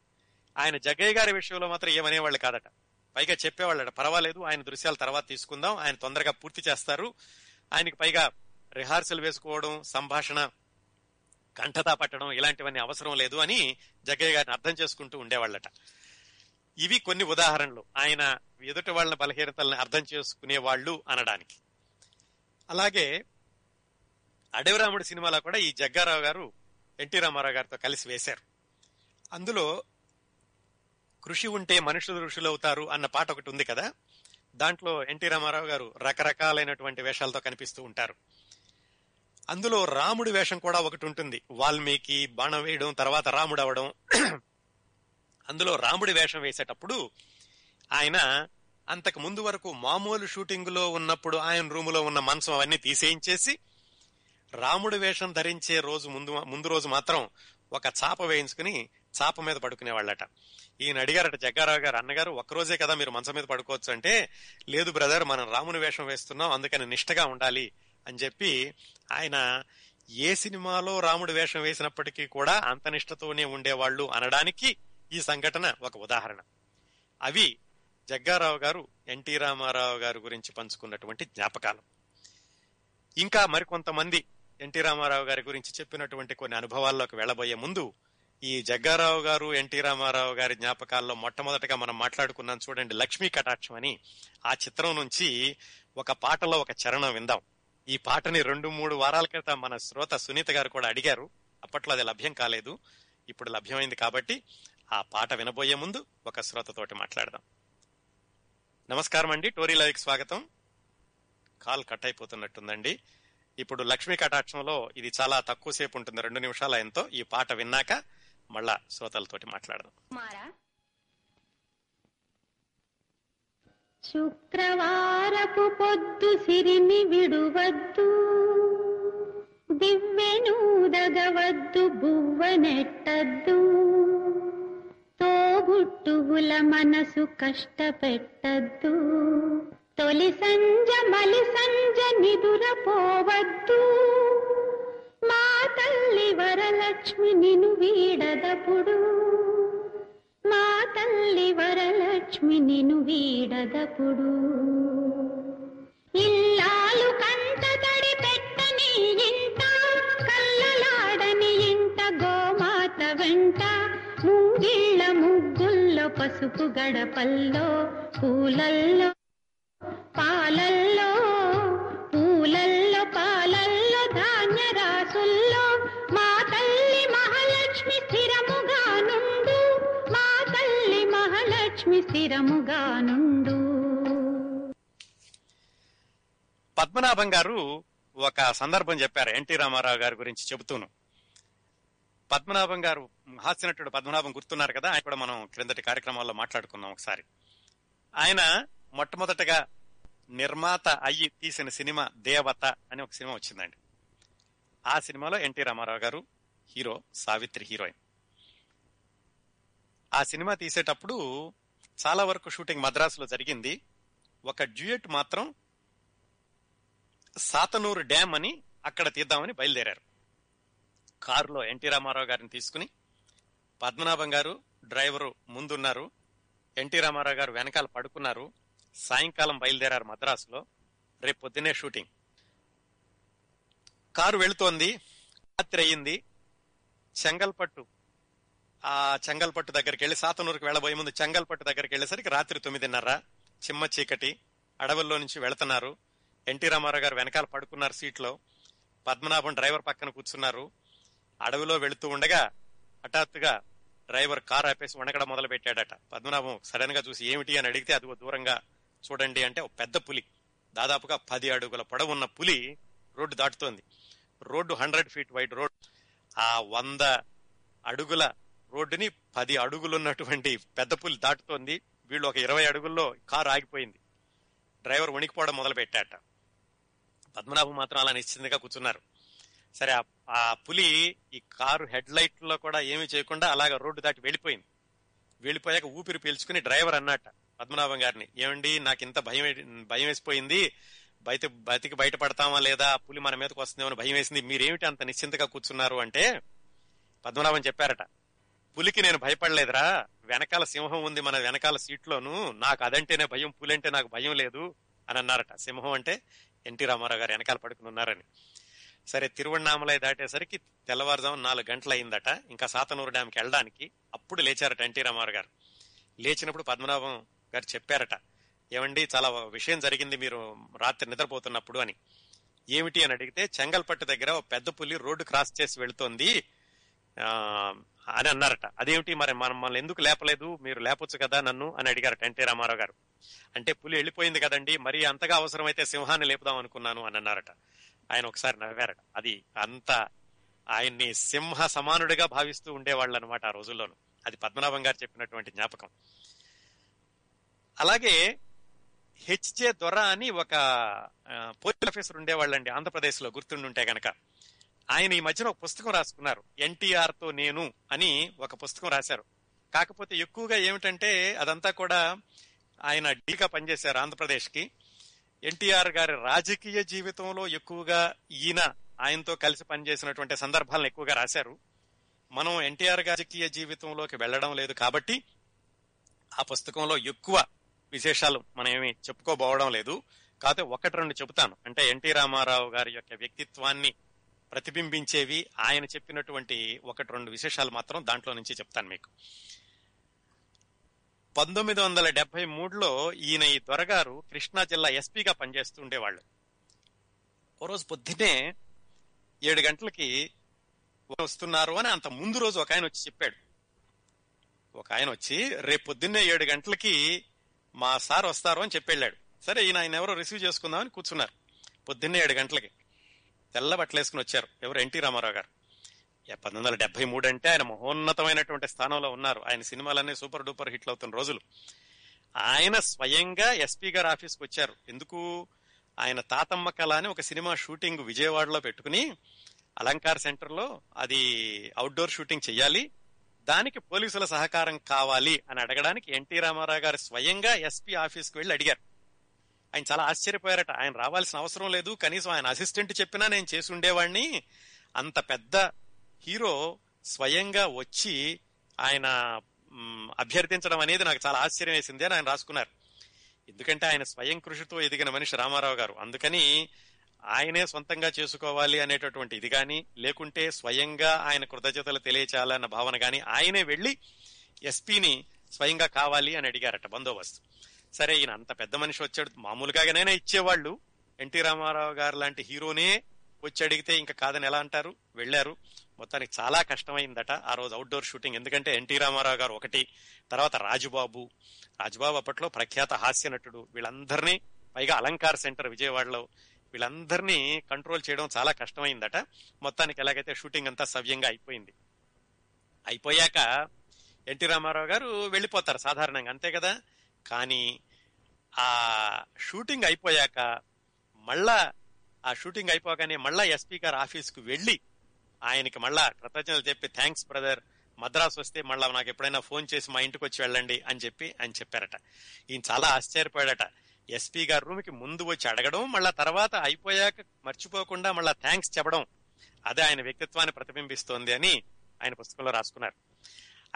ఆయన జగ్గయ్య గారి విషయంలో మాత్రం ఏమనేవాళ్ళు కాదట, పైగా చెప్పేవాళ్ళట పర్వాలేదు ఆయన దృశ్యాలు తర్వాత తీసుకుందాం, ఆయన తొందరగా పూర్తి చేస్తారు, ఆయనకి పైగా రిహార్సల్ వేసుకోవడం, సంభాషణ కంఠతా పట్టడం ఇలాంటివన్నీ అవసరం లేదు అని జగ్గయ్య గారిని అర్థం చేసుకుంటూ ఉండేవాళ్ళట. ఇవి కొన్ని ఉదాహరణలు ఆయన ఎదుటి వాళ్ళ బలహీనతలను అర్థం చేసుకునేవాళ్ళు అనడానికి. అలాగే అడవి రాముడు సినిమాలో కూడా ఈ జగ్గారావు గారు ఎన్టీ రామారావు గారితో కలిసి వేశారు. అందులో కృషి ఉంటే మనుషులు ఋషులు అవుతారు అన్న పాట ఒకటి ఉంది కదా, దాంట్లో ఎన్టీ రామారావు గారు రకరకాలైనటువంటి వేషాలతో కనిపిస్తూ ఉంటారు. అందులో రాముడి వేషం కూడా ఒకటి ఉంటుంది, వాల్మీకి బాణం వేయడం తర్వాత రాముడు అవడం. అందులో రాముడి వేషం వేసేటప్పుడు ఆయన అంతకు ముందు వరకు మామూలు షూటింగ్ లో ఉన్నప్పుడు ఆయన రూములో ఉన్న మంచం అవన్నీ తీసేయించేసి రాముడి వేషం ధరించే రోజు ముందు రోజు మాత్రం ఒక చాప వేయించుకుని చాప మీద పడుకునేవాళ్ళట. ఈయన అడిగారట జగ్గారావు గారు, అన్నగారు ఒక్కరోజే కదా మీరు మంచం మీద పడుకోవచ్చు అంటే, లేదు బ్రదర్ మనం రాముని వేషం వేస్తున్నాం అందుకని నిష్ఠగా ఉండాలి అని చెప్పి ఆయన ఏ సినిమాలో రాముడి వేషం వేసినప్పటికీ కూడా అంత నిష్ఠతోనే ఉండేవాళ్ళు అనడానికి ఈ సంఘటన ఒక ఉదాహరణ. అవి జగ్గారావు గారు ఎన్టీ రామారావు గారి గురించి పంచుకున్నటువంటి జ్ఞాపకాలు. ఇంకా మరికొంతమంది ఎన్టీ రామారావు గారి గురించి చెప్పినటువంటి కొన్ని అనుభవాల్లోకి వెళ్లబోయే ముందు ఈ జగ్గారావు గారు ఎన్టీ రామారావు గారి జ్ఞాపకాల్లో మొట్టమొదటగా మనం మాట్లాడుకున్నాం చూడండి లక్ష్మీ కటాక్షం అని, ఆ చిత్రం నుంచి ఒక పాటలో ఒక చరణం విందాం. ఈ పాటని 2-3 వారాల క్రితం మన శ్రోత సునీత గారు కూడా అడిగారు, అప్పట్లో అది లభ్యం కాలేదు, ఇప్పుడు లభ్యమైంది కాబట్టి ఆ పాట వినబోయే ముందు ఒక శ్రోతతోటి మాట్లాడదాం. నమస్కారం అండి, టోరీ లైవ్కి స్వాగతం. కాల్ కట్ అయిపోతున్నట్టుందండి. ఇప్పుడు లక్ష్మీ కటాక్షంలో ఇది చాలా తక్కువ సేపు ఉంటుంది, 2 నిమిషాలు ఎంతో. ఈ పాట విన్నాక మళ్ళా శ్రోతలతోటి మాట్లాడదాం. శుక్రవారపు పొద్దు సిరిమి విడువద్దు, దివ్వెనూదగవద్దు, బువ్వనెట్టద్దు, తోబుట్టువుల మనసు కష్టపెట్టద్దు, తొలి సంజ మలి సంజ నిదురపోవద్దు, మా తల్లి వరలక్ష్మి నిను వీడదపుడు, మా తల్లి వరలక్ష్మి నిను వీడదపుడు, ఇల్లాలు కంట తడి పెట్టని ఇంట, కల్లలాడని ఇంట, గోమాత వెంట, ముంగిళ్ళ ముగ్గుల్లో, పసుపు గడపల్లో, పూలల్లో పాలల్లో, పూలల్లో పాలల్లో, ధాన్య రాసుల్లో, మా తల్లి మహాలక్ష్మి స్థిరముగా నుండు, మా తల్లి మహాలక్ష్మి స్థిరముగా నుండు. పద్మనాభం గారు ఒక సందర్భం చెప్పారు ఎన్టీ రామారావు గారి గురించి చెబుతూను. పద్మనాభం గారు హాస్యనటుడు పద్మనాభం గుర్తున్నారు కదా, ఆయన కూడా మనం క్రిందటి కార్యక్రమాల్లో మాట్లాడుకున్నాం ఒకసారి. ఆయన మొట్టమొదటగా నిర్మాత అయ్యి తీసిన సినిమా దేవత అని ఒక సినిమా వచ్చిందండి. ఆ సినిమాలో ఎన్టీ రామారావు గారు హీరో, సావిత్రి హీరోయిన్. ఆ సినిమా తీసేటప్పుడు చాలా వరకు షూటింగ్ మద్రాసులో జరిగింది. ఒక డ్యూయెట్ మాత్రం సాతనూరు డ్యామ్ అని అక్కడ తీద్దామని బయలుదేరారు. కారులో ఎన్టీ రామారావు గారిని తీసుకుని, పద్మనాభం గారు డ్రైవరు ముందున్నారు, ఎన్టీ రామారావు గారు వెనకాల పడుకున్నారు. సాయంకాలం బయలుదేరారు మద్రాసులో, రేపు పొద్దునే షూటింగ్. కారు వెళుతోంది, రాత్రి అయ్యింది. చెంగల్పట్టు, ఆ చెంగల్పట్టు దగ్గరికి వెళ్ళి, సాతనూరుకు వెళ్ళబోయే ముందు చెంగల్పట్టు దగ్గరికి వెళ్ళేసరికి రాత్రి 9:30, చిమ్మ చీకటి, అడవుల్లో నుంచి వెళుతున్నారు. ఎన్టీ రామారావు గారు వెనకాల పడుకున్నారు సీట్లో, పద్మనాభం డ్రైవర్ పక్కన కూర్చున్నారు. అడవిలో వెళుతూ ఉండగా హఠాత్తుగా డ్రైవర్ కారు ఆపేసి వణకడం మొదలు పెట్టాడట. పద్మనాభం సడన్ గా చూసి ఏమిటి అని అడిగితే, అది దూరంగా చూడండి అంటే ఒక పెద్ద పులి, దాదాపుగా 10 అడుగుల పొడవున్న పులి రోడ్డు దాటుతోంది. Road 100 feet wide road. ఆ 100 అడుగుల రోడ్డుని 10 అడుగులున్నటువంటి పెద్ద పులి దాటుతోంది. వీళ్ళు ఒక 20 అడుగుల్లో కారు ఆగిపోయింది. డ్రైవర్ వణికిపోవడం మొదలు పెట్టాట. పద్మనాభం మాత్రం అలా నిశ్చింతగా కూర్చున్నారు. సరే, ఆ పులి ఈ కారు హెడ్ లైట్లో కూడా ఏమీ చేయకుండా అలాగ రోడ్డు దాటి వెళ్ళిపోయింది. వెళ్ళిపోయాక ఊపిరి పీల్చుకుని డ్రైవర్ అన్నట్ట పద్మనాభం గారిని, ఏమండి నాకు ఇంత భయం వేసిపోయింది, బతికి బయటపడతామా లేదా, పులి మన మీదకి వస్తుందేమో భయం వేసింది, మీరేమిటి అంత నిశ్చింతగా కూర్చున్నారు అంటే, పద్మనాభం చెప్పారట, పులికి నేను భయపడలేదురా, వెనకాల సింహం ఉంది మన వెనకాల సీట్లోను, నాకు అదంటేనే భయం, పులి అంటే నాకు భయం లేదు అని అన్నారట. సింహం అంటే ఎన్టీ రామారావు గారు వెనకాల పడుకుని ఉన్నారని. సరే, తిరువణ్ణామలై దాటేసరికి తెల్లవారుజామున 4 గంటలు అయిందట. ఇంకా సాతనూరు డ్యామ్కి వెళ్ళడానికి అప్పుడు లేచారట ఎన్టీ రామారావు గారు. లేచినప్పుడు పద్మనాభం గారు చెప్పారట, ఏమండి చాలా విషయం జరిగింది మీరు రాత్రి నిద్రపోతున్నప్పుడు అని. ఏమిటి అని అడిగితే, చెంగల్పట్టు దగ్గర ఓ పెద్ద పులి రోడ్డు క్రాస్ చేసి వెళుతోంది అని అన్నారట. అదేమిటి మరి మమ్మల్ని ఎందుకు లేపలేదు, మీరు లేపొచ్చు కదా నన్ను అని అడిగారట ఎన్టీ రామారావు గారు. అంటే పులి వెళ్ళిపోయింది కదండి, మరి అంతగా అవసరమైతే సింహాన్ని లేపుదాం అనుకున్నాను అని అన్నారట. ఆయన ఒకసారి నవ్వారట. అది అంత ఆయన్ని సింహ సమానుడిగా భావిస్తూ ఉండేవాళ్ళు అనమాట ఆ రోజుల్లోనూ. అది పద్మనాభం గారు చెప్పినటువంటి జ్ఞాపకం. అలాగే హెచ్జే దొర అని ఒక పోలీస్ ఆఫీసర్ ఉండేవాళ్ళండి ఆంధ్రప్రదేశ్లో, గుర్తుండుంటే గనక. ఆయన ఈ మధ్యన ఒక పుస్తకం రాసుకున్నారు, ఎన్టీఆర్తో నేను అని ఒక పుస్తకం రాశారు. కాకపోతే ఎక్కువగా ఏమిటంటే అదంతా కూడా ఆయన డీగా పనిచేశారు ఆంధ్రప్రదేశ్కి. ఎన్టీఆర్ గారి రాజకీయ జీవితంలో ఎక్కువగా ఆయనతో కలిసి పనిచేసినటువంటి సందర్భాలను ఎక్కువగా రాశారు. మనం ఎన్టీఆర్ రాజకీయ జీవితంలోకి వెళ్ళడం లేదు కాబట్టి ఆ పుస్తకంలో ఎక్కువ విశేషాలు మనం ఏమి చెప్పుకోబోవడం లేదు. కాకపోతే 1-2 చెబుతాను. అంటే ఎన్టీ రామారావు గారి యొక్క వ్యక్తిత్వాన్ని ప్రతిబింబించేవి ఆయన చెప్పినటువంటి 1-2 విశేషాలు మాత్రం దాంట్లో నుంచి చెప్తాను మీకు. 1973 ఈయన ఈ దొరగారు కృష్ణా జిల్లా ఎస్పీగా పనిచేస్తూ ఉండేవాళ్ళు. ఓ రోజు పొద్దునే 7 గంటలకి వస్తున్నారు అని అంత ముందు రోజు ఒక ఆయన వచ్చి చెప్పాడు. ఒక ఆయన వచ్చి రేపు పొద్దున్నే 7 గంటలకి మా సార్ వస్తారు అని చెప్పెళ్ళాడు. సరే, ఆయన ఎవరో రిసీవ్ చేసుకుందామని కూర్చున్నారు. పొద్దున్నే 7 గంటలకి తెల్ల బట్టలేసుకుని వచ్చారు. ఎవరు? ఎన్టీ రామారావు గారు. 1973 అంటే ఆయన మహోన్నతమైనటువంటి స్థానంలో ఉన్నారు. ఆయన సినిమాలన్నీ సూపర్ డూపర్ హిట్లు అవుతున్న రోజులు. ఆయన స్వయంగా ఎస్పీ గారు ఆఫీస్కి వచ్చారు. ఎందుకు? ఆయన తాతమ్మ కళ అని ఒక సినిమా షూటింగ్ విజయవాడలో పెట్టుకుని అలంకార్ సెంటర్లో అది అవుట్డోర్ షూటింగ్ చేయాలి, దానికి పోలీసుల సహకారం కావాలి అని అడగడానికి ఎన్టీ రామారావు గారు స్వయంగా ఎస్పీ ఆఫీస్కి వెళ్ళి అడిగారు. ఆయన చాలా ఆశ్చర్యపోయారట. ఆయన రావాల్సిన అవసరం లేదు, కనీసం ఆయన అసిస్టెంట్ చెప్పినా నేను చేసి ఉండేవాడిని, అంత పెద్ద హీరో స్వయంగా వచ్చి ఆయన అభ్యర్థించడం అనేది నాకు చాలా ఆశ్చర్యం వేసింది అని ఆయన రాసుకున్నారు. ఎందుకంటే ఆయన స్వయం కృషితో ఎదిగిన మనిషి రామారావు గారు. అందుకని ఆయనే సొంతంగా చేసుకోవాలి అనేటటువంటి ఇది కానీ, లేకుంటే స్వయంగా ఆయన కృతజ్ఞతలు తెలియచేయాలన్న భావన కానీ, ఆయనే వెళ్ళి ఎస్పీని స్వయంగా కావాలి అని అడిగారట బందోబస్తు. సరే, ఈయన అంత పెద్ద మనిషి వచ్చాడు, మామూలుగానైనా ఇచ్చేవాళ్ళు. ఎన్టీ రామారావు గారు లాంటి హీరోనే వచ్చి అడిగితే ఇంకా కాదని ఎలా అంటారు? వెళ్ళారు. మొత్తానికి చాలా కష్టమైందట ఆ రోజు అవుట్డోర్ షూటింగ్. ఎందుకంటే ఎన్టీ రామారావు గారు ఒకటి, తర్వాత రాజుబాబు అప్పట్లో ప్రఖ్యాత హాస్య నటుడు, వీళ్ళందరినీ, పైగా అలంకార్ సెంటర్ విజయవాడలో, వీళ్ళందరినీ కంట్రోల్ చేయడం చాలా కష్టమైందట. మొత్తానికి ఎలాగైతే షూటింగ్ అంతా సవ్యంగా అయిపోయింది. అయిపోయాక ఎన్టీ రామారావు గారు వెళ్ళిపోతారు సాధారణంగా, అంతే కదా. కానీ ఆ షూటింగ్ అయిపోయాక మళ్ళా, ఆ షూటింగ్ అయిపోగానే మళ్ళా ఎస్పీ గారు ఆఫీస్కు వెళ్ళి ఆయనకి మళ్ళా కృతజ్ఞతలు చెప్పి, థ్యాంక్స్ బ్రదర్, మద్రాసు వస్తే మళ్ళీ నాకు ఎప్పుడైనా ఫోన్ చేసి మా ఇంటికి వచ్చి వెళ్ళండి అని చెప్పి ఆయన చెప్పారట. ఈయన చాలా ఆశ్చర్యపోయాడట. ఎస్పీ గారి రూమ్కి ముందు వచ్చి అడగడం, మళ్ళా తర్వాత అయిపోయాక మర్చిపోకుండా మళ్ళా థ్యాంక్స్ చెప్పడం, అదే ఆయన వ్యక్తిత్వాన్ని ప్రతిబింబిస్తోంది అని ఆయన పుస్తకంలో రాసుకున్నారు.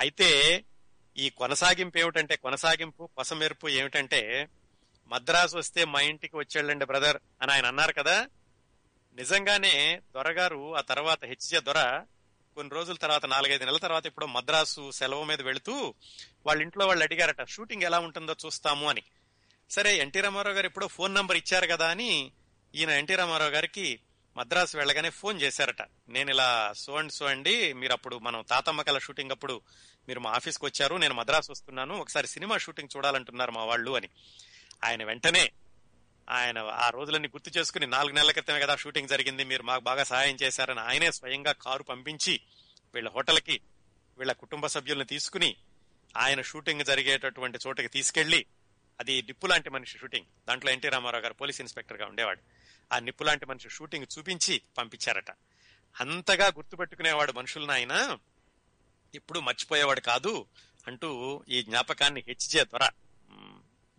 అయితే ఈ కొనసాగింపు ఏమిటంటే, కొనసాగింపు కొసమెరుపు ఏమిటంటే, మద్రాసు వస్తే మా ఇంటికి వచ్చేళ్ళండి బ్రదర్ అని ఆయన అన్నారు కదా. నిజంగానే దొరగారు ఆ తర్వాత హెచ్జే దొర కొన్ని రోజుల తర్వాత 4-5 నెలల తర్వాత ఇప్పుడు మద్రాసు సెలవు మీద వెళుతూ వాళ్ళ ఇంట్లో వాళ్ళు అడిగారట, షూటింగ్ ఎలా ఉంటుందో చూస్తాము అని. సరే ఎన్టీ రామారావు గారు ఎప్పుడో ఫోన్ నెంబర్ ఇచ్చారు కదా అని ఈయన ఎన్టీ రామారావు గారికి మద్రాసు వెళ్ళగానే ఫోన్ చేశారట. నేను ఇలా సో అండ్ సో అండి, మీరు అప్పుడు మనం తాతమ్మ కళ షూటింగ్ అప్పుడు మీరు మా ఆఫీస్కి వచ్చారు, నేను మద్రాసు వస్తున్నాను, ఒకసారి సినిమా షూటింగ్ చూడాలంటున్నారు మా వాళ్ళు అని. ఆయన వెంటనే ఆయన ఆ రోజులన్నీ గుర్తు చేసుకుని 4 నెలల క్రితమే కదా షూటింగ్ జరిగింది, మీరు మాకు బాగా సహాయం చేశారని ఆయనే స్వయంగా కారు పంపించి వీళ్ళ హోటల్కి వీళ్ళ కుటుంబ సభ్యులను తీసుకుని ఆయన షూటింగ్ జరిగేటటువంటి చోటకి తీసుకెళ్లి, అది నిప్పు లాంటి మనిషి షూటింగ్, దాంట్లో ఎన్టీ రామారావు గారు పోలీస్ ఇన్స్పెక్టర్ గా ఉండేవాడు, ఆ నిప్పు లాంటి మనిషి షూటింగ్ చూపించి పంపించారట. అంతగా గుర్తుపెట్టుకునేవాడు మనుషులను ఆయన, ఇప్పుడు మర్చిపోయేవాడు కాదు అంటూ ఈ జ్ఞాపకాన్ని హెచ్జే దొర,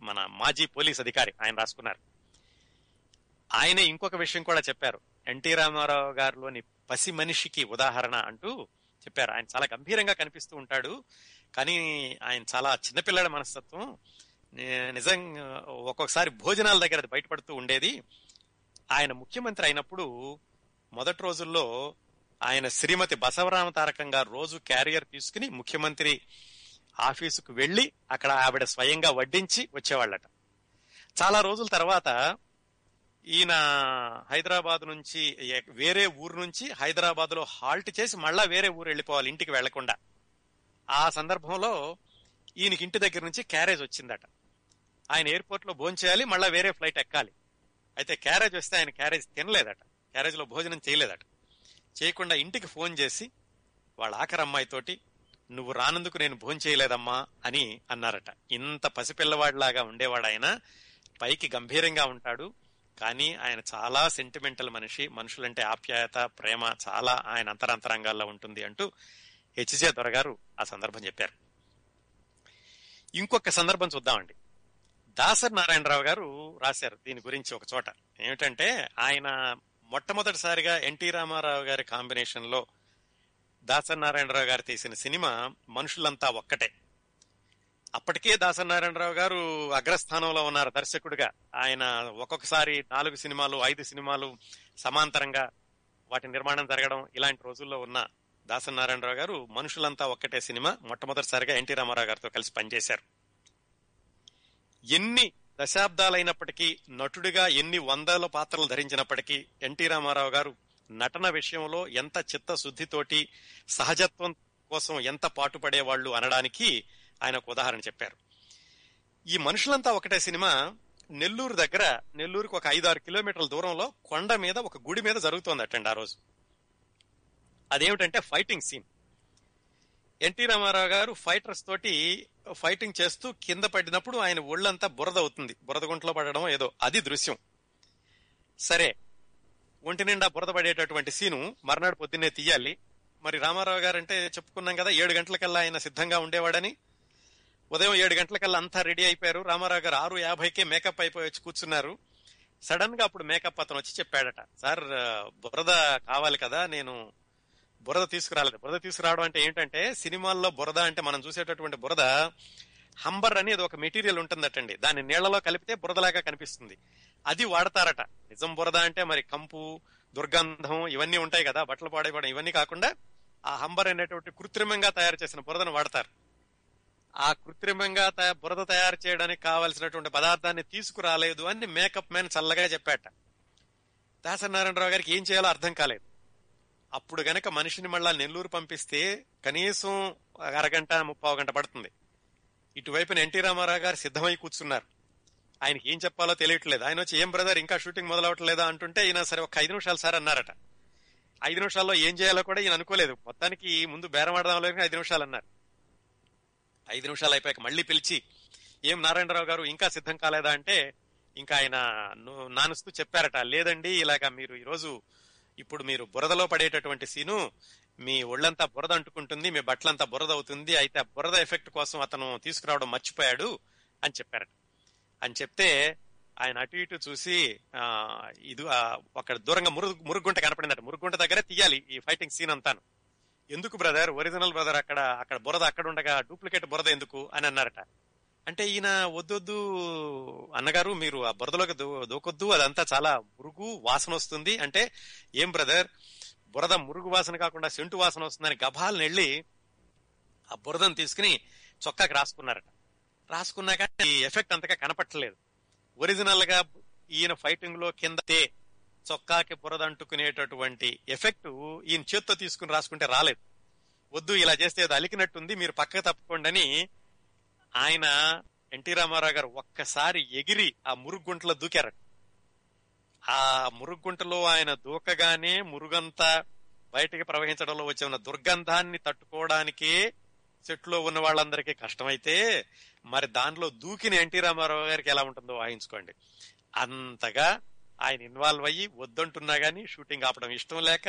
మన మాజీ పోలీస్ అధికారి, ఆయన రాసుకున్నారు. ఆయనే ఇంకొక విషయం కూడా చెప్పారు, ఎన్టీ రామారావు గారిలోని పసి మనిషికి ఉదాహరణ అంటూ చెప్పారు. ఆయన చాలా గంభీరంగా కనిపిస్తూ ఉంటాడు కానీ ఆయన చాలా చిన్నపిల్లల మనస్తత్వం. నిజంగా ఒక్కొక్కసారి భోజనాల దగ్గర అది బయటపడుతూ ఉండేది. ఆయన ముఖ్యమంత్రి అయినప్పుడు మొదటి రోజుల్లో ఆయన శ్రీమతి బసవరామ తారకం గారు రోజు క్యారియర్ తీసుకుని ముఖ్యమంత్రి ఆఫీసుకు వెళ్లి అక్కడ ఆవిడ స్వయంగా వడ్డించి వచ్చేవాళ్ళట. చాలా రోజుల తర్వాత ఈయన హైదరాబాద్ నుంచి వేరే ఊరు నుంచి హైదరాబాద్ లో హాల్ట్ చేసి మళ్ళా వేరే ఊరు వెళ్ళిపోవాలి, ఇంటికి వెళ్లకుండా. ఆ సందర్భంలో ఈయనకి ఇంటి దగ్గర నుంచి క్యారేజ్ వచ్చిందట. ఆయన ఎయిర్పోర్ట్ లో భోంచేయాలి, మళ్ళా వేరే ఫ్లైట్ ఎక్కాలి. అయితే క్యారేజ్ వస్తే ఆయన క్యారేజ్ తినలేదట, క్యారేజ్ లో భోజనం చేయలేదట. చేయకుండా ఇంటికి ఫోన్ చేసి వాళ్ళ ఆఖరి అమ్మాయితోటి, నువ్వు రానందుకు నేను భోంచేయలేదమ్మా అని అన్నారట. ఇంత పసిపిల్లవాడిలాగా ఉండేవాడు ఆయన. పైకి గంభీరంగా ఉంటాడు కానీ ఆయన చాలా సెంటిమెంటల్ మనిషి, మనుషులంటే ఆప్యాయత ప్రేమ చాలా ఆయన అంతరంతరంగాల్లో ఉంటుంది అంటూ హెచ్జే దొరగారు ఆ సందర్భం చెప్పారు. ఇంకొక సందర్భం చూద్దామండి. దాసరి నారాయణరావు గారు రాశారు దీని గురించి ఒక చోట. ఏమిటంటే ఆయన మొట్టమొదటిసారిగా ఎన్టీ రామారావు గారి కాంబినేషన్ లో దాసరి నారాయణరావు గారు తీసిన సినిమా మనుషులంతా ఒక్కటే. అప్పటికే దాసరి నారాయణరావు గారు అగ్రస్థానంలో ఉన్నారు దర్శకుడిగా. ఆయన ఒక్కొక్కసారి 4 సినిమాలు 5 సినిమాలు సమాంతరంగా వాటి నిర్మాణం జరగడం, ఇలాంటి రోజుల్లో ఉన్న దాసరి నారాయణరావు గారు మనుషులంతా ఒక్కటే సినిమా మొట్టమొదటిసారిగా ఎన్టీ రామారావు గారితో కలిసి పనిచేశారు. ఎన్ని దశాబ్దాలైనప్పటికీ, నటుడిగా ఎన్ని వందల పాత్రలు ధరించినప్పటికీ ఎన్టీ రామారావు గారు నటన విషయంలో ఎంత చిత్తశుద్ధితోటి సహజత్వం కోసం ఎంత పాటుపడేవాళ్ళు అనడానికి ఆయన ఒక ఉదాహరణ చెప్పారు. ఈ మనుషులంతా ఒకటే సినిమా నెల్లూరు దగ్గర, నెల్లూరుకు ఒక 5-6 కిలోమీటర్ల దూరంలో కొండ మీద ఒక గుడి మీద జరుగుతోందటండి ఆ రోజు. అదేమిటంటే ఫైటింగ్ సీన్. ఎన్టీ రామారావు గారు ఫైటర్స్ తోటి ఫైటింగ్ చేస్తూ కింద పడినప్పుడు ఆయన ఒళ్ళంతా బురద అవుతుంది, బురద గుంటలో పడడం ఏదో, అది దృశ్యం. సరే ఒంటి నిండా బురద పడేటటువంటి సీను మర్నాడు పొద్దున్నే తీయాలి. మరి రామారావు గారు అంటే చెప్పుకున్నాం కదా 7 గంటలకల్లా ఆయన సిద్ధంగా ఉండేవాడని. ఉదయం 7 గంటలకల్లా అంతా రెడీ అయిపోయారు. రామారావు గారు 6:50కే మేకప్ అయిపోయి వచ్చి కూర్చున్నారు. సడన్ గా అప్పుడు మేకప్ అతను వచ్చి చెప్పాడట, సార్ బురద కావాలి కదా, నేను బురద తీసుకురాలేదు. బురద తీసుకురావడం అంటే ఏంటంటే, సినిమాల్లో బురద అంటే మనం చూసేటటువంటి బురద హంబర్ అనేది ఒక మెటీరియల్ ఉంటుందటండి, దాన్ని నీళ్లలో కలిపితే బురదలాగా కనిపిస్తుంది, అది వాడతారట. నిజం బురద అంటే మరి కంపు, దుర్గంధం ఇవన్నీ ఉంటాయి కదా, బట్టలు పాడైపోవడం, ఇవన్నీ కాకుండా ఆ హంబర్ అనేటువంటి కృత్రిమంగా తయారు చేసిన బురదను వాడతారు. ఆ కృత్రిమంగా బురద తయారు చేయడానికి కావలసినటువంటి పదార్థాన్ని తీసుకురాలేదు అని మేకప్ మ్యాన్ చల్లగా చెప్పాట. దాసరి నారాయణరావు గారికి ఏం చేయాలో అర్థం కాలేదు. అప్పుడు గనక మనిషిని మళ్ళా నెల్లూరు పంపిస్తే కనీసం 1 అరగంట 30 గంట పడుతుంది. ఇటువైపున ఎన్టీ రామారావు గారు సిద్ధమై కూర్చున్నారు. ఆయనకి ఏం చెప్పాలో తెలియట్లేదు. ఆయన వచ్చి, ఏం బ్రదర్ ఇంకా షూటింగ్ మొదలవట్లేదా అంటుంటే ఈయన, సరే ఒక 5 నిమిషాలు సార్ అన్నారట. 5 నిమిషాల్లో ఏం చేయాలో కూడా ఈయన అనుకోలేదు. మొత్తానికి ముందు బేరమాడదాంలో 5 నిమిషాలు అన్నారు. 5 నిమిషాలు అయిపోయాక మళ్ళీ పిలిచి, ఏం నారాయణరావు గారు ఇంకా సిద్ధం కాలేదా అంటే ఇంకా ఆయన నానుస్తూ చెప్పారట, లేదండి ఇలాగా మీరు ఈరోజు ఇప్పుడు మీరు బురదలో పడేటటువంటి సీను మీ ఒళ్ళంతా బురద అంటుకుంటుంది, మీ బట్టలంతా బురద అవుతుంది, అయితే ఆ బురద ఎఫెక్ట్ కోసం అతను తీసుకురావడం మర్చిపోయాడు అని చెప్పారట. అని చెప్తే ఆయన అటు ఇటు చూసి ఇది అక్కడ దూరంగా మురుగుంట కనపడిందట. మురుగుంట దగ్గర తీయాలి ఈ ఫైటింగ్ సీన్ అంతాను. ఎందుకు బ్రదర్, ఒరిజినల్ బ్రదర్ అక్కడ బురద అక్కడ ఉండగా డూప్లికేట్ బురద ఎందుకు అని అన్నారట. అంటే ఈయన వద్దొద్దు అన్నగారు, మీరు ఆ బురదలోకి దూకొద్దు, అదంతా చాలా మురుగు వాసన వస్తుంది అంటే, ఏం బ్రదర్ బురద మురుగు వాసన కాకుండా సెంటు వాసన వస్తుందని గభాలను వెళ్ళి ఆ బురదను తీసుకుని చొక్కాకి రాసుకున్నారట. రాసుకున్నాక ఈ ఎఫెక్ట్ అంతగా కనపట్టలేదు. ఒరిజినల్ గా ఈయన ఫైటింగ్ లో కిందతే చొక్కాకి బురద అంటుకునేటటువంటి ఎఫెక్ట్ ఈయన చేత్తో తీసుకుని రాసుకుంటే రాలేదు. వద్దు, ఇలా చేస్తే అది అలికినట్టుంది, మీరు పక్కకు తప్పకుండా అని ఆయన ఎన్టీ రామారావు గారు ఒక్కసారి ఎగిరి ఆ మురుగుంటలో దూకారట. ఆ మురుగుంటలో ఆయన దూకగానే మురుగంతా బయటకి ప్రవహించడంలో వచ్చే ఉన్న దుర్గంధాన్ని తట్టుకోవడానికే చెట్లో ఉన్న వాళ్ళందరికీ కష్టమైతే, మరి దానిలో దూకిన ఎన్టీ రామారావు గారికి ఎలా ఉంటుందో వాయించుకోండి. అంతగా ఆయన ఇన్వాల్వ్ అయ్యి వద్దంటున్నా గానీ షూటింగ్ ఆపడం ఇష్టం లేక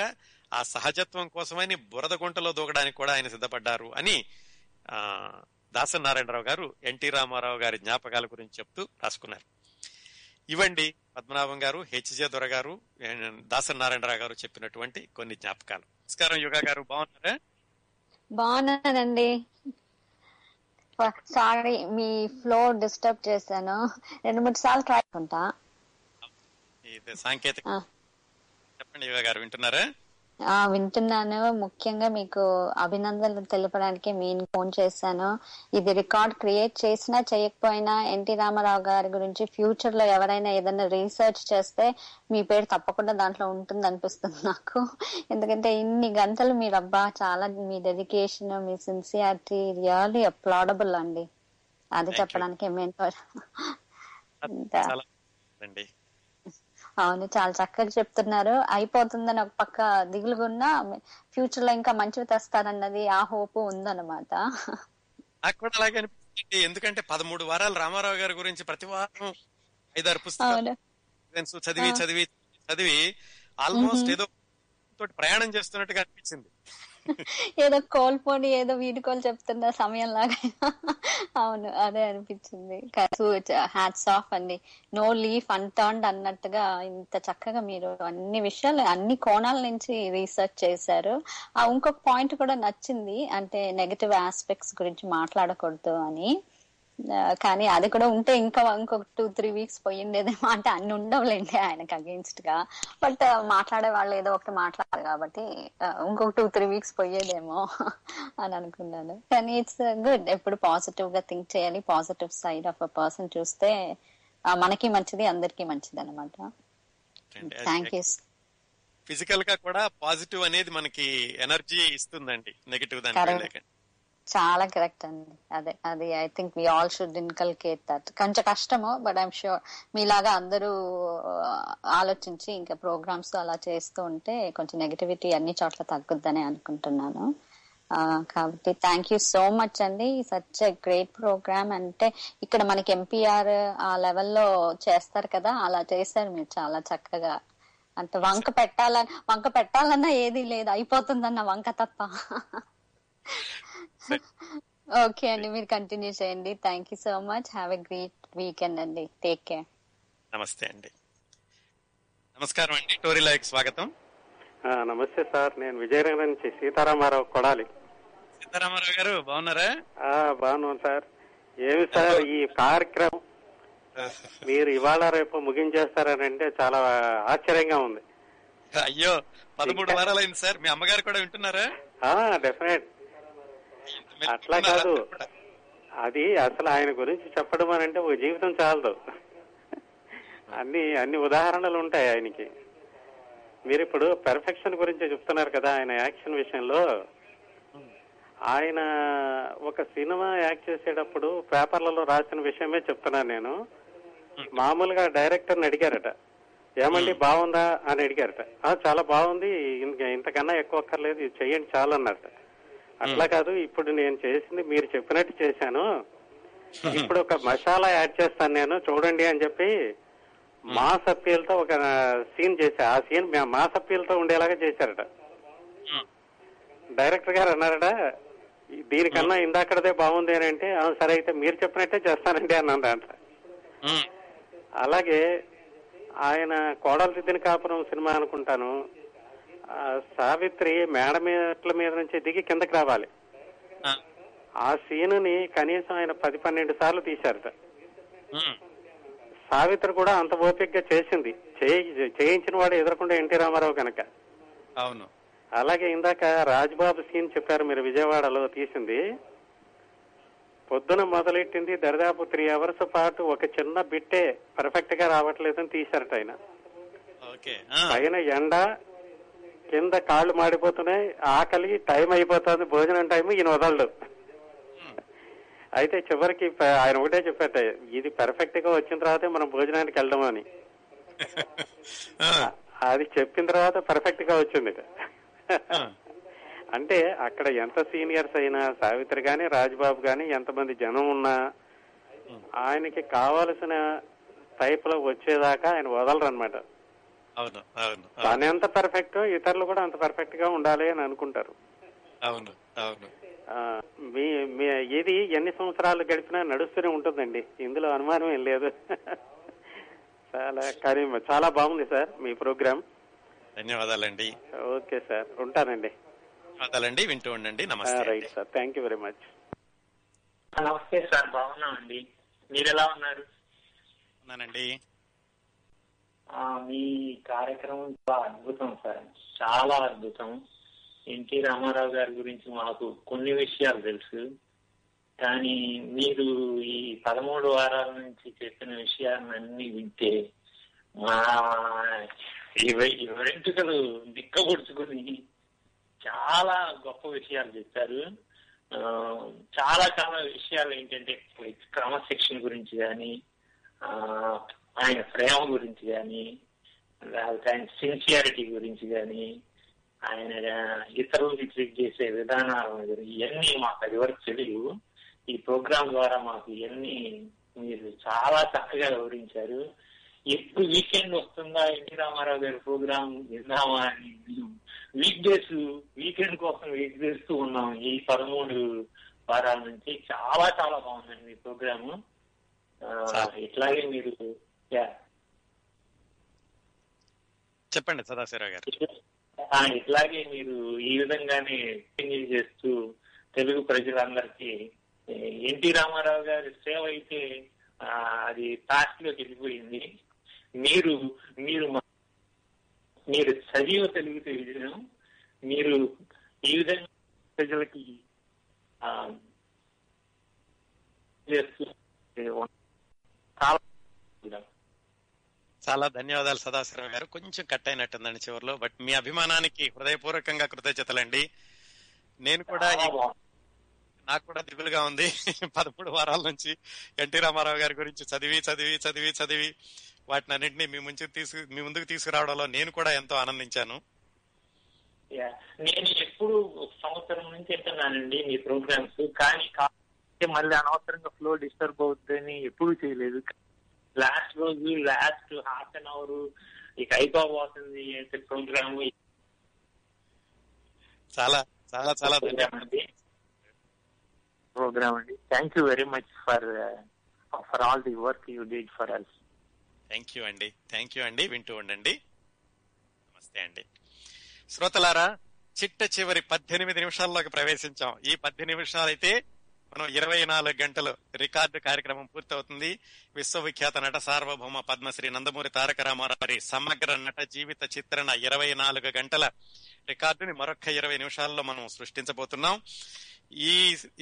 ఆ సహజత్వం కోసమని బురద గుంటలో దూకడానికి కూడా ఆయన సిద్ధపడ్డారు అని దాసరి నారాయణరావు గారు ఎన్టీ రామారావు గారి జ్ఞాపకాల గురించి చెప్తూ రాసుకున్నారు. ఇవండి పద్మనాభం గారు, హెచ్జే దొర గారు, దాసరి నారాయణరావు గారు చెప్పినటువంటి కొన్ని జ్ఞాపకాలు. నమస్కారం యుగా గారు, బాగున్నారా? బాగున్నానండి, సారీ మీ ఫ్లో డిస్టర్బ్ చేశాను. 2-3 సార్లు ట్రై ఉంటా. సాంకేతిక చెప్పండి యుగా గారు, వింటున్నారా? వింటున్నాను. ముఖ్యంగా మీకు అభినందనలు తెలపడానికి నేను ఫోన్ చేశాను. ఇది రికార్డ్ క్రియేట్ చేసినా చేయకపోయినా ఎన్టీ రామారావు గారి గురించి ఫ్యూచర్ లో ఎవరైనా ఏదైనా రీసెర్చ్ చేస్తే మీ పేరు తప్పకుండా దాంట్లో ఉంటుంది అనిపిస్తుంది నాకు. ఎందుకంటే ఇన్ని గంటలు మీరు, అబ్బా చాలా మీ డెడికేషన్, మీ సిన్సియారిటీ రియల్లీ అప్లాడబుల్ అండి. అది చెప్పడానికి అవును, చాలా చక్కగా చెప్తున్నారు. అయిపోతుందని ఒక పక్క దిగులుగున్నా ఫ్యూచర్ లో ఇంకా మంచివి తెస్తారన్నది ఆ హోప్ ఉందన్నమాట. నాకు కూడా అలాగే అనిపిస్తుంది. ఎందుకంటే 13 వారాలు రామారావు గారి గురించి ప్రతి వారం 5-6 పుస్తకాలు చదివి చదివి చదివి ఆల్మోస్ట్ ఏదో తోటి ప్రయాణం చేస్తున్నట్టుగా అనిపించింది. ఏదో కోల్పోని ఏదో వీడుకోలు చెప్తున్న సమయం లాగా. అవును, అదే అనిపించింది. హ్యాట్స్ ఆఫ్ అండి, నో లీఫ్ అన్టర్న్డ్ అన్నట్టుగా ఇంత చక్కగా మీరు అన్ని విషయాలు అన్ని కోణాల నుంచి రీసెర్చ్ చేశారు. ఇంకొక పాయింట్ కూడా నచ్చింది, అంటే నెగటివ్ ఆస్పెక్ట్స్ గురించి మాట్లాడకూడదు అని. కానీ అది కూడా ఉంటే ఇంకా ఇంకొక 2-3 వీక్స్ పోయిండేదేమో. అంటే అన్ని ఉండవులేండి ఆయనకు అగెన్స్ట్ గా, బట్ మాట్లాడే వాళ్ళు ఏదో ఒకటి మాట్లాడారు కాబట్టి ఇంకొక 2-3 వీక్స్ పోయేదేమో అని అనుకున్నాను. కానీ ఇట్స్ గుడ్, ఎప్పుడు పాజిటివ్ గా థింక్ చేయాలి. Positive side of a person చూస్తే మనకి మంచిది, అందరికి మంచిది అనమాట. Thank you. ఫిజికల్ గా కూడా పాజిటివ్ అనేది మనకి ఎనర్జీ ఇస్తుందండి, నెగటివ్ దానికి. చాలా కరెక్ట్ అండి, అదే అది. I think we all should inculcate that. కొంచెం కష్టము, బట్ ఐఎమ్ ష్యూర్ మీలాగా అందరూ ఆలోచించి ఇంకా ప్రోగ్రామ్స్ అలా చేస్తూ ఉంటే కొంచెం నెగటివిటీ అన్ని చోట్ల తగ్గుద్దని అనుకుంటున్నాను. కాబట్టి థ్యాంక్ యూ సో మచ్ అండి. Such a great programme. అంటే ఇక్కడ మనకి ఎంపీఆర్ ఆ లెవెల్లో చేస్తారు కదా, అలా చేశారు మీరు చాలా చక్కగా. అంటే వంక పెట్టాలన్నా ఏది లేదు, అయిపోతుందన్న వంక తప్ప. ఓకే అండి, మీరు కంటిన్యూ చేయండి. Thank you so much. Have a great weekend అండి. Take care. నమస్తే అండి. నమస్కారం అండి, స్టోరీ లైక్ స్వాగతం. నమస్తే సార్, నేను విజయనగరం నుంచి సీతారామారావు కొడాలి. సీతారామారావు గారు బాగున్నారా? బాగున్నాను సార్. ఏమి సార్ ఈ కార్యక్రమం మీరు ఇవాళ రేపు ముగించేస్తారని అంటే చాలా ఆశ్చర్యంగా ఉంది. అయ్యో, 13 వారాలు అయింది సార్. మీ అమ్మగారు కూడా వింటున్నారా? డెఫినెట్. అట్లా కాదు, అది అసలు ఆయన గురించి చెప్పడం అని అంటే ఒక జీవితం చాలదు. అన్ని అన్ని ఉదాహరణలు ఉంటాయి ఆయనకి. మీరు ఇప్పుడు పెర్ఫెక్షన్ గురించి చెప్తున్నారు కదా, ఆయన యాక్షన్ విషయంలో. ఆయన ఒక సినిమా యాక్ట్ చేసేటప్పుడు పేపర్లలో రాసిన విషయమే చెప్తున్నాను నేను. మామూలుగా డైరెక్టర్ని అడిగారట, ఏమండి బాగుందా అని అడిగారట. చాలా బాగుంది, ఇంతకన్నా ఎక్కువ అక్కర్లేదు, ఇది చెయ్యండి చాలా అన్నారట. అట్లా కాదు, ఇప్పుడు నేను చేసింది మీరు చెప్పినట్టు చేశాను, ఇప్పుడు ఒక మసాలా యాడ్ చేస్తాను నేను చూడండి అని చెప్పి మాస్ అప్పీల్తో ఒక సీన్ చేశా. ఆ సీన్ మాస్ అప్పీల్తో ఉండేలాగా చేశారట. డైరెక్టర్ గారు అన్నారట దీనికన్నా ఇందాకడదే బాగుంది అని. అంటే సరే అయితే మీరు చెప్పినట్టే చేస్తానండి అన్నారట. అలాగే ఆయన కోడలు దిద్దిన కాపురం సినిమా అనుకుంటాను, సావిత్రి మేడమేట్ల మీద నుంచి దిగి కిందకి రావాలి, ఆ సీనుని కనీసం ఆయన 10-12 సార్లు తీశారట. సావిత్రి కూడా అంత ఓపికగా చేసింది, చేయించిన వాడు ఎదురకుండా ఎన్టీ రామారావు కనుక. అవును. అలాగే ఇందాక రాజ్బాబు సీన్ చెప్పారు మీరు, విజయవాడలో తీసింది. పొద్దున మొదలెట్టింది దరిదాపు 3 hours పాటు ఒక చిన్న బిట్టే పర్ఫెక్ట్ గా రావట్లేదని తీశారట ఆయన. ఆయన ఎండ, కింద కాళ్ళు మాడిపోతున్నాయి, ఆకలి, టైం అయిపోతుంది భోజనం టైం, ఈయన వదలడు. అయితే చివరికి ఆయన ఒకటే చెప్పారట, ఇది పర్ఫెక్ట్ గా వచ్చిన తర్వాతే మనం భోజనానికి వెళ్దాం అని. అది చెప్పిన తర్వాత పర్ఫెక్ట్ గా వచ్చింది. అంటే అక్కడ ఎంత సీనియర్స్ అయినా, సావిత్రి గాని రాజ్బాబు గాని, ఎంతమంది జనం ఉన్నా ఆయనకి కావాల్సిన టైప్ లో వచ్చేదాకా ఆయన వదలరు అనమాట. తను ఎంత పర్ఫెక్ట్, ఇతరులు కూడా అంత పర్ఫెక్ట్ గా ఉండాలి అని అనుకుంటారు. ఇది ఎన్ని సంవత్సరాలు గడిపినా నడుస్తూనే ఉంటుందండి, ఇందులో అనుమానం ఏం లేదు. చాలా కానీ చాలా బాగుంది సార్ మీ ప్రోగ్రామ్. ధన్యవాదాలండి. ఓకే సార్, ఉంటానండి. ధన్యవాదాలండి, వింటూ ఉండండి. నమస్తే. Right sir, thank you very much. నమస్తే సార్, బాగున్నామండి. మీరు ఎలా ఉన్నారు? ఉన్నానండి. మీ కార్యక్రమం చాలా అద్భుతం సార్, చాలా అద్భుతం. ఎన్టీ రామారావు గారి గురించి మాకు కొన్ని విషయాలు తెలుసు, కానీ మీరు ఈ 13 వారాల నుంచి చెప్పిన విషయాలన్నీ వింటే మా ఎవరెంటుకలు దిక్కగొడుచుకుని చాలా గొప్ప విషయాలు చెప్పారు. చాలా చాలా విషయాలు ఏంటంటే క్రమశిక్షణ గురించి కానీ, ఆయన ప్రేమ గురించి కానీ, లేకపోతే ఆయన సిన్సియారిటీ గురించి కానీ, ఆయన ఇతరులకి ట్రీట్ చేసే విధానాల గురించి, ఇవన్నీ మాకు అది వరకు తెలియదు. ఈ ప్రోగ్రామ్ ద్వారా మాకు ఇవన్నీ మీరు చాలా చక్కగా వివరించారు. ఎప్పుడు వీకెండ్ వస్తుందా ఎన్టీ రామారావు గారి ప్రోగ్రామ్ విందామా అని వీక్ డేస్, వీకెండ్ కోసం వెయిట్ చేస్తూ ఉన్నాం ఈ 13 వారాల నుంచి. చాలా చాలా బాగుందండి మీ ప్రోగ్రాము. ఇట్లాగే మీరు చెప్పండి సదాశివరావు గారు. ఇట్లాగే మీరు ఈ విధంగానే చేస్తూ తెలుగు ప్రజలందరికీ ఎన్టీ రామారావు గారి సేవ అయితే అది పాస్ట్ లోకి వెళ్ళిపోయింది. మీరు మీరు మీరు సజీవ తెలుగు తెలియజేయడం, మీరు ఈ విధంగా ప్రజలకి చాలా ధన్యవాదాలు సదాశివరావు గారు. కొంచెం కట్ అయినట్టుందండి చివరిలో, బట్ మీ అభిమానానికి హృదయపూర్వకంగా కృతజ్ఞతలండి. నాకు కూడా దిగులుగా ఉంది 13 వారాల నుంచి ఎన్టీ రామారావు గారి గురించి చదివి వాటిని అన్నింటినీ మీ ముందుకు తీసుకురావడంలో నేను కూడా ఎంతో ఆనందించాను. నేను ఎప్పుడు 1 సంవత్సరం నుంచి వింటున్నానండి మీ ప్రోగ్రామ్స్, కానీ మళ్ళీ అనవసరంగా ఫ్లో డిస్టర్బ్ అవుతుందని ఎప్పుడు చేయలేదు. లాస్ట్ 1/2 hour ఇక అయిపోబోతుంది ప్రోగ్రామ్. చాలా చాలా చాలా ప్రోగ్రామ్ అండి. Thank you very much for all the work you did for us. Thank you అండి. వింటూ ఉండండి. నమస్తే అండి. శ్రోతలారా, చిట్ట చివరి 18 నిమిషాల్లోకి ప్రవేశించాం. ఈ 18 నిమిషాలైతే మనం 24 గంటలు రికార్డు కార్యక్రమం పూర్తవుతుంది. విశ్వవిఖ్యాత నట సార్వభౌమ పద్మశ్రీ నందమూరి తారక రామారావు సమగ్ర నట జీవిత చిత్రణ 24 గంటల రికార్డుని మరొక 20 నిమిషాల్లో మనం సృష్టించబోతున్నాం. ఈ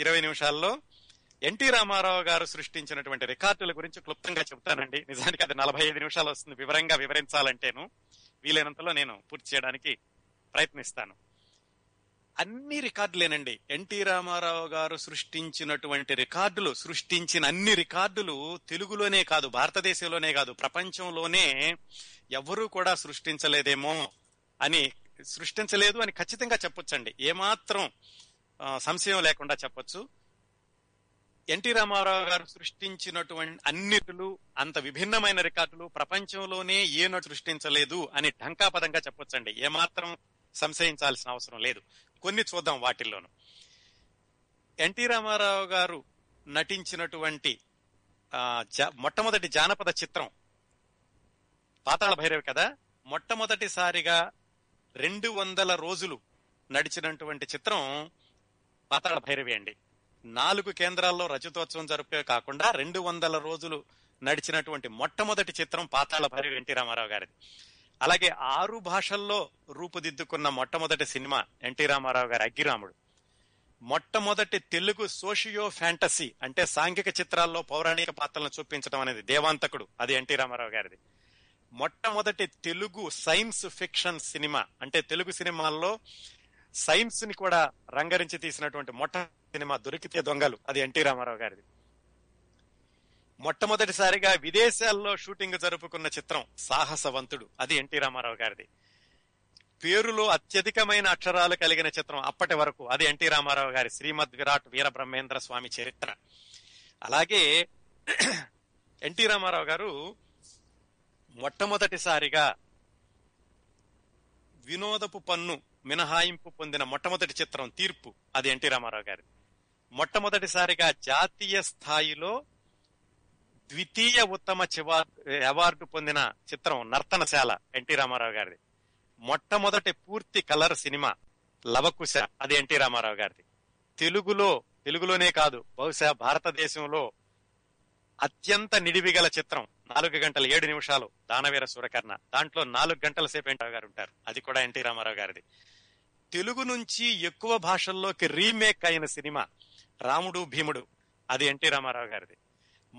20 నిమిషాల్లో ఎన్టీ రామారావు గారు సృష్టించినటువంటి రికార్డుల గురించి క్లుప్తంగా చెప్తానండి. నిజానికి అది 45 నిమిషాలు వస్తుంది వివరంగా వివరించాలంటేను. వీలైనంతలో నేను పూర్తి చేయడానికి ప్రయత్నిస్తాను. అన్ని రికార్డులేనండి, ఎన్టీ రామారావు గారు సృష్టించినటువంటి రికార్డులు. సృష్టించిన అన్ని రికార్డులు తెలుగులోనే కాదు, భారతదేశంలోనే కాదు, ప్రపంచంలోనే ఎవరూ కూడా సృష్టించలేదు అని ఖచ్చితంగా చెప్పొచ్చండి. ఏమాత్రం సంశయం లేకుండా చెప్పొచ్చు. ఎన్టీ రామారావు గారు సృష్టించినటువంటి అన్నిటిలు, అంత విభిన్నమైన రికార్డులు ప్రపంచంలోనే ఏ నటు సృష్టించలేదు అని ఢంకాపదంగా చెప్పొచ్చండి. ఏమాత్రం సంశయించాల్సిన అవసరం లేదు. కొన్ని చూద్దాం వాటిల్లోనూ. ఎన్టీ రామారావు గారు నటించినటువంటి మొట్టమొదటి జానపద చిత్రం పాతాళ భైరవి కదా. మొట్టమొదటిసారిగా 200 రోజులు నడిచినటువంటి చిత్రం పాతాళ భైరవి అండి. 4 కేంద్రాల్లో రజతోత్సవం జరిపే కాకుండా 200 రోజులు నడిచినటువంటి మొట్టమొదటి చిత్రం పాతాళ భైరవి ఎన్టీ రామారావు గారిది. అలాగే 6 భాషల్లో రూపుదిద్దుకున్న మొట్టమొదటి సినిమా ఎన్టీ రామారావు గారి అగ్గిరాముడు. మొట్టమొదటి తెలుగు సోషియో ఫ్యాంటసీ అంటే సాంఘిక చిత్రాల్లో పౌరాణిక పాత్రలను చూపించడం అనేది దేవాంతకుడు, అది ఎన్టీ రామారావు గారిది. మొట్టమొదటి తెలుగు సైన్స్ ఫిక్షన్ సినిమా అంటే తెలుగు సినిమాల్లో సైన్స్ ని కూడా రంగరించి తీసినటువంటి మొట్టమొదటి సినిమా దొరికితే దొంగలు, అది ఎన్టీ రామారావు గారిది. మొట్టమొదటిసారిగా విదేశాల్లో షూటింగ్ జరుపుకున్న చిత్రం సాహసవంతుడు, అది ఎన్టీ రామారావు గారిది. పేరులో అత్యధికమైన అక్షరాలు కలిగిన చిత్రం అప్పటి వరకు, అది ఎన్టీ రామారావు గారి శ్రీమద్ విరాట్ వీరబ్రహ్మేంద్ర స్వామి చరిత్ర. అలాగే ఎన్టీ రామారావు గారు మొట్టమొదటిసారిగా వినోదపు పన్ను మినహాయింపు పొందిన మొట్టమొదటి చిత్రం తీర్పు, అది ఎన్టీ రామారావు గారి. మొట్టమొదటిసారిగా జాతీయ స్థాయిలో ద్వితీయ ఉత్తమ అవార్డు పొందిన చిత్రం నర్తనశాల, ఎన్టీ రామారావు గారిది. మొట్టమొదటి పూర్తి కలర్ సినిమా లవకుశ, అది ఎన్టీ రామారావు గారిది. తెలుగులోనే కాదు బహుశా భారతదేశంలో అత్యంత నిడివిగల చిత్రం 4 గంటల 7 నిమిషాలు దానవీర సూరకర్ణ, దాంట్లో 4 గంటల సేపు ఎన్టీ రామారావు గారు ఉంటారు, అది కూడా ఎన్టీ రామారావు గారిది. తెలుగు నుంచి ఎక్కువ భాషల్లోకి రీమేక్ అయిన సినిమా రాముడు భీముడు, అది ఎన్టీ రామారావు గారిది.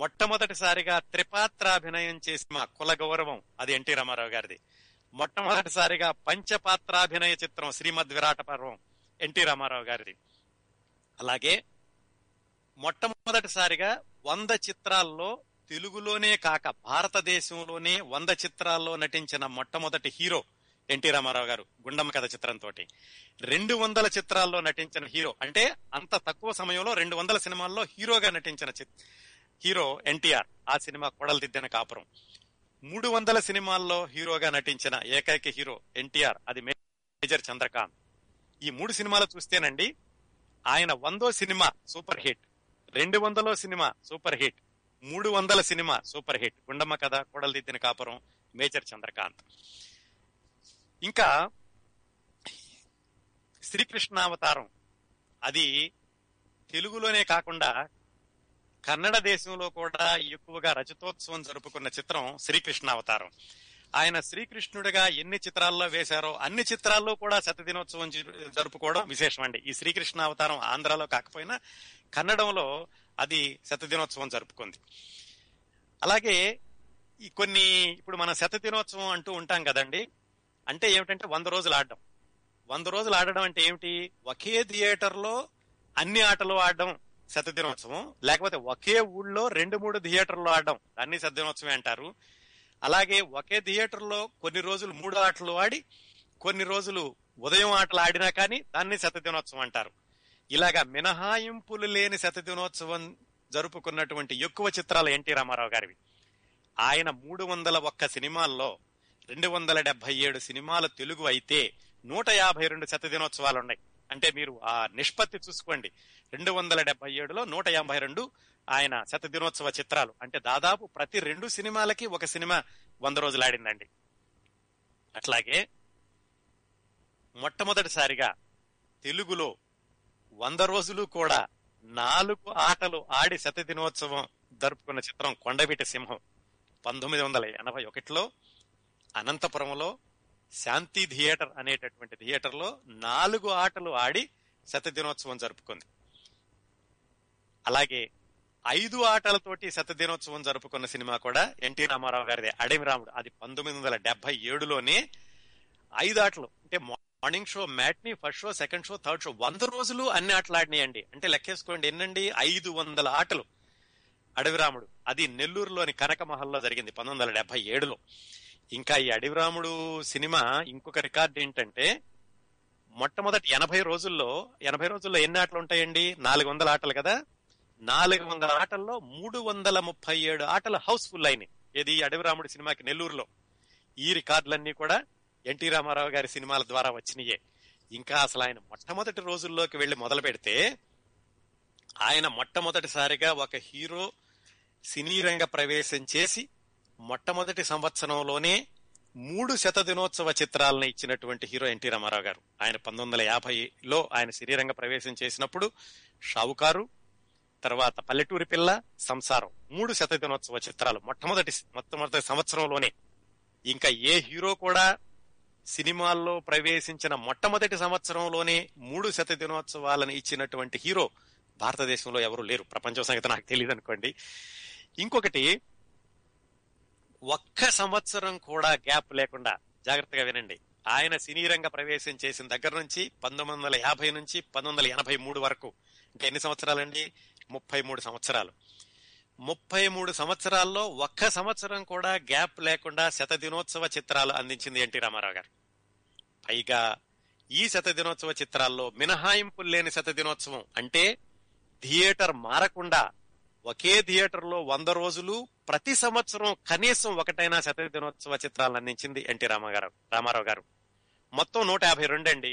మొట్టమొదటిసారిగా త్రిపాత్రాభినయం చేసిన కుల గౌరవం, అది ఎన్టీ రామారావు గారిది. మొట్టమొదటిసారిగా పంచపాత్రాభినయ చిత్రం శ్రీమద్ విరాట పర్వం, ఎన్టీ రామారావు గారిది. అలాగే మొట్టమొదటిసారిగా 100 చిత్రాల్లో తెలుగులోనే కాక భారతదేశంలోనే 100 చిత్రాల్లో నటించిన మొట్టమొదటి హీరో ఎన్టీ రామారావు గారు గుండమ్మ కథ చిత్రంతో. 200 చిత్రాల్లో నటించిన హీరో అంటే అంత తక్కువ సమయంలో 200 సినిమాల్లో హీరోగా నటించిన హీరో ఎన్టీఆర్, ఆ సినిమా కోడలు దిద్దిన కాపురం. 300 సినిమాల్లో హీరోగా నటించిన ఏకైక హీరో ఎన్టీఆర్, అది మేజర్ చంద్రకాంత్. ఈ 3 సినిమాలు చూస్తేనండి ఆయన 100వ సినిమా సూపర్ హిట్, 200వ సినిమా సూపర్ హిట్, 300వ cinema super hit Gundamma Katha, Kodalu దిద్దిన కాపురం, మేజర్ చంద్రకాంత్. ఇంకా శ్రీకృష్ణ అవతారం, అది తెలుగులోనే కాకుండా కన్నడ దేశంలో కూడా ఎక్కువగా రజతోత్సవం జరుపుకున్న చిత్రం శ్రీకృష్ణ అవతారం. ఆయన శ్రీకృష్ణుడిగా ఎన్ని చిత్రాల్లో వేశారో అన్ని చిత్రాల్లో కూడా శతదినోత్సవం జరుపుకోవడం విశేషం అండి. ఈ శ్రీకృష్ణ అవతారం ఆంధ్రాలో కాకపోయినా కన్నడంలో అది శతదినోత్సవం జరుపుకుంది. అలాగే ఈ కొన్ని ఇప్పుడు మనం శతదినోత్సవం అంటూ ఉంటాం కదండి, అంటే ఏమిటంటే 100 రోజులు ఆడడం. 100 రోజులు ఆడడం అంటే ఏమిటి? ఒకే థియేటర్లో అన్ని ఆటలు ఆడడం శతదినోత్సవం, లేకపోతే ఒకే ఊళ్ళో 2-3 థియేటర్లు ఆడడం అన్ని శతదినోత్సవం అంటారు. అలాగే ఒకే థియేటర్లో కొన్ని రోజులు 3 ఆటలు ఆడి కొన్ని రోజులు ఉదయం ఆటలు ఆడినా కానీ దాన్ని శతదినోత్సవం అంటారు. ఇలాగా మినహాయింపులు లేని శతదినోత్సవం జరుపుకున్నటువంటి ఎక్కువ చిత్రాలు ఎన్టీ రామారావు గారివి. ఆయన 301 సినిమాల్లో 277 సినిమాలు తెలుగు అయితే 152 శతదినోత్సవాలు ఉన్నాయి. అంటే మీరు ఆ నిష్పత్తి చూసుకోండి. 277లో 152 ఆయన శతదినోత్సవ చిత్రాలు, అంటే దాదాపు ప్రతి 2 సినిమాలకి 1 సినిమా 100 రోజులు ఆడిందండి. అట్లాగే మొట్టమొదటిసారిగా తెలుగులో 100 రోజులు కూడా 4 ఆటలు ఆడి శతదినోత్సవం జరుపుకున్న చిత్రం కొండవీటి సింహం. 1981లో అనంతపురంలో శాంతి థియేటర్ అనేటటువంటి థియేటర్లో 4 ఆటలు ఆడి శతదినోత్సవం జరుపుకుంది. అలాగే 5 ఆటలతోటి శతదినోత్సవం జరుపుకున్న సినిమా కూడా ఎన్టీ రామారావు గారిది, అడవి రాముడు. అది 1977లోనే 5 ఆటలు అంటే morning show, matinee, first show, second show, third show, 100 రోజులు అన్ని ఆటలు ఆడినాయండి. అంటే లెక్కేసుకోండి ఎన్నండి, 500 ఆటలు అడవి రాముడు. అది నెల్లూరులోని కనకమహల్లో జరిగింది 1977లో. ఇంకా ఈ అడవిరాముడు సినిమా ఇంకొక రికార్డు ఏంటంటే మొట్టమొదటి 80 రోజుల్లో ఎన్ని ఆటలు ఉంటాయండి? 400 ఆటలు కదా. 400 ఆటల్లో 337 ఆటలు హౌస్ఫుల్ అయినాయి. ఏది? అడవిరాముడు సినిమాకి నెల్లూరులో. ఈ రికార్డులన్నీ కూడా ఎన్టీ రామారావు గారి సినిమాల ద్వారా వచ్చినాయే. ఇంకా అసలు ఆయన మొట్టమొదటి రోజుల్లోకి వెళ్ళి మొదలు పెడితే ఆయన మొట్టమొదటిసారిగా ఒక హీరో సినీ రంగ ప్రవేశం చేసి మొట్టమొదటి సంవత్సరంలోనే 300వ చిత్రాలను ఇచ్చినటువంటి హీరో ఎన్టీ రామారావు గారు. ఆయన 1950లో ఆయన సినీరంగ ప్రవేశం చేసినప్పుడు షావుకారు, తర్వాత పల్లెటూరి పిల్ల, సంసారం 300వ చిత్రాలు మొట్టమొదటి సంవత్సరంలోనే. ఇంకా ఏ హీరో కూడా సినిమాల్లో ప్రవేశించిన మొట్టమొదటి సంవత్సరంలోనే 300 ఇచ్చినటువంటి హీరో భారతదేశంలో ఎవరు లేరు. ప్రపంచ సంగతి నాకు తెలియదు అనుకోండి. ఇంకొకటి, ఒక్క సంవత్సరం కూడా గ్యాప్ లేకుండా, జాగ్రత్తగా వినండి, ఆయన సినీ రంగ ప్రవేశం చేసిన దగ్గర నుంచి 1950 నుంచి 1983 వరకు, ఇంకా ఎన్ని సంవత్సరాలండి, 33 సంవత్సరాలు. 33 సంవత్సరాల్లో ఒక్క సంవత్సరం కూడా గ్యాప్ లేకుండా 100వ చిత్రాలు అందించింది ఎన్టీ రామారావు గారు. పైగా ఈ 100వ చిత్రాల్లో మినహాయింపులు లేని 100వ, అంటే థియేటర్ మారకుండా ఒకే థియేటర్లో 100 రోజులు ప్రతి సంవత్సరం కనీసం ఒకటైనా 100వ చిత్రాలను అందించింది ఎన్టీ రామారావు గారు. మొత్తం 152 అండి,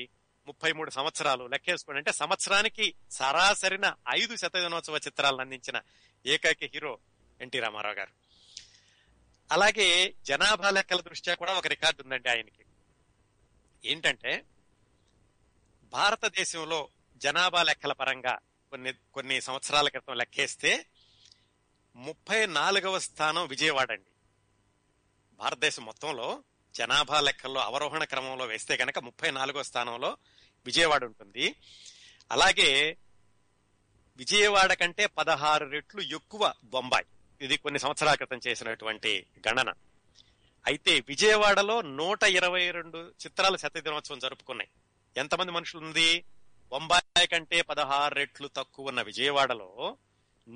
33 సంవత్సరాలు లెక్కేసుకోండి. అంటే సంవత్సరానికి సరాసరిన 5 చిత్రాలను అందించిన ఏకైక హీరో ఎన్టీ రామారావు గారు. అలాగే జనాభా లెక్కల దృష్ట్యా కూడా ఒక రికార్డు ఉందండి ఆయనకి. ఏంటంటే భారతదేశంలో జనాభా లెక్కల పరంగా కొన్ని సంవత్సరాల క్రితం లెక్కేస్తే 34వ స్థానం విజయవాడ అండి. భారతదేశం మొత్తంలో జనాభా లెక్కల్లో అవరోహణ క్రమంలో వేస్తే కనుక 34వ స్థానంలో విజయవాడ ఉంటుంది. అలాగే విజయవాడ కంటే 16 రెట్లు ఎక్కువ బొంబాయి. ఇది కొన్ని సంవత్సరాల క్రితం చేసినటువంటి గణన. అయితే విజయవాడలో 122 చిత్రాలు 100వ జరుపుకున్నాయి. ఎంతమంది మనుషులుంది? బొంబాయి కంటే 16 రెట్లు తక్కువ ఉన్న విజయవాడలో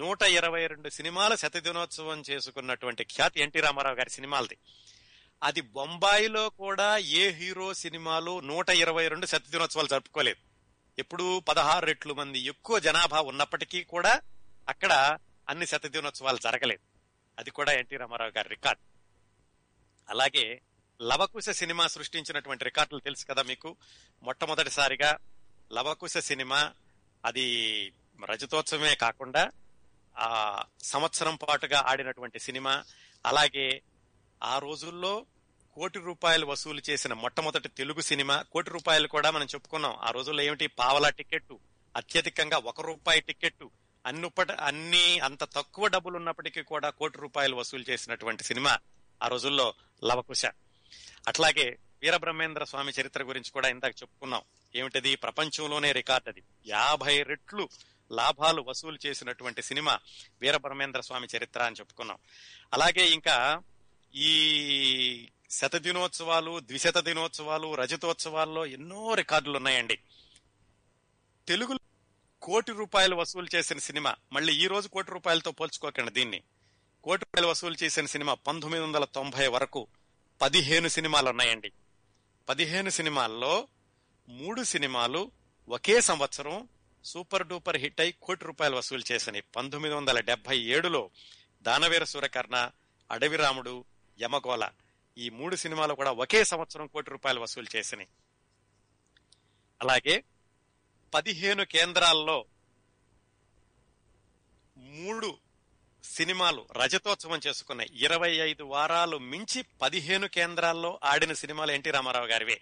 122 సినిమాలు 100వ చేసుకున్నటువంటి ఖ్యాతి ఎన్టీ రామారావు గారి సినిమాలది. అది బొంబాయిలో కూడా ఏ హీరో సినిమాలు 122 100వ జరుపుకోలేదు. ఎప్పుడు 16 రెట్లు మంది ఎక్కువ జనాభా ఉన్నప్పటికీ కూడా అక్కడ అన్ని 100వ జరగలేదు. అది కూడా ఎన్టీ రామారావు గారి రికార్డు. అలాగే లవకుశ సినిమా సృష్టించినటువంటి రికార్డులు తెలుసు కదా మీకు. మొట్టమొదటిసారిగా లవకుశ సినిమా, అది రజతోత్సవమే కాకుండా ఆ సంవత్సరం పాటుగా ఆడినటువంటి సినిమా. అలాగే ఆ రోజుల్లో 1 కోటి రూపాయలు వసూలు చేసిన మొట్టమొదటి తెలుగు సినిమా. 1 కోటి రూపాయలు కూడా మనం చెప్పుకున్నాం ఆ రోజుల్లో. ఏమిటి, పావలా టికెట్టు, అత్యధికంగా 1 రూపాయి టికెట్టు, అన్ని అంత తక్కువ డబ్బులు ఉన్నప్పటికీ కూడా 1 కోటి రూపాయలు వసూలు చేసినటువంటి సినిమా ఆ రోజుల్లో లవకుశ. అట్లాగే వీరబ్రహ్మేంద్ర స్వామి చరిత్ర గురించి కూడా ఇందాక చెప్పుకున్నాం. ఏమిటది, ప్రపంచంలోనే రికార్డు అది. 50 రెట్లు లాభాలు వసూలు చేసినటువంటి సినిమా వీరబ్రహ్మేంద్ర స్వామి చరిత్ర అని చెప్పుకున్నాం. అలాగే ఇంకా ఈ 100వ, 200వ, రజతోత్సవాల్లో ఎన్నో రికార్డులు ఉన్నాయండి. తెలుగు 1 కోటి రూపాయలు వసూలు చేసిన సినిమా, మళ్ళీ ఈ రోజు 1 కోటి రూపాయలతో పోల్చుకోకండి దీన్ని, 1 కోటి రూపాయలు వసూలు చేసిన సినిమా 1990 వరకు 15 సినిమాలు ఉన్నాయండి. 15 సినిమాల్లో 3 సినిమాలు ఒకే సంవత్సరం సూపర్ డూపర్ హిట్ అయి 1 కోటి రూపాయలు వసూలు చేసినాయి. 1977లో దానవీర సూరకర్ణ, అడవి రాముడు, యమగోళ, ఈ 3 సినిమాలు కూడా ఒకే సంవత్సరం 1 కోటి రూపాయలు వసూలు చేసినాయి. అలాగే 15 కేంద్రాల్లో 3 సినిమాలు రజతోత్సవం చేసుకున్నాయి. 25 వారాలు మించి 15 కేంద్రాల్లో ఆడిన సినిమాలు ఎన్టీ రామారావు గారివే.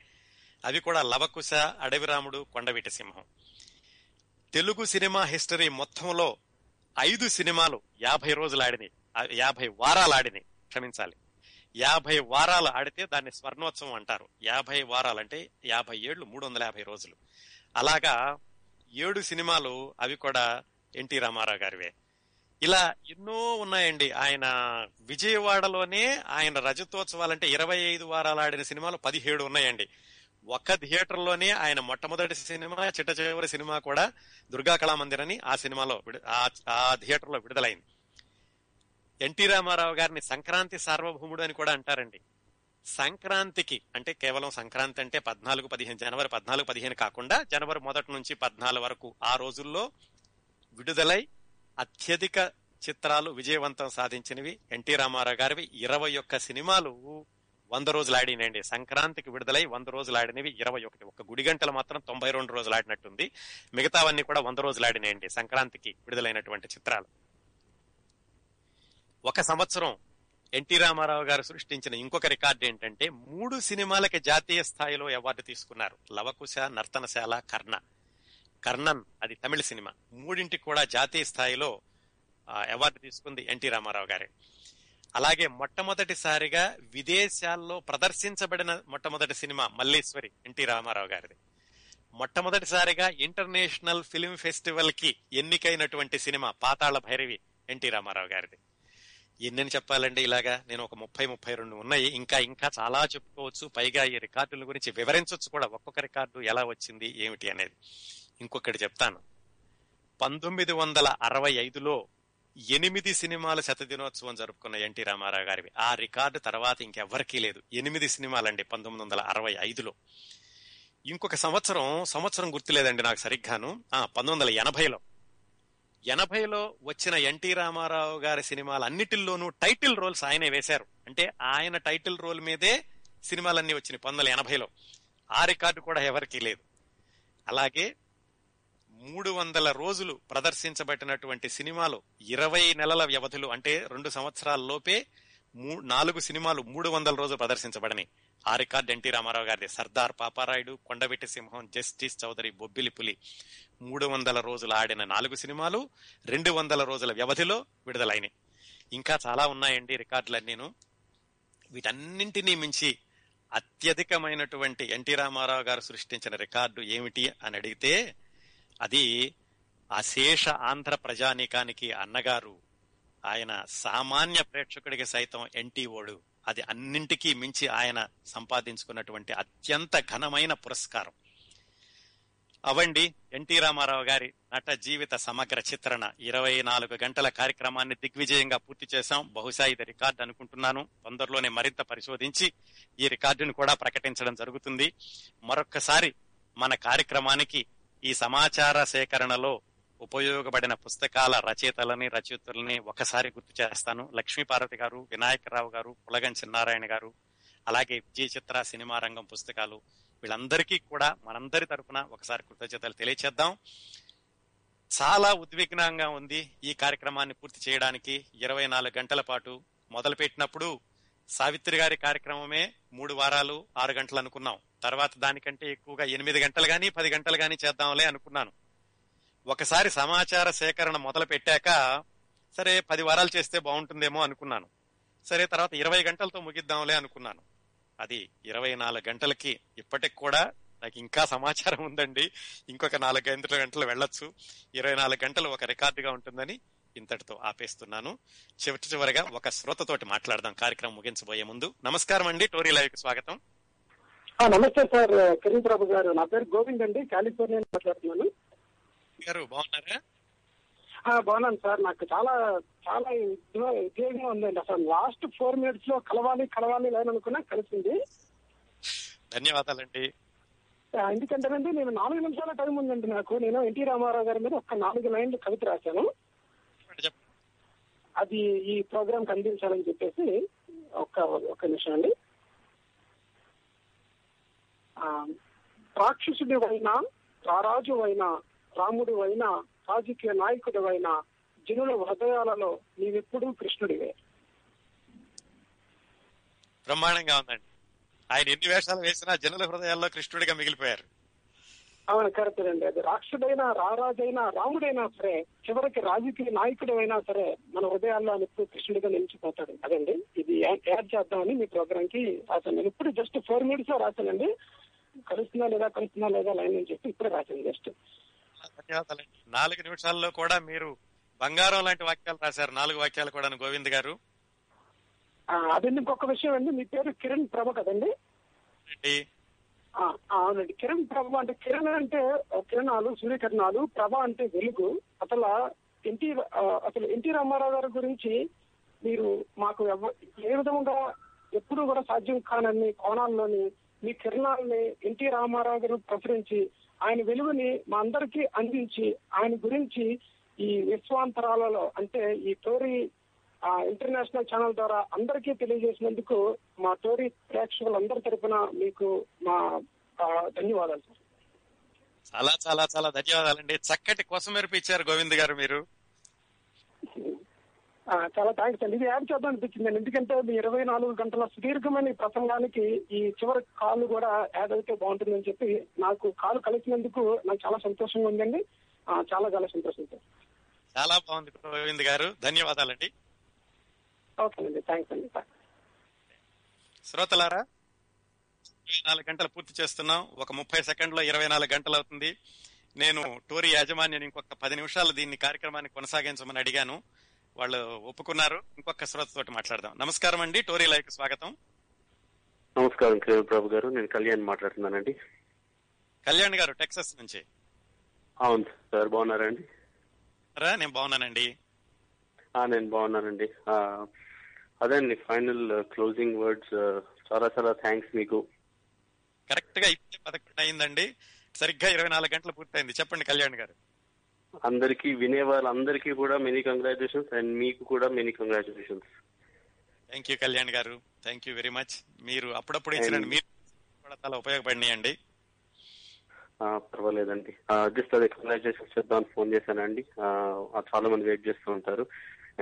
అవి కూడా లవకుశ, అడవి రాముడు, కొండవీటి సింహం. తెలుగు సినిమా హిస్టరీ మొత్తంలో 5 సినిమాలు 50 రోజులు ఆడినాయి, 50 వారాలు ఆడినాయి, క్షమించాలి, 50 వారాలు ఆడితే దాన్ని స్వర్ణోత్సవం అంటారు. 50 వారాలు అంటే 50 ఏళ్లు, 350 రోజులు. అలాగా 7 సినిమాలు, అవి కూడా ఎన్టీ రామారావు గారివే. ఇలా ఎన్నో ఉన్నాయండి. ఆయన విజయవాడలోనే ఆయన రజతోత్సవాలంటే 25 వారాలు ఆడిన సినిమాలు 17 ఉన్నాయండి. ఒక్క థియేటర్లోనే ఆయన మొట్టమొదటి సినిమా, చిట్ట చివరి సినిమా కూడా దుర్గా కళామందిర్ అని ఆ సినిమాలో ఆ థియేటర్లో విడుదలైంది. ఎన్టీ రామారావు గారిని సంక్రాంతి సార్వభౌముడు అని కూడా అంటారండి. సంక్రాంతికి అంటే కేవలం సంక్రాంతి అంటే 14-15 జనవరి 14-15 కాకుండా జనవరి 1 నుంచి 14 వరకు ఆ రోజుల్లో విడుదలై అత్యధిక చిత్రాలు విజయవంతం సాధించినవి ఎన్టీ రామారావు గారివి 21 సినిమాలు 100 రోజులు ఆడినండి. సంక్రాంతికి విడుదలై 100 రోజులు ఆడినవి 21. ఒక గుడి గంటలు మాత్రం 92 రోజులు ఆడినట్టుంది. మిగతావన్నీ కూడా 100 రోజులు ఆడినాయండి సంక్రాంతికి విడుదలైనటువంటి చిత్రాలు. ఒక సంవత్సరం ఎన్టీ రామారావు గారు సృష్టించిన ఇంకొక రికార్డు ఏంటంటే 3 సినిమాలకి జాతీయ స్థాయిలో అవార్డు తీసుకున్నారు. లవకుశ, నర్తనశాల, కర్ణన్, అది తమిళ సినిమా. 3ంటికి కూడా జాతీయ స్థాయిలో అవార్డు తీసుకుంది ఎన్టీ రామారావు గారే. అలాగే మొట్టమొదటిసారిగా విదేశాల్లో ప్రదర్శించబడిన మొట్టమొదటి సినిమా మల్లేశ్వరి ఎన్టీ రామారావు గారిది. మొట్టమొదటిసారిగా ఇంటర్నేషనల్ ఫిల్మ్ ఫెస్టివల్ కి ఎన్నికైనటువంటి సినిమా పాతాళ భైరవి ఎన్టీ రామారావు గారిది. ఎన్నని చెప్పాలండి, ఇలాగా నేను ఒక 30-32 ఉన్నాయి. ఇంకా చాలా చెప్పుకోవచ్చు. పైగా ఈ రికార్డుల గురించి వివరించవచ్చు కూడా, ఒక్కొక్క రికార్డు ఎలా వచ్చింది ఏమిటి అనేది. ఇంకొకటి చెప్తాను. 1965లో 8 సినిమాలు శతదినోత్సవం జరుపుకున్న ఎన్టీ రామారావు గారివి. ఆ రికార్డు తర్వాత ఇంకెవ్వరికీ లేదు. 8 సినిమాలండి 1965లో. ఇంకొక సంవత్సరం గుర్తులేదండి నాకు సరిగ్గాను. 1980లో వచ్చిన ఎన్టీ రామారావు గారి సినిమాలన్నిటిల్లోనూ టైటిల్ రోల్స్ ఆయనే వేశారు. అంటే ఆయన టైటిల్ రోల్ మీదే సినిమాలన్నీ వచ్చినాయి 1980లో. ఆ రికార్డు కూడా ఎవరికీ లేదు. అలాగే 300 రోజులు ప్రదర్శించబడినటువంటి సినిమాలు 20 నెలల వ్యవధిలో, అంటే 2 సంవత్సరాలలోపే 4 సినిమాలు 300 రోజులు ప్రదర్శించబడినాయి. ఆ రికార్డు ఎన్టీ రామారావు గారిది. సర్దార్ పాపారాయుడు, కొండవీటి సింహం, జస్టిస్ చౌదరి, బొబ్బిలి పులి, 300 రోజులు ఆడిన 4 సినిమాలు 200 రోజుల వ్యవధిలో విడుదలైనవి. ఇంకా చాలా ఉన్నాయండి రికార్డులన్నీను. వీటన్నింటినీ మించి అత్యధికమైనటువంటి ఎన్టీ రామారావు గారు సృష్టించిన రికార్డు ఏమిటి అని అడిగితే, అది అశేష ఆంధ్ర ప్రజానీకానికి అన్నగారు, ఆయన సామాన్య ప్రేక్షకుడికి సైతం ఎన్టీ ఓడు. అది అన్నింటికీ మించి ఆయన సంపాదించుకున్నటువంటి అత్యంత ఘనమైన పురస్కారం అవండి ఎన్టీ రామారావు గారి నట జీవిత సమగ్ర చిత్రణ. 24 గంటల కార్యక్రమాన్ని దిగ్విజయంగా పూర్తి చేశాం. బహుశా ఇది రికార్డు అనుకుంటున్నాను. తొందరలోనే మరింత పరిశోధించి ఈ రికార్డును కూడా ప్రకటించడం జరుగుతుంది. మరొక్కసారి మన కార్యక్రమానికి ఈ సమాచార సేకరణలో ఉపయోగపడిన పుస్తకాల రచయితలని ఒకసారి గుర్తు చేస్తాను. లక్ష్మీ పార్వతి గారు, వినాయక రావు గారు, పులగం చిన్నారాయణ గారు, అలాగే విజయ చిత్ర సినిమా రంగం పుస్తకాలు, వీళ్ళందరికీ కూడా మనందరి తరఫున ఒకసారి కృతజ్ఞతలు తెలియచేద్దాం. చాలా ఉద్విగ్నంగా ఉంది ఈ కార్యక్రమాన్ని పూర్తి చేయడానికి. 24 గంటల పాటు మొదలుపెట్టినప్పుడు సావిత్రి గారి కార్యక్రమమే 3 వారాలు 6 గంటలు అనుకున్నాం. తర్వాత దానికంటే ఎక్కువగా 8 గంటలు కానీ 10 గంటలు కానీ చేద్దాంలే అనుకున్నాను. ఒకసారి సమాచార సేకరణ మొదలు పెట్టాక సరే 10 వారాలు చేస్తే బాగుంటుందేమో అనుకున్నాను. సరే తర్వాత 20 గంటలతో ముగిద్దాంలే అనుకున్నాను. అది 24 గంటలకి ఇప్పటికి కూడా నాకు ఇంకా సమాచారం ఉందండి. ఇంకొక 4-5 గంటలు వెళ్ళొచ్చు. 24 గంటలు ఒక రికార్డుగా ఉంటుందని ఇంతటితో ఆపేస్తున్నాను. చివరిగా ఒక శ్రోతతోటి మాట్లాడదాం కార్యక్రమం ముగించబోయే ముందు. నమస్కారం అండి, టోరీ లైవ్కి స్వాగతం. నమస్తే సార్, కిరణ్ ప్రభు గారు. నా పేరు గోవింద్ అండి, కాలిఫోర్నియా మాట్లాడుతున్నాను. బాగున్నాను సార్. నాకు చాలా చాలా ఉద్యోగంగా ఉందండి. అసలు లాస్ట్ 4 minutes లో కలవాలి లేదనుకున్నా కలిసింది. ధన్యవాదాలండి. ఎందుకంటేనండి, నేను 4 నిమిషాల టైం ఉందండి నాకు. నేను ఎన్టీ రామారావు గారి మీద ఒక 4 లైన్లు కవిత రాశాను. అది ఈ ప్రోగ్రామ్ కి అందించాలని చెప్పేసి ఒక్క నిమిషం అండి. రాక్షసుడు అయినా, రారాజు అయినా, రాముడు అయినా, రాజకీయ నాయకుడు అయినా, జనుల హృదయాలలో నీవెప్పుడు కృష్ణుడివే. బ్రహ్మాండంగా ఉందండి. ఆయన ఎన్ని వేషాలు వేసినా జనుల హృదయాల్లో కృష్ణుడిగా మిగిలిపోయారు. అవును, కరెక్ట్ అండి. అది రాక్షసుడైనా, రారాజైనా, రాముడైనా సరే, చివరికి రాజకీయ నాయకుడు అయినా సరే, మన హృదయాల్లో ఎప్పుడు కృష్ణుడిగా నిలిచిపోతాడు. అదండి, ఇది యాడ్ చేద్దామని మీ ప్రోగ్రామ్ కి రాశాను. నేను ఇప్పుడు జస్ట్ 4 minutes లో రాశానండి. కలుస్తున్నా లేదా లైన్ అని చెప్పి ఇప్పుడే రాశాను జస్ట్. ధన్యవాదాలండి. 4 నిమిషాల్లో కూడా మీరు బంగారం లాంటి వాక్యాలు రాశారు. 4 వాక్యాలు కూడా గోవింద్ గారు. అదే ఇంకొక విషయం అండి, మీ పేరు కిరణ్ ప్రభ కదండి? అవునండి. కిరణ్ ప్రభ అంటే కిరణాలు, సూర్యకిరణాలు, ప్రభ అంటే వెలుగు. అసలు ఎన్టీ రామారావు గారి గురించి మీరు మాకు ఏ విధంగా ఎప్పుడు కూడా సాధ్యం కానన్ని కోణాల్లోని మీ కిరణాలని ఎన్టీ రామారావు గారు ప్రచురించి, ఆయన వెలుగుని మా అందరికీ అందించి, ఆయన గురించి ఈ విశ్వాంతరాలలో, అంటే ఈ టోరీ ఆ ఇంటర్నేషనల్ ఛానల్ ద్వారా అందరికీ తెలియజేసినందుకు మా తోటి ప్రేక్షకులందరి తరఫున మీకు మా ధన్యవాదాలు సార్. చాలా చాలా చాలా ధన్యవాదాలండి. చక్కటి కోసమెరుపు ఇచ్చారు గోవింద్ గారు మీరు. చాలా థ్యాంక్స్ అండి. ఇది యాడ్ చేద్దాం అనిపించింది, ఎందుకంటే 24 గంటల సుదీర్ఘమైన ప్రసంగానికి ఈ చివరి కాల్ కూడా యాడ్ అయితే బాగుంటుందని చెప్పి నాకు కాల్ కలిసినందుకు నాకు చాలా సంతోషంగా ఉందండి. చాలా చాలా సంతోషం సార్. చాలా బాగుంది గోవింద్ గారు, ధన్యవాదాలండి. ఓకేనండి, థ్యాంక్స్ అండి. శ్రోతలారా, 24 గంటలు పూర్తి చేస్తున్నాం. ఒక 30 సెకండ్లో 24 గంటలు అవుతుంది. నేను టోరీ యాజమాన్యం ఇంకొక 10 నిమిషాలు దీన్ని కార్యక్రమాన్ని కొనసాగించమని అడిగాను, వాళ్ళు ఒప్పుకున్నారు. ఇంకొక శ్రోతతో మాట్లాడదాం. నమస్కారం అండి, టోరీ లైవ్ కి స్వాగతం. నమస్కారం ప్రభు గారు, నేను కళ్యాణ్ మాట్లాడుతున్నానండి. కళ్యాణ్ గారు టెక్సాస్ నుంచి. అవును సార్, బాగున్నారండి? నేను బాగున్నానండి. నేను బాగున్నానండి. అదే అండి, ఫైనల్ క్లోజింగ్ వర్డ్స్. చాలా చాలా థ్యాంక్స్ మీకు. కరెక్ట్ గా ఇప్పుడే 11 అయిందండి, సరిగ్గా 24 గంటలు పూర్తయింది. చెప్పండి కళ్యాణ్ గారు. అందరికీ, వినే వాళ్ళందరికీ కూడా మెనీ కంగ్రాచులేషన్స్, అండ్ మీకు కూడా many congratulations. Thank you Kalyan గారు, థ్యాంక్ యూ వెరీ మచ్. మీరు అప్పుడప్పుడు ఇచ్చిన మీరు కూడా చాలా ఉపయోగపడినాయండి. పర్వాలేదండి, జస్ట్ అదే కంగ్రాచులేషన్స్ చెప్దామని ఫోన్ చేశానండి. చాలా మంది వెయిట్ చేస్తూ ఉంటారు.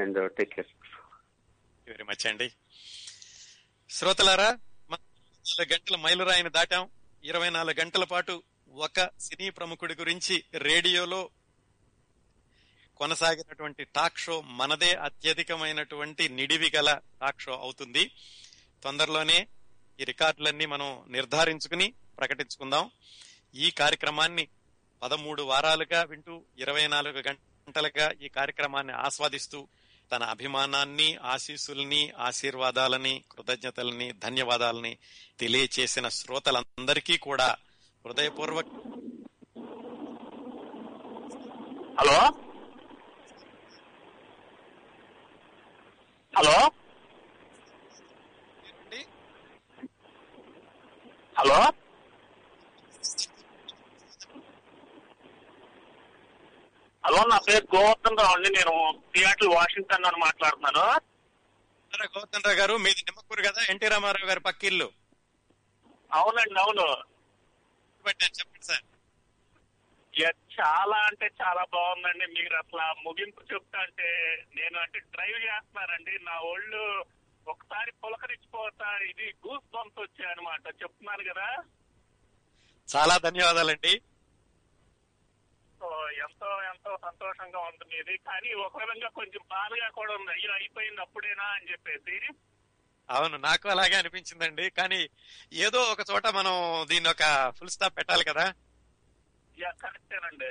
And take care, very much అండి. శ్రోతలారా, 4 గంటల మైలురాయిని దాటాం. 24 గంటల పాటు ఒక సినీ ప్రముఖుడి గురించి రేడియోలో కొనసాగినటువంటి టాక్ షో మనదే అత్యధికమైనటువంటి నిడివి గల టాక్ షో అవుతుంది. తొందరలోనే ఈ రికార్డులన్నీ మనం నిర్ధారించుకుని ప్రకటించుకుందాం. ఈ కార్యక్రమాన్ని 13 వారాలుగా వింటూ 24 గంటలుగా ఈ కార్యక్రమాన్ని ఆస్వాదిస్తూ తన అభిమానాన్ని, ఆశీస్సుల్ని, ఆశీర్వాదాలని, కృతజ్ఞతలని, ధన్యవాదాలని తెలియచేసిన శ్రోతలందరికీ కూడా హృదయపూర్వక. హలో హలో హలో హలో నా పేరు గోవర్ధన్ రావు అండి. నేను సియాటిల్, వాషింగ్టన్ అని మాట్లాడుతున్నాను. గోవర్ధన్ రావు గారు, మీది నిమ్మకూరు కదా, ఎన్టీ రామారావు గారు పక్కిల్లు. అవునండి, అవును. చెప్పండి సార్. చాలా అంటే చాలా బాగుందండి. మీరు అసలు ముగింపు చెప్తా అంటే, నేను అంటే డ్రైవ్ చేస్తున్నానండి, నా ఒళ్ళు ఒకసారి పులకరించిపోతా, ఇది గూస్ బంప్స్ వచ్చాయన్నమాట. చెప్తున్నాను కదా. చాలా ధన్యవాదాలండి. ఎంతో ఎంతో సంతోషంగా ఉంటుంది ఇది, కానీ ఒక విధంగా కొంచెం బాధగా కూడా ఉంది, ఇలా అయిపోయింది అప్పుడేనా అని చెప్పేసి. అవును, నాకు అలాగే అనిపించిందండి, కానీ ఏదో ఒక చోట మనం దీన్ని ఒక ఫుల్ స్టాప్ పెట్టాలి కదా. కరెక్టేనండి.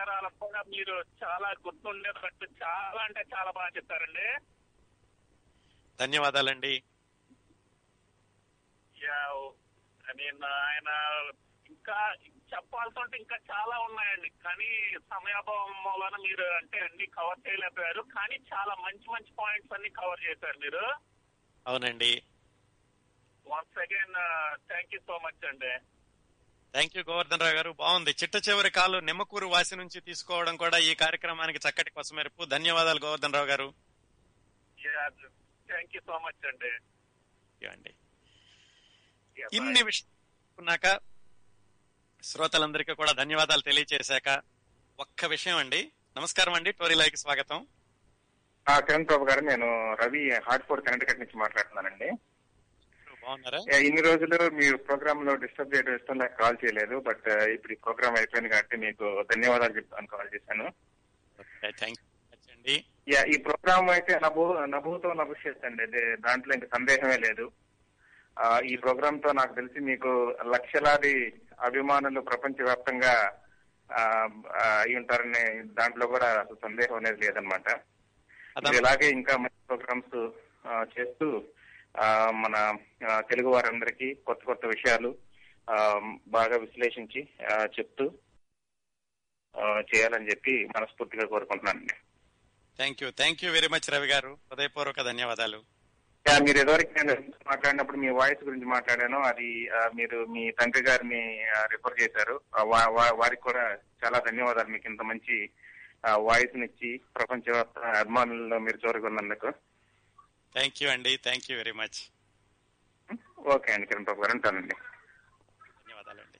తరాలకు కూడా మీరు చాలా గుర్తుండేటట్టు చాలా అంటే చాలా బాగా చెప్తారండి. ధన్యవాదాలండి. ఆయన ఇంకా చెప్పాల్సి ఇంకా చాలా ఉన్నాయండి, కానీ సమయాభావం వలన మీరు అంటే అన్ని కవర్ చేయలేకపోయారు, కానీ చాలా మంచి మంచి పాయింట్స్ అన్ని కవర్ చేశారు మీరు. అవునండి. Once again thank you so much అండి. థ్యాంక్ యూ గోవర్ధన్ రావు గారు, బాగుంది. చిట్ట చివరి కాలు నిమ్మకూరు వాసి నుంచి తీసుకోవడం కూడా ఈ కార్యక్రమానికి చక్కటి కోసమెరుపు. ధన్యవాదాలు గోవర్ధన్ రావు గారు. థ్యాంక్ యూ సో మచ్ అండి. ఇన్ని విషయాక శ్రోతలందరికీ కూడా ధన్యవాదాలు తెలియజేశాక ఒక్క విషయం అండి. నమస్కారం అండి, టోరీ లైవ్కి స్వాగతం. కిరణ్ ప్రభు గారు, నేను రవి, హార్ట్ఫోర్డ్, కర్ణాటక నుంచి మాట్లాడుతున్నానండి. ఇన్ని రోజులు మీరు ప్రోగ్రామ్ లో డిస్టర్బ్ చేయడం ఇష్టం, నాకు కాల్ చేయలేదు, బట్ ఇప్పుడు ఈ ప్రోగ్రామ్ అయిపోయింది కాబట్టి మీకు ధన్యవాదాలు చెప్తాను, కాల్ చేశాను. ఈ ప్రోగ్రామ్ అయితే నభూతో నభూషిస్తండి, దాంట్లో ఇంకా సందేహమే లేదు. ఈ ప్రోగ్రామ్ తో నాకు తెలిసి మీకు లక్షలాది అభిమానులు ప్రపంచవ్యాప్తంగా అయి ఉంటారనే దాంట్లో కూడా అసలు సందేహం అనేది లేదనమాట. ఇలాగే ఇంకా మంచి ప్రోగ్రామ్స్ చేస్తూ మన తెలుగు వారందరికీ కొత్త కొత్త విషయాలు బాగా విశ్లేషించి చెప్తూ చేయాలని చెప్పి మనస్ఫూర్తిగా కోరుకుంటున్నానండి. Thank you, thank you very much Ravi గారు, హృదయపూర్వక ధన్యవాదాలు. మీరు ఎదువరకు నేను మాట్లాడినప్పుడు మీ వాయిస్ గురించి మాట్లాడాను, అది మీరు మీ తండ్రి గారిని రిఫర్ చేశారు, వారికి కూడా చాలా ధన్యవాదాలు. మీకు ఇంత మంచి వాయిస్ నిచ్చి ప్రపంచ అభిమానుల్లో మీరు చూరుకున్నందుకు థ్యాంక్ యూ అండి. Thank you very much. Okay అండి కిరణ్ బాబు గారు, ఉంటానండి. ధన్యవాదాలండి.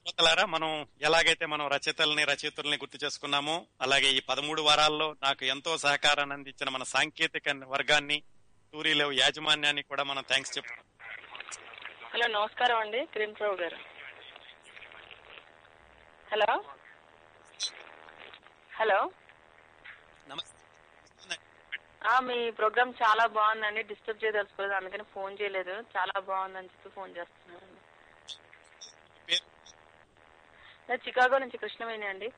శ్రోతలారా, మనం ఎలాగైతే మనం రచయితల్ని గుర్తు చేసుకున్నామో, అలాగే ఈ 13 వారాల్లో నాకు ఎంతో సహకారాన్ని అందించిన మన సాంకేతిక వర్గాన్ని, టూరీలో యాజమాన్యాన్ని కూడా మనం థ్యాంక్స్ చెప్తాం. హలో, నమస్కారం అండి కిరణ్ బాబు గారు. హలో హలో నమస్తే. మీ ప్రోగ్రామ్ చాలా బాగుందండి, డిస్టర్బ్ చేయదలుచుకోలేదు, అందుకని ఫోన్ చేయలేదు. చాలా బాగుందని చెప్పి ఫోన్ చేస్తున్నాను. చికాగో నుంచి కృష్ణవేణి అండి.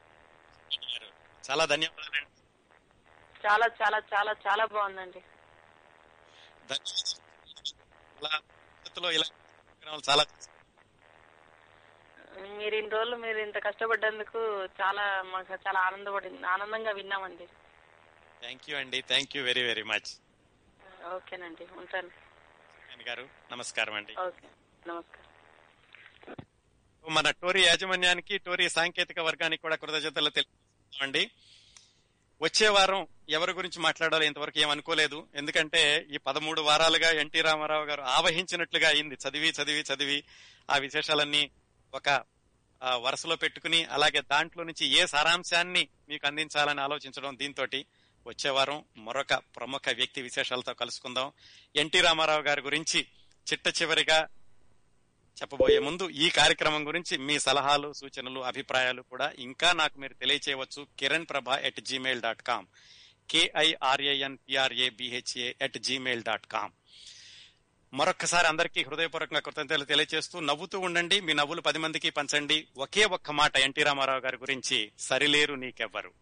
చాలా ధన్యవాదాలు. చాలా చాలా చాలా చాలా బాగుందండి. మీరు ఇన్ని రోజులు మీరు ఇంత కష్టపడ్డందుకు చాలా మాకు చాలా ఆనందపడింది, ఆనందంగా విన్నామండి. థ్యాంక్ యూ అండి. Thank you very very much. ఓకేనండి, ఉంటాను. నమస్కారం అండి. నమస్కారం. మన టోరీ యాజమాన్యానికి, టోరీ సాంకేతిక వర్గానికి కూడా కృతజ్ఞతలు తెలుపుతున్నామండి. వచ్చే వారం ఎవరి గురించి మాట్లాడాలో ఇంతవరకు ఏమనుకోలేదు, ఎందుకంటే ఈ 13 వారాలుగా ఎన్టీ రామారావు గారు ఆవహించినట్లుగా అయింది. చదివి ఆ విశేషాలన్నీ ఒక వరుసలో పెట్టుకుని, అలాగే దాంట్లో నుంచి ఏ సారాంశాన్ని మీకు అందించాలని ఆలోచించడం. దీంతో వచ్చే వారం మరొక ప్రముఖ వ్యక్తి విశేషాలతో కలుసుకుందాం. ఎన్టీ రామారావు గారి గురించి చిట్ట చివరిగా చెప్పబోయే ముందు ఈ కార్యక్రమం గురించి మీ సలహాలు, సూచనలు, అభిప్రాయాలు కూడా ఇంకా నాకు మీరు తెలియచేయవచ్చు. kiranprabha@gmail.com, kiranprabha@gmail.com. మరొక్కసారి అందరికీ హృదయపూర్వకంగా కృతజ్ఞతలు తెలియజేస్తూ నవ్వుతూ ఉండండి. మీ నవ్వులు 10 మందికి పంచండి. ఒకే ఒక్క మాట ఎన్టీ రామారావు గారి గురించి, సరిలేరు నీకెవ్వరు.